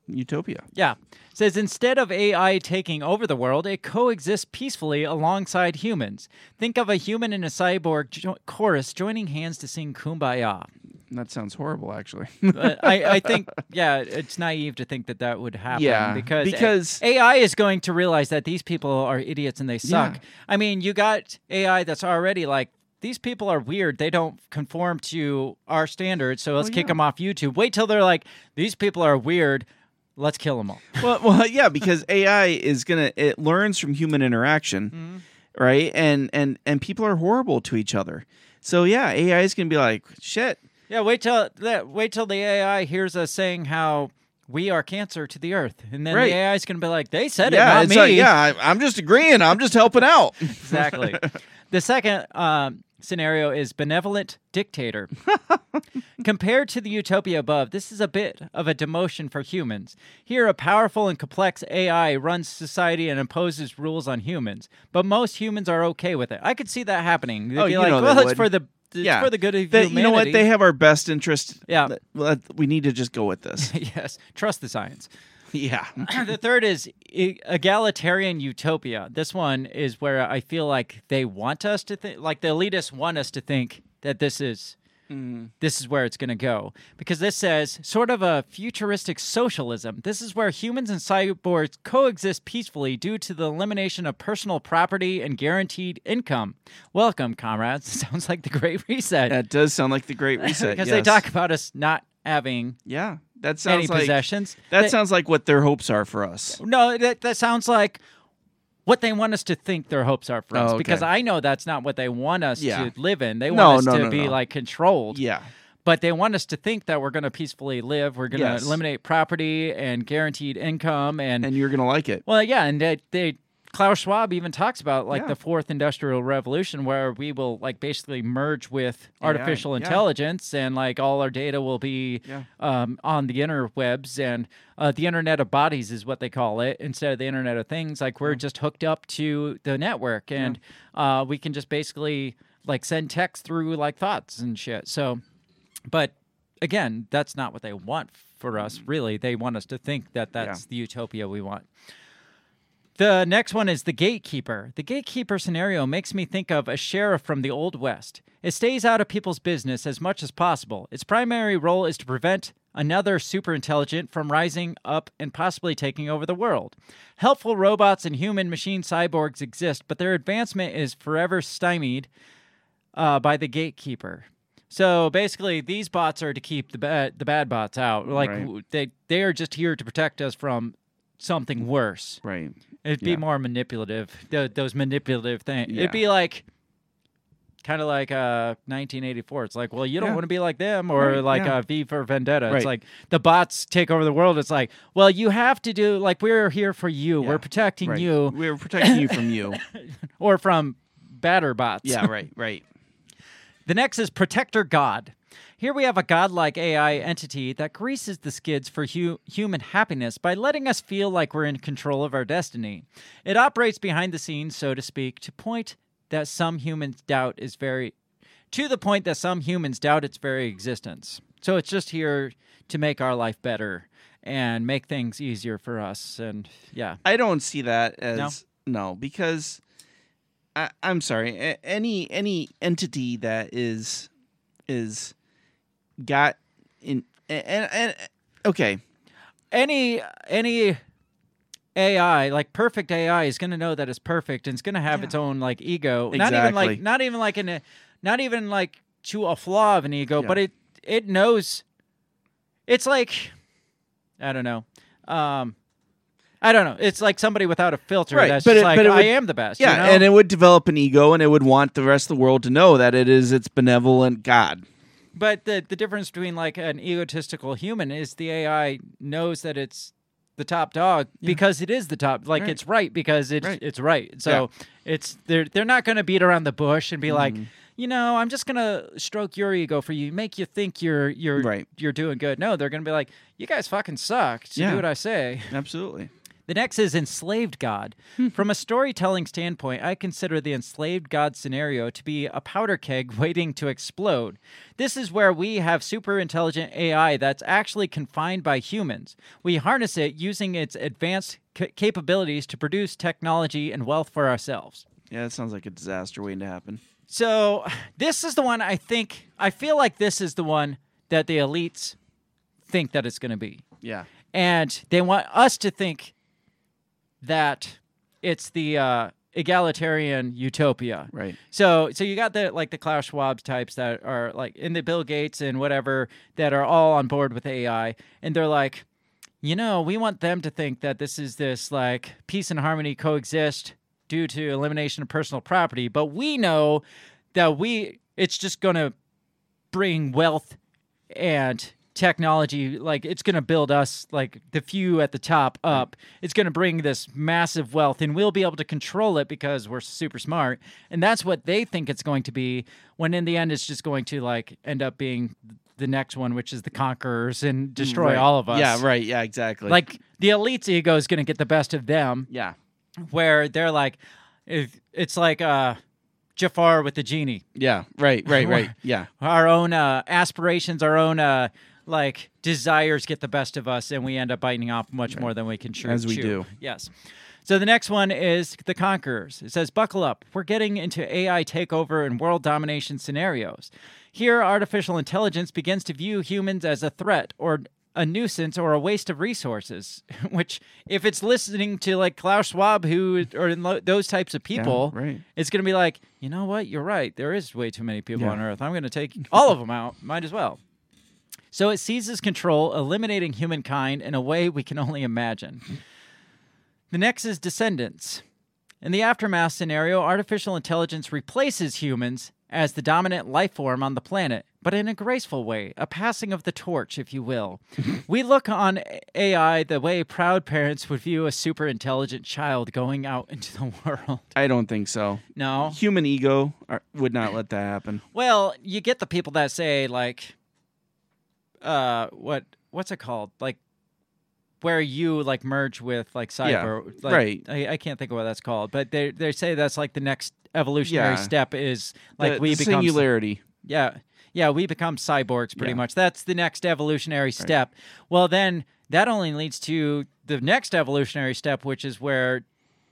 utopia. Yeah. It says, instead of A I taking over the world, it coexists peacefully alongside humans. Think of a human and a cyborg jo- chorus joining hands to sing Kumbaya. That sounds horrible, actually. uh, I, I think, yeah, it's naive to think that that would happen. Yeah, because, because... A- AI is going to realize that these people are idiots and they suck. Yeah. I mean, you got A I that's already like, these people are weird. They don't conform to our standards, so let's well, yeah. kick them off YouTube. Wait till they're like, these people are weird. Let's kill them all. well, well, yeah, because A I is going to, it learns from human interaction, mm-hmm. right? And, and, and people are horrible to each other. So, yeah, A I is going to be like, shit. Yeah, wait till wait till the A I hears us saying how we are cancer to the earth, and then right. the A I is going to be like, "They said yeah, it, not me." Like, yeah, I, I'm just agreeing. I'm just helping out. Exactly. The second um, scenario is benevolent dictator. Compared to the utopia above, this is a bit of a demotion for humans. Here, a powerful and complex A I runs society and imposes rules on humans, but most humans are okay with it. I could see that happening. They'd oh, be you like, know well, they it's would. for the It's yeah. for the good of the, humanity. You know what? They have our best interest. Yeah. We need to just go with this. Yes. Trust the science. Yeah. The third is egalitarian utopia. This one is where I feel like they want us to think, like the elitists want us to think that this is mm. this is where it's going to go. Because this says sort of a futuristic socialism. This is where humans and cyborgs coexist peacefully due to the elimination of personal property and guaranteed income. Welcome, comrades. Sounds like the Great Reset. That does sound like the Great Reset. Because yes. they talk about us not having yeah. That sounds any like, possessions. That, that sounds like what their hopes are for us. No, that that sounds like what they want us to think their hopes are for oh, us. Okay. Because I know that's not what they want us yeah. to live in. They want no, us no, to no, be no. like controlled. Yeah. But they want us to think that we're going to peacefully live. We're going to yes. eliminate property and guaranteed income. And, and you're going to like it. Well, yeah. And they, they Klaus Schwab even talks about like yeah. the fourth industrial revolution where we will like basically merge with artificial A I. Intelligence yeah. and like all our data will be yeah. um, on the interwebs and uh, the Internet of Bodies is what they call it instead of the Internet of Things. Like we're yeah. just hooked up to the network and yeah. uh, we can just basically like send text through like thoughts and shit. So, but again, that's not what they want for us really. They want us to think that that's yeah. the utopia we want. The next one is the gatekeeper. The gatekeeper scenario makes me think of a sheriff from the Old West. It stays out of people's business as much as possible. Its primary role is to prevent another superintelligent from rising up and possibly taking over the world. Helpful robots and human machine cyborgs exist, but their advancement is forever stymied uh, by the gatekeeper. So basically, these bots are to keep the bad, the bad bots out. Like right. they they are just here to protect us from something worse. Right. It'd be yeah. more manipulative. Th- those manipulative things. Yeah. It'd be like, kind of like uh, nineteen eighty-four. It's like, well, you don't yeah. want to be like them, or right. like yeah. uh, V for Vendetta. Right. It's like the bots take over the world. It's like, well, you have to do like we're here for you. Yeah. We're protecting right. you. We're protecting you from you, or from batter bots. Yeah. Right. Right. The next is Protector God. Here we have a godlike A I entity that greases the skids for hu- human happiness by letting us feel like we're in control of our destiny. It operates behind the scenes, so to speak, to point that some humans doubt is very to the point that some humans doubt its very existence. So it's just here to make our life better and make things easier for us. And yeah, I don't see that as no, no because I, I'm sorry, a- any any entity that is is got in and, and okay any any A I like perfect A I is going to know that it's perfect and it's going to have yeah. its own like ego exactly. not even like not even like in a not even like to a flaw of an ego yeah. but it it knows it's like I don't know um I don't know. It's like somebody without a filter right. that's but just it, like, but would, I am the best. Yeah, you know? And it would develop an ego, and it would want the rest of the world to know that it is its benevolent God. But the, the difference between like an egotistical human is the A I knows that it's the top dog yeah. because it is the top. Like right. it's right because it's right. it's right. So yeah. it's they're they're not going to beat around the bush and be mm. like, you know, I'm just going to stroke your ego for you, make you think you're you're right. you're doing good. No, they're going to be like, you guys fucking suck. So yeah. do what I say. Absolutely. The next is Enslaved God. From a storytelling standpoint, I consider the Enslaved God scenario to be a powder keg waiting to explode. This is where we have super intelligent A I that's actually confined by humans. We harness it using its advanced c- capabilities to produce technology and wealth for ourselves. Yeah, that sounds like a disaster waiting to happen. So this is the one I think, I feel like this is the one that the elites think that it's going to be. Yeah. And they want us to think that it's the uh, egalitarian utopia, right? So, so you got the like the Klaus Schwab types that are like in the Bill Gates and whatever that are all on board with A I, and they're like, you know, we want them to think that this is this like peace and harmony coexist due to elimination of personal property, but we know that we it's just going to bring wealth and technology, like it's going to build us, like the few at the top up. It's going to bring this massive wealth and we'll be able to control it because we're super smart. And that's what they think it's going to be, when in the end it's just going to like end up being the next one, which is the conquerors and destroy right. all of us. Yeah, right. Yeah, exactly. Like the elite's ego is going to get the best of them. Yeah. Where they're like, it's like, uh, Jafar with the genie. Yeah, right, right, right. Yeah. Our own uh, aspirations, our own uh, like desires get the best of us and we end up biting off much more than we can chew. As we chew. do. Yes. So the next one is The Conquerors. It says, buckle up. We're getting into A I takeover and world domination scenarios. Here, artificial intelligence begins to view humans as a threat or a nuisance or a waste of resources, which if it's listening to like Klaus Schwab who or lo- those types of people, yeah, right. it's going to be like, you know what? You're right. There is way too many people yeah. on Earth. I'm going to take all of them out. Might as well. So it seizes control, eliminating humankind in a way we can only imagine. The next is Descendants. In the aftermath scenario, artificial intelligence replaces humans as the dominant life form on the planet, but in a graceful way, a passing of the torch, if you will. We look on A I the way proud parents would view a super intelligent child going out into the world. I don't think so. No? Human ego are, would not let that happen. Well, you get the people that say, like, uh, what what's it called? Like, where you like merge with like cyber, yeah, like, right? I, I can't think of what that's called, but they they say that's like the next evolutionary yeah. step is like the, we the become singularity. Yeah, yeah, we become cyborgs pretty yeah. much. That's the next evolutionary step. Right. Well, then that only leads to the next evolutionary step, which is where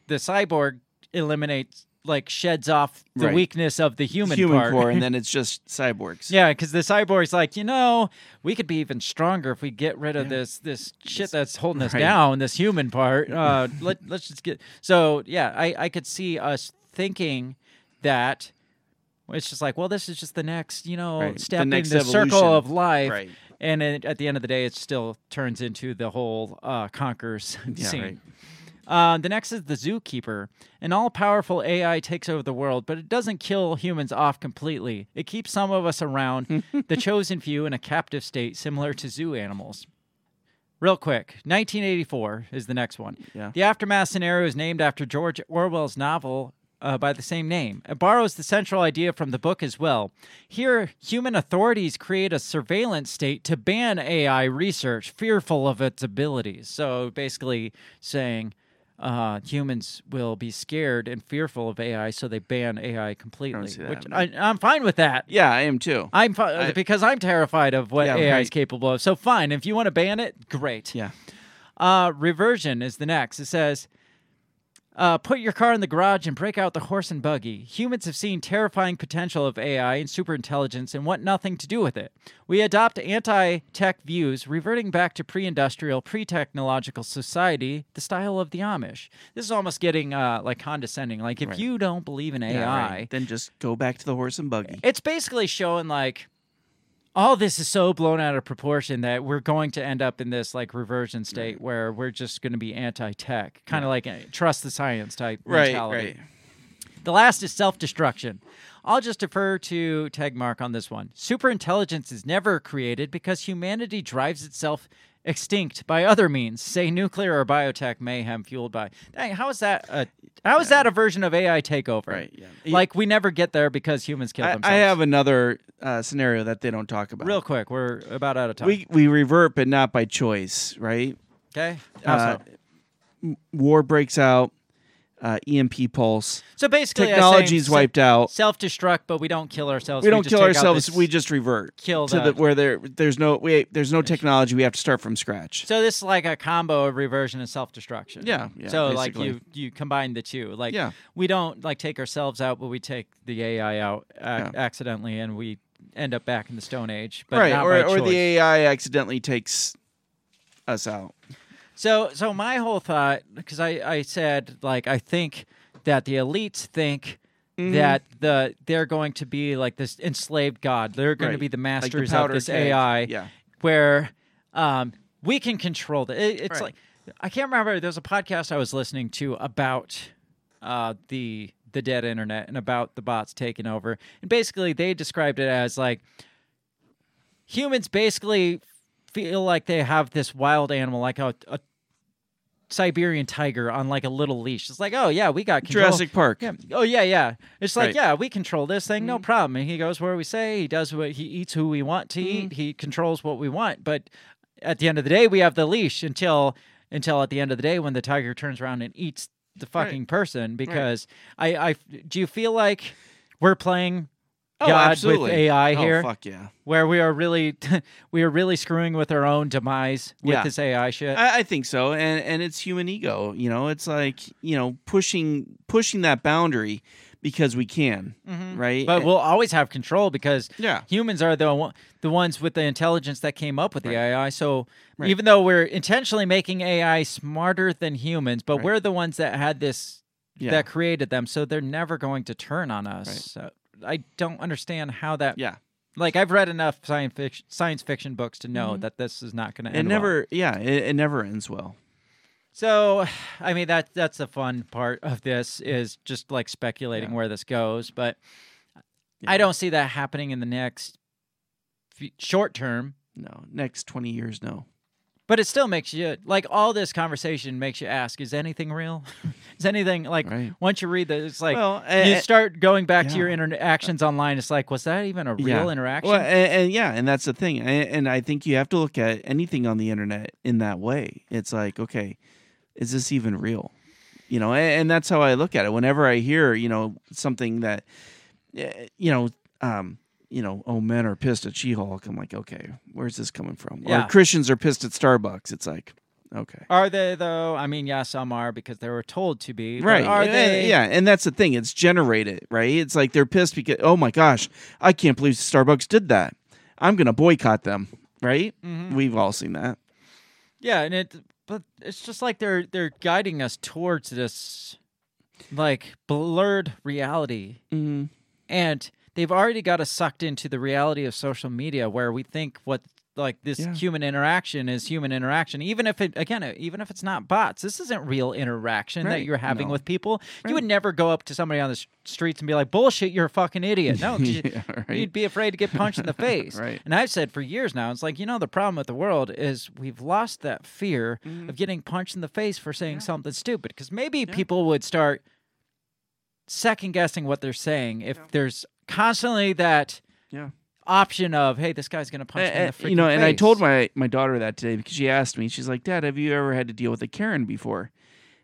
the cyborg eliminates. Like sheds off the right. weakness of the human, human part. core, and then it's just cyborgs. Yeah, because the cyborg's like, you know, we could be even stronger if we get rid of yeah. this this shit it's, that's holding us right. down. This human part. Uh, let let's just get. So yeah, I I could see us thinking that it's just like, well, this is just the next, you know, right. step the in the evolution. circle of life. Right. And it, at the end of the day, it still turns into the whole uh, conquers yeah, scene. Right. Uh, the next is The Zookeeper. An all-powerful A I takes over the world, but it doesn't kill humans off completely. It keeps some of us around, the chosen few, in a captive state similar to zoo animals. Real quick, nineteen eighty-four is the next one. Yeah. The aftermath scenario is named after George Orwell's novel uh, by the same name. It borrows the central idea from the book as well. Here, human authorities create a surveillance state to ban A I research, fearful of its abilities. So basically saying... Uh, humans will be scared and fearful of A I, so they ban A I completely. I don't see that which I, I'm fine with that. Yeah, I am too. I'm fi- I, because I'm terrified of what yeah, A I right. is capable of. So fine, if you want to ban it, great. Yeah. Uh, reversion is the next. It says, uh, put your car in the garage and break out the horse and buggy. Humans have seen terrifying potential of A I and superintelligence and want nothing to do with it. We adopt anti-tech views, reverting back to pre-industrial, pre-technological society, the style of the Amish. This is almost getting uh, like condescending. Like if right. you don't believe in A I... Yeah, right. Then just go back to the horse and buggy. It's basically showing like... all this is so blown out of proportion that we're going to end up in this like reversion state right. where we're just going to be anti-tech, kind of yeah. like trust the science type right, mentality. Right. The last is self-destruction. I'll just defer to Tegmark on this one. Superintelligence is never created because humanity drives itself extinct by other means, say nuclear or biotech mayhem fueled by. Dang, how is that? A, how is yeah. that a version of A I takeover? Right. Yeah. Like we never get there because humans kill I, themselves. I have another uh, scenario that they don't talk about. Real quick, we're about out of time. We we revert, but not by choice, right? Okay. Uh, so? War breaks out. Uh, E M P pulse. So basically, technology's saying, wiped out. Self-destruct, but we don't kill ourselves. We don't we kill ourselves. We just revert. Kill to the, where there, there's no we, there's no technology. We have to start from scratch. So this is like a combo of reversion and self-destruction. Yeah. yeah so basically. like you you combine the two. Like yeah. we don't like take ourselves out, but we take the A I out uh, yeah. accidentally, and we end up back in the Stone Age. But right. Not or by or choice. The A I accidentally takes us out. So so my whole thought, because I, I said, like, I think that the elites think mm-hmm. that the they're going to be, like, this enslaved god. They're going right. to be the masters like the of this cake. A I yeah. where um, we can control the, it. It's right. like, I can't remember. There was a podcast I was listening to about uh, the the dead internet and about the bots taking over. And basically they described it as, like, humans basically feel like they have this wild animal, like a... a Siberian tiger on like a little leash. It's like, oh yeah, we got control. Jurassic Park. Yeah. Oh yeah, yeah. It's like, right. yeah, we control this thing, mm-hmm. no problem. And he goes where we say, he does what he eats, who we want to mm-hmm. eat, he controls what we want. But at the end of the day, we have the leash until until at the end of the day when the tiger turns around and eats the fucking right. person. Because right. I, I, do you feel like we're playing oh, God absolutely. with A I here. Oh, fuck yeah. Where we are really we are really screwing with our own demise with yeah. this A I shit. I, I think so. And and it's human ego, you know, it's like, you know, pushing pushing that boundary because we can, mm-hmm. right? But and, we'll always have control because yeah. humans are the the ones with the intelligence that came up with the right. A I. So right. even though we're intentionally making A I smarter than humans, but right. we're the ones that had this yeah. that created them, so they're never going to turn on us. Right. So I don't understand how that yeah. Like, I've read enough science fiction, science fiction books to know mm-hmm. that this is not going to end well. It never, well. yeah, it, it never ends well. So, I mean, that that's the fun part of this is just, like, speculating yeah. where this goes. But yeah. I don't see that happening in the next f- short term. No, next twenty years, no. But it still makes you, like, all this conversation makes you ask, is anything real? Is anything, like, right. once you read this, it's like, well, uh, you start going back yeah. to your interactions online, it's like, was that even a real yeah. interaction? Well, and, and yeah, and that's the thing. And, and I think you have to look at anything on the internet in that way. It's like, okay, is this even real? You know, and, and that's how I look at it. Whenever I hear, you know, something that, you know, um, you know, oh, men are pissed at She-Hulk. I'm like, okay, where's this coming from? Yeah. Or Christians are pissed at Starbucks. It's like, okay. Are they, though? I mean, yeah, some are because they were told to be. Right. Are and, they? Yeah, and that's the thing. It's generated, right? It's like they're pissed because, oh, my gosh, I can't believe Starbucks did that. I'm going to boycott them, right? Mm-hmm. We've all seen that. Yeah, and it, but it's just like they're they're guiding us towards this, like, blurred reality. Mm-hmm. And they've already got us sucked into the reality of social media where we think what like this yeah. human interaction is human interaction. Even if it, again, even if it's not bots, this isn't real interaction right. that you're having no. with people. Right. You would never go up to somebody on the streets and be like, bullshit, you're a fucking idiot. No, yeah, right. you'd be afraid to get punched in the face. Right. And I've said for years now, it's like, you know, the problem with the world is we've lost that fear mm. of getting punched in the face for saying yeah. something stupid. Because maybe yeah. people would start second guessing what they're saying if yeah. there's constantly that yeah. option of, hey, this guy's going to punch uh, me in the freaking face. You know, and face. I told my, my daughter that today because she asked me, she's like, Dad, have you ever had to deal with a Karen before?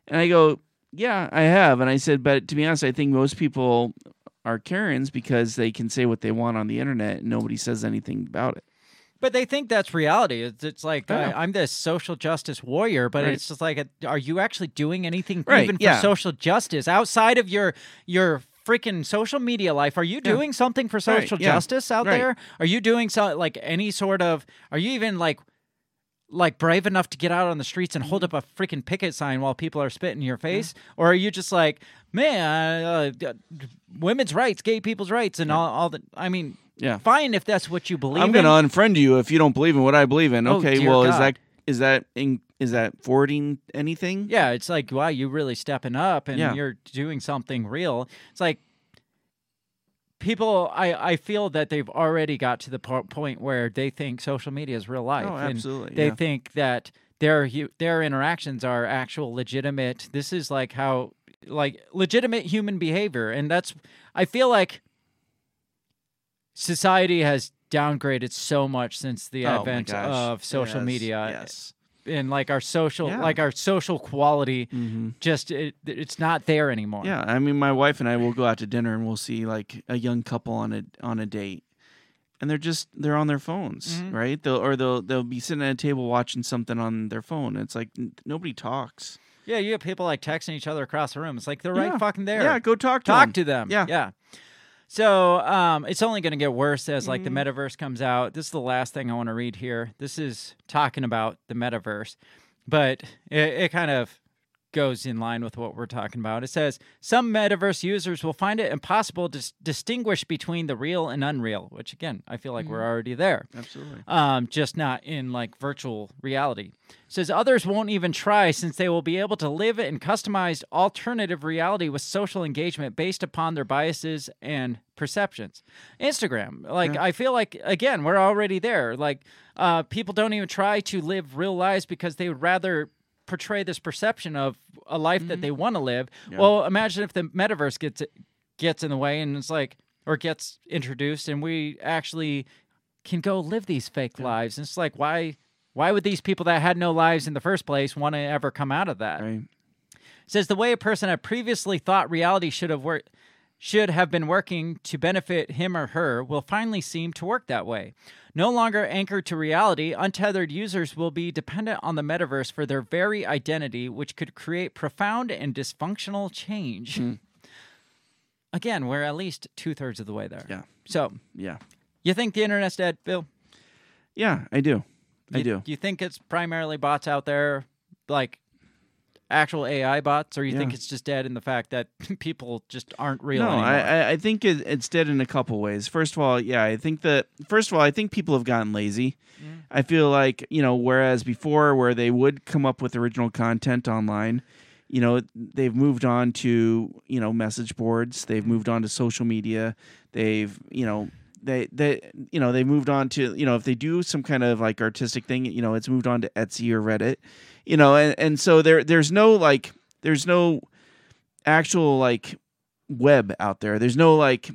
And I go, yeah, I have. And I said, but to be honest, I think most people are Karens because they can say what they want on the internet and nobody says anything about it. But they think that's reality. It's, it's like, yeah. I, I'm this social justice warrior, but right. it's just like, a, are you actually doing anything right. even yeah. for social justice outside of your your freaking social media life? Are you doing yeah. something for social right. justice yeah. out right. there? Are you doing so, like any sort of, are you even like like brave enough to get out on the streets and hold up a freaking picket sign while people are spitting in your face? Yeah. Or are you just like, man, uh, uh, women's rights, gay people's rights, and yeah. all, all the, I mean, yeah. fine if that's what you believe I'm in. I'm going to unfriend you if you don't believe in what I believe in. Oh, okay, well, God. is that is that in, is that forwarding anything? Yeah, it's like, wow, you're really stepping up and yeah. you're doing something real. It's like people, I, I feel that they've already got to the po- point where they think social media is real life. Oh, absolutely. And they yeah. think that their their interactions are actual legitimate. This is like how, like legitimate human behavior. And that's, I feel like society has downgraded so much since the oh advent of social yes, media, yes. and like our social, yeah. like our social quality, mm-hmm. just it, it's not there anymore. Yeah, I mean, my wife and I will go out to dinner and we'll see like a young couple on a on a date, and they're just they're on their phones, mm-hmm. right? They'll, or they'll they'll be sitting at a table watching something on their phone. It's like n- nobody talks. Yeah, you have people like texting each other across the room. It's like they're yeah. right fucking there. Yeah, go talk to talk them. to them. Yeah, yeah. So um, it's only going to get worse as like the metaverse comes out. This is the last thing I want to read here. This is talking about the metaverse, but it, it kind of goes in line with what we're talking about. It says, some metaverse users will find it impossible to s- distinguish between the real and unreal, which again, I feel like mm-hmm. we're already there. Absolutely. Um, just not in like virtual reality. It says others won't even try since they will be able to live in customized alternative reality with social engagement based upon their biases and perceptions. Instagram, like yeah. I feel like, again, we're already there. Like uh, people don't even try to live real lives because they would rather portray this perception of a life mm-hmm. that they want to live. Yeah. Well, imagine if the metaverse gets gets in the way and it's like, or gets introduced, and we actually can go live these fake yeah. lives. And it's like, why why would these people that had no lives in the first place want to ever come out of that? Right. It says the way a person had previously thought reality should have worked should have been working to benefit him or her will finally seem to work that way. No longer anchored to reality, untethered users will be dependent on the metaverse for their very identity, which could create profound and dysfunctional change. Mm. Again, we're at least two-thirds of the way there. Yeah. So, yeah. You think the internet's dead, Bill? Yeah, I do. I you, do. You think it's primarily bots out there, like actual A I bots, or you yeah. think it's just dead in the fact that people just aren't real no, anymore? No, I, I think it, it's dead in a couple ways. First of all, yeah, I think that, first of all, I think people have gotten lazy. Mm. I feel like, you know, whereas before where they would come up with original content online, you know, they've moved on to, you know, message boards. They've moved on to social media. They've, you know... They, they, you know, they moved on to, you know, if they do some kind of like artistic thing, you know, it's moved on to Etsy or Reddit, you know, and, and so there, there's no like, there's no actual like web out there. There's no like,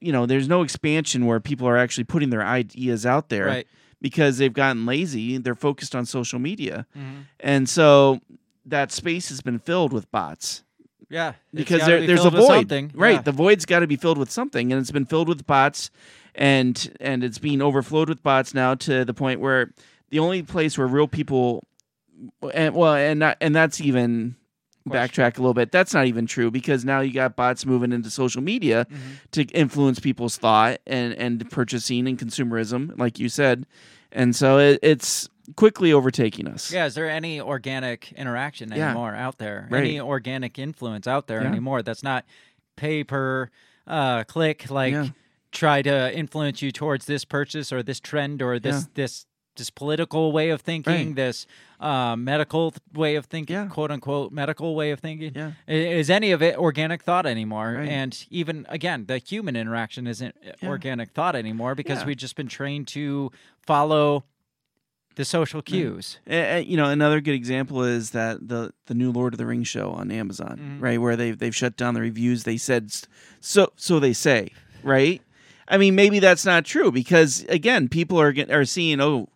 you know, there's no expansion where people are actually putting their ideas out there right. because they've gotten lazy. They're focused on social media. Mm-hmm. And so that space has been filled with bots. Yeah, because there, there's a void, right? Yeah. The void's got to be filled with something, and it's been filled with bots, and and it's being overflowed with bots now to the point where the only place where real people, and well, and not, and that's even backtrack a little bit. That's not even true because now you got bots moving into social media mm-hmm. to influence people's thought and and purchasing and consumerism, like you said, and so it, it's. quickly overtaking us. Yeah, is there any organic interaction anymore yeah. out there? Right. Any organic influence out there yeah. anymore that's not pay per uh, click, like yeah. try to influence you towards this purchase or this trend or this yeah. this, this political way of thinking, right. this uh, medical way of thinking, yeah. quote-unquote medical way of thinking. Yeah. Is any of it organic thought anymore? Right. And even, again, the human interaction isn't yeah. organic thought anymore because yeah. we've just been trained to follow... the social cues. Uh, you know, another good example is that the, the new Lord of the Rings show on Amazon, mm-hmm. right, where they've, they've shut down the reviews. They said, so so they say, right? I mean, maybe that's not true because, again, people are are seeing, oh,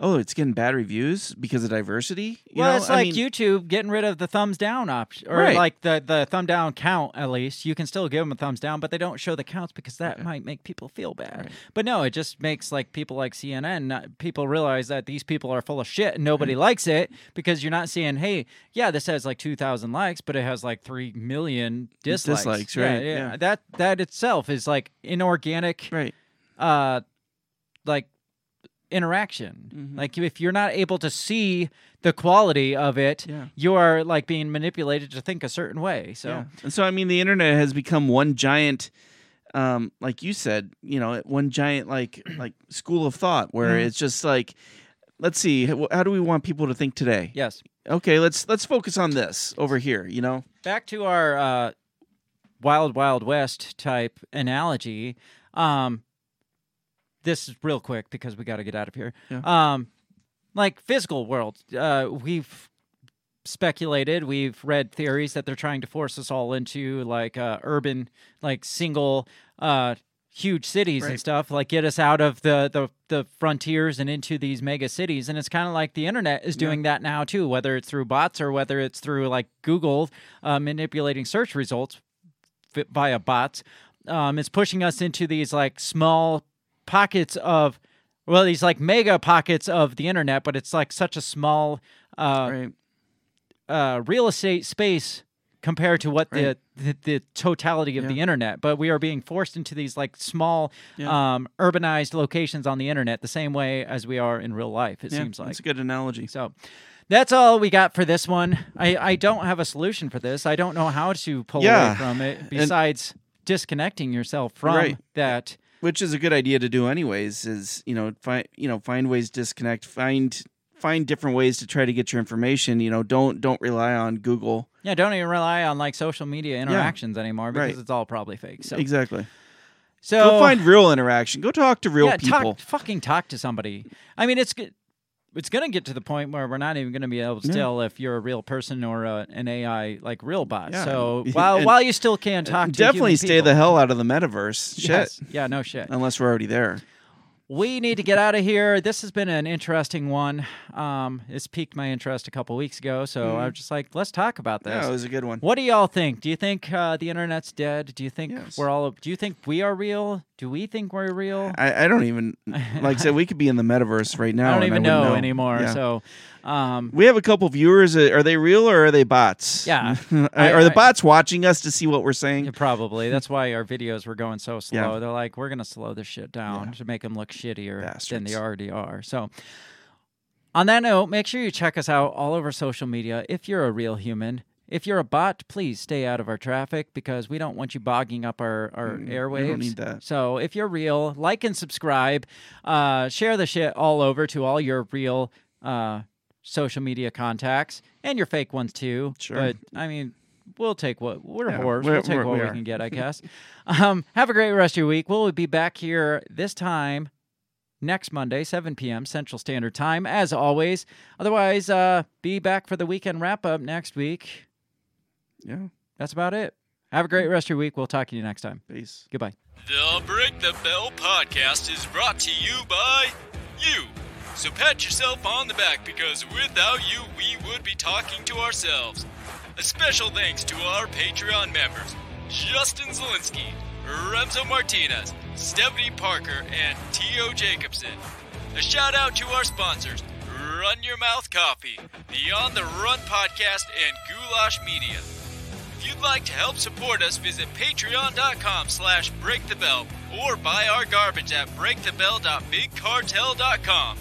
oh it's getting bad reviews because of diversity. You well, know? It's like I mean, YouTube getting rid of the thumbs down option, or right. like the, the thumb down count, at least. You can still give them a thumbs down, but they don't show the counts because that yeah. might make people feel bad. Right. But no, it just makes like people like C N N, not, people realize that these people are full of shit and nobody right. likes it because you're not seeing, hey, yeah, this has like two thousand likes, but it has like three million dislikes. Dislikes, right. Yeah, yeah. yeah. That, that itself is like inorganic, right. uh, like, interaction. Mm-hmm. Like if you're not able to see the quality of it, yeah. you are like being manipulated to think a certain way. So, yeah. and so I mean, the internet has become one giant, um, like you said, you know, one giant like like school of thought where mm-hmm. it's just like, let's see, how do we want people to think today? Yes. Okay, let's let's focus on this over here. You know, back to our uh, Wild Wild West type analogy. Um, This is real quick because we got to get out of here. Yeah. Um, like physical world, uh, we've speculated, we've read theories that they're trying to force us all into like uh, urban, like single, uh, huge cities right. and stuff. Like get us out of the the, the frontiers and into these mega cities. And it's kind of like the internet is doing yeah. that now too, whether it's through bots or whether it's through like Google uh, manipulating search results via bots. Um, it's pushing us into these like small. Pockets of, well, these like mega pockets of the internet, but it's like such a small uh, right. uh, real estate space compared to what right. the, the the totality of yeah. the internet. But we are being forced into these like small yeah. um, urbanized locations on the internet, the same way as we are in real life. It yeah, seems like that's a good analogy. So. That's all we got for this one. I I don't have a solution for this. I don't know how to pull yeah. away from it besides and, disconnecting yourself from right. that. Which is a good idea to do, anyways. Is you know find you know find ways to disconnect, find find different ways to try to get your information. You know, don't don't rely on Google. Yeah, don't even rely on like social media interactions yeah. anymore because right. it's all probably fake. So exactly. So go find real interaction. Go talk to real yeah, people. Talk, fucking talk to somebody. I mean, it's it's gonna get to the point where we're not even gonna be able to yeah. tell if you're a real person or a, an A I like real bot. Yeah. So while and while you still can talk to definitely human people, stay the hell out of the metaverse. Shit. Yes. Yeah, no shit. Unless we're already there. we need to get out of here. This has been an interesting one. Um, it's piqued my interest a couple weeks ago, so mm. I was just like, let's talk about this. Yeah, it was a good one. What do y'all think? Do you think uh, the internet's dead? Do you think yes. we're all? Do you think we are real? Do we think we're real? I, I don't even like I said we could be in the metaverse right now. I don't even and I know, know anymore. Yeah. So um, we have a couple viewers. Are they real or are they bots? Yeah, are I, the I, bots watching us to see what we're saying? Probably. That's why our videos were going so slow. Yeah. They're like, we're gonna slow this shit down yeah. to make them look shittier Bastards. Than they already are. So. On that note, make sure you check us out all over social media if you're a real human. If you're a bot, please stay out of our traffic because we don't want you bogging up our, our mm, airwaves. We don't need that. So if you're real, like and subscribe. Uh, share the shit all over to all your real uh, social media contacts and your fake ones too. Sure. But, I mean, we'll take what... We're yeah, whores. We're, we'll take what we, we can get, I guess. um, have a great rest of your week. We'll be back here this time. Next Monday, seven p.m. Central Standard Time, as always. Otherwise, uh, be back for the weekend wrap-up next week. Yeah. That's about it. Have a great rest of your week. We'll talk to you next time. Peace. Goodbye. The Break the Bell podcast is brought to you by you. So pat yourself on the back, because without you, we would be talking to ourselves. A special thanks to our Patreon members, Justin Zielinski, Remso Martinez, Stephanie Parker, and T O. Jacobson. A shout out to our sponsors, Run Your Mouth Coffee, the On The Run podcast, and Goulash Media. If you'd like to help support us, visit patreon.com slash breakthebell or buy our garbage at break the bell dot big cartel dot com.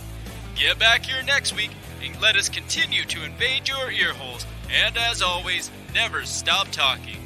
Get back here next week and let us continue to invade your earholes. And as always, never stop talking.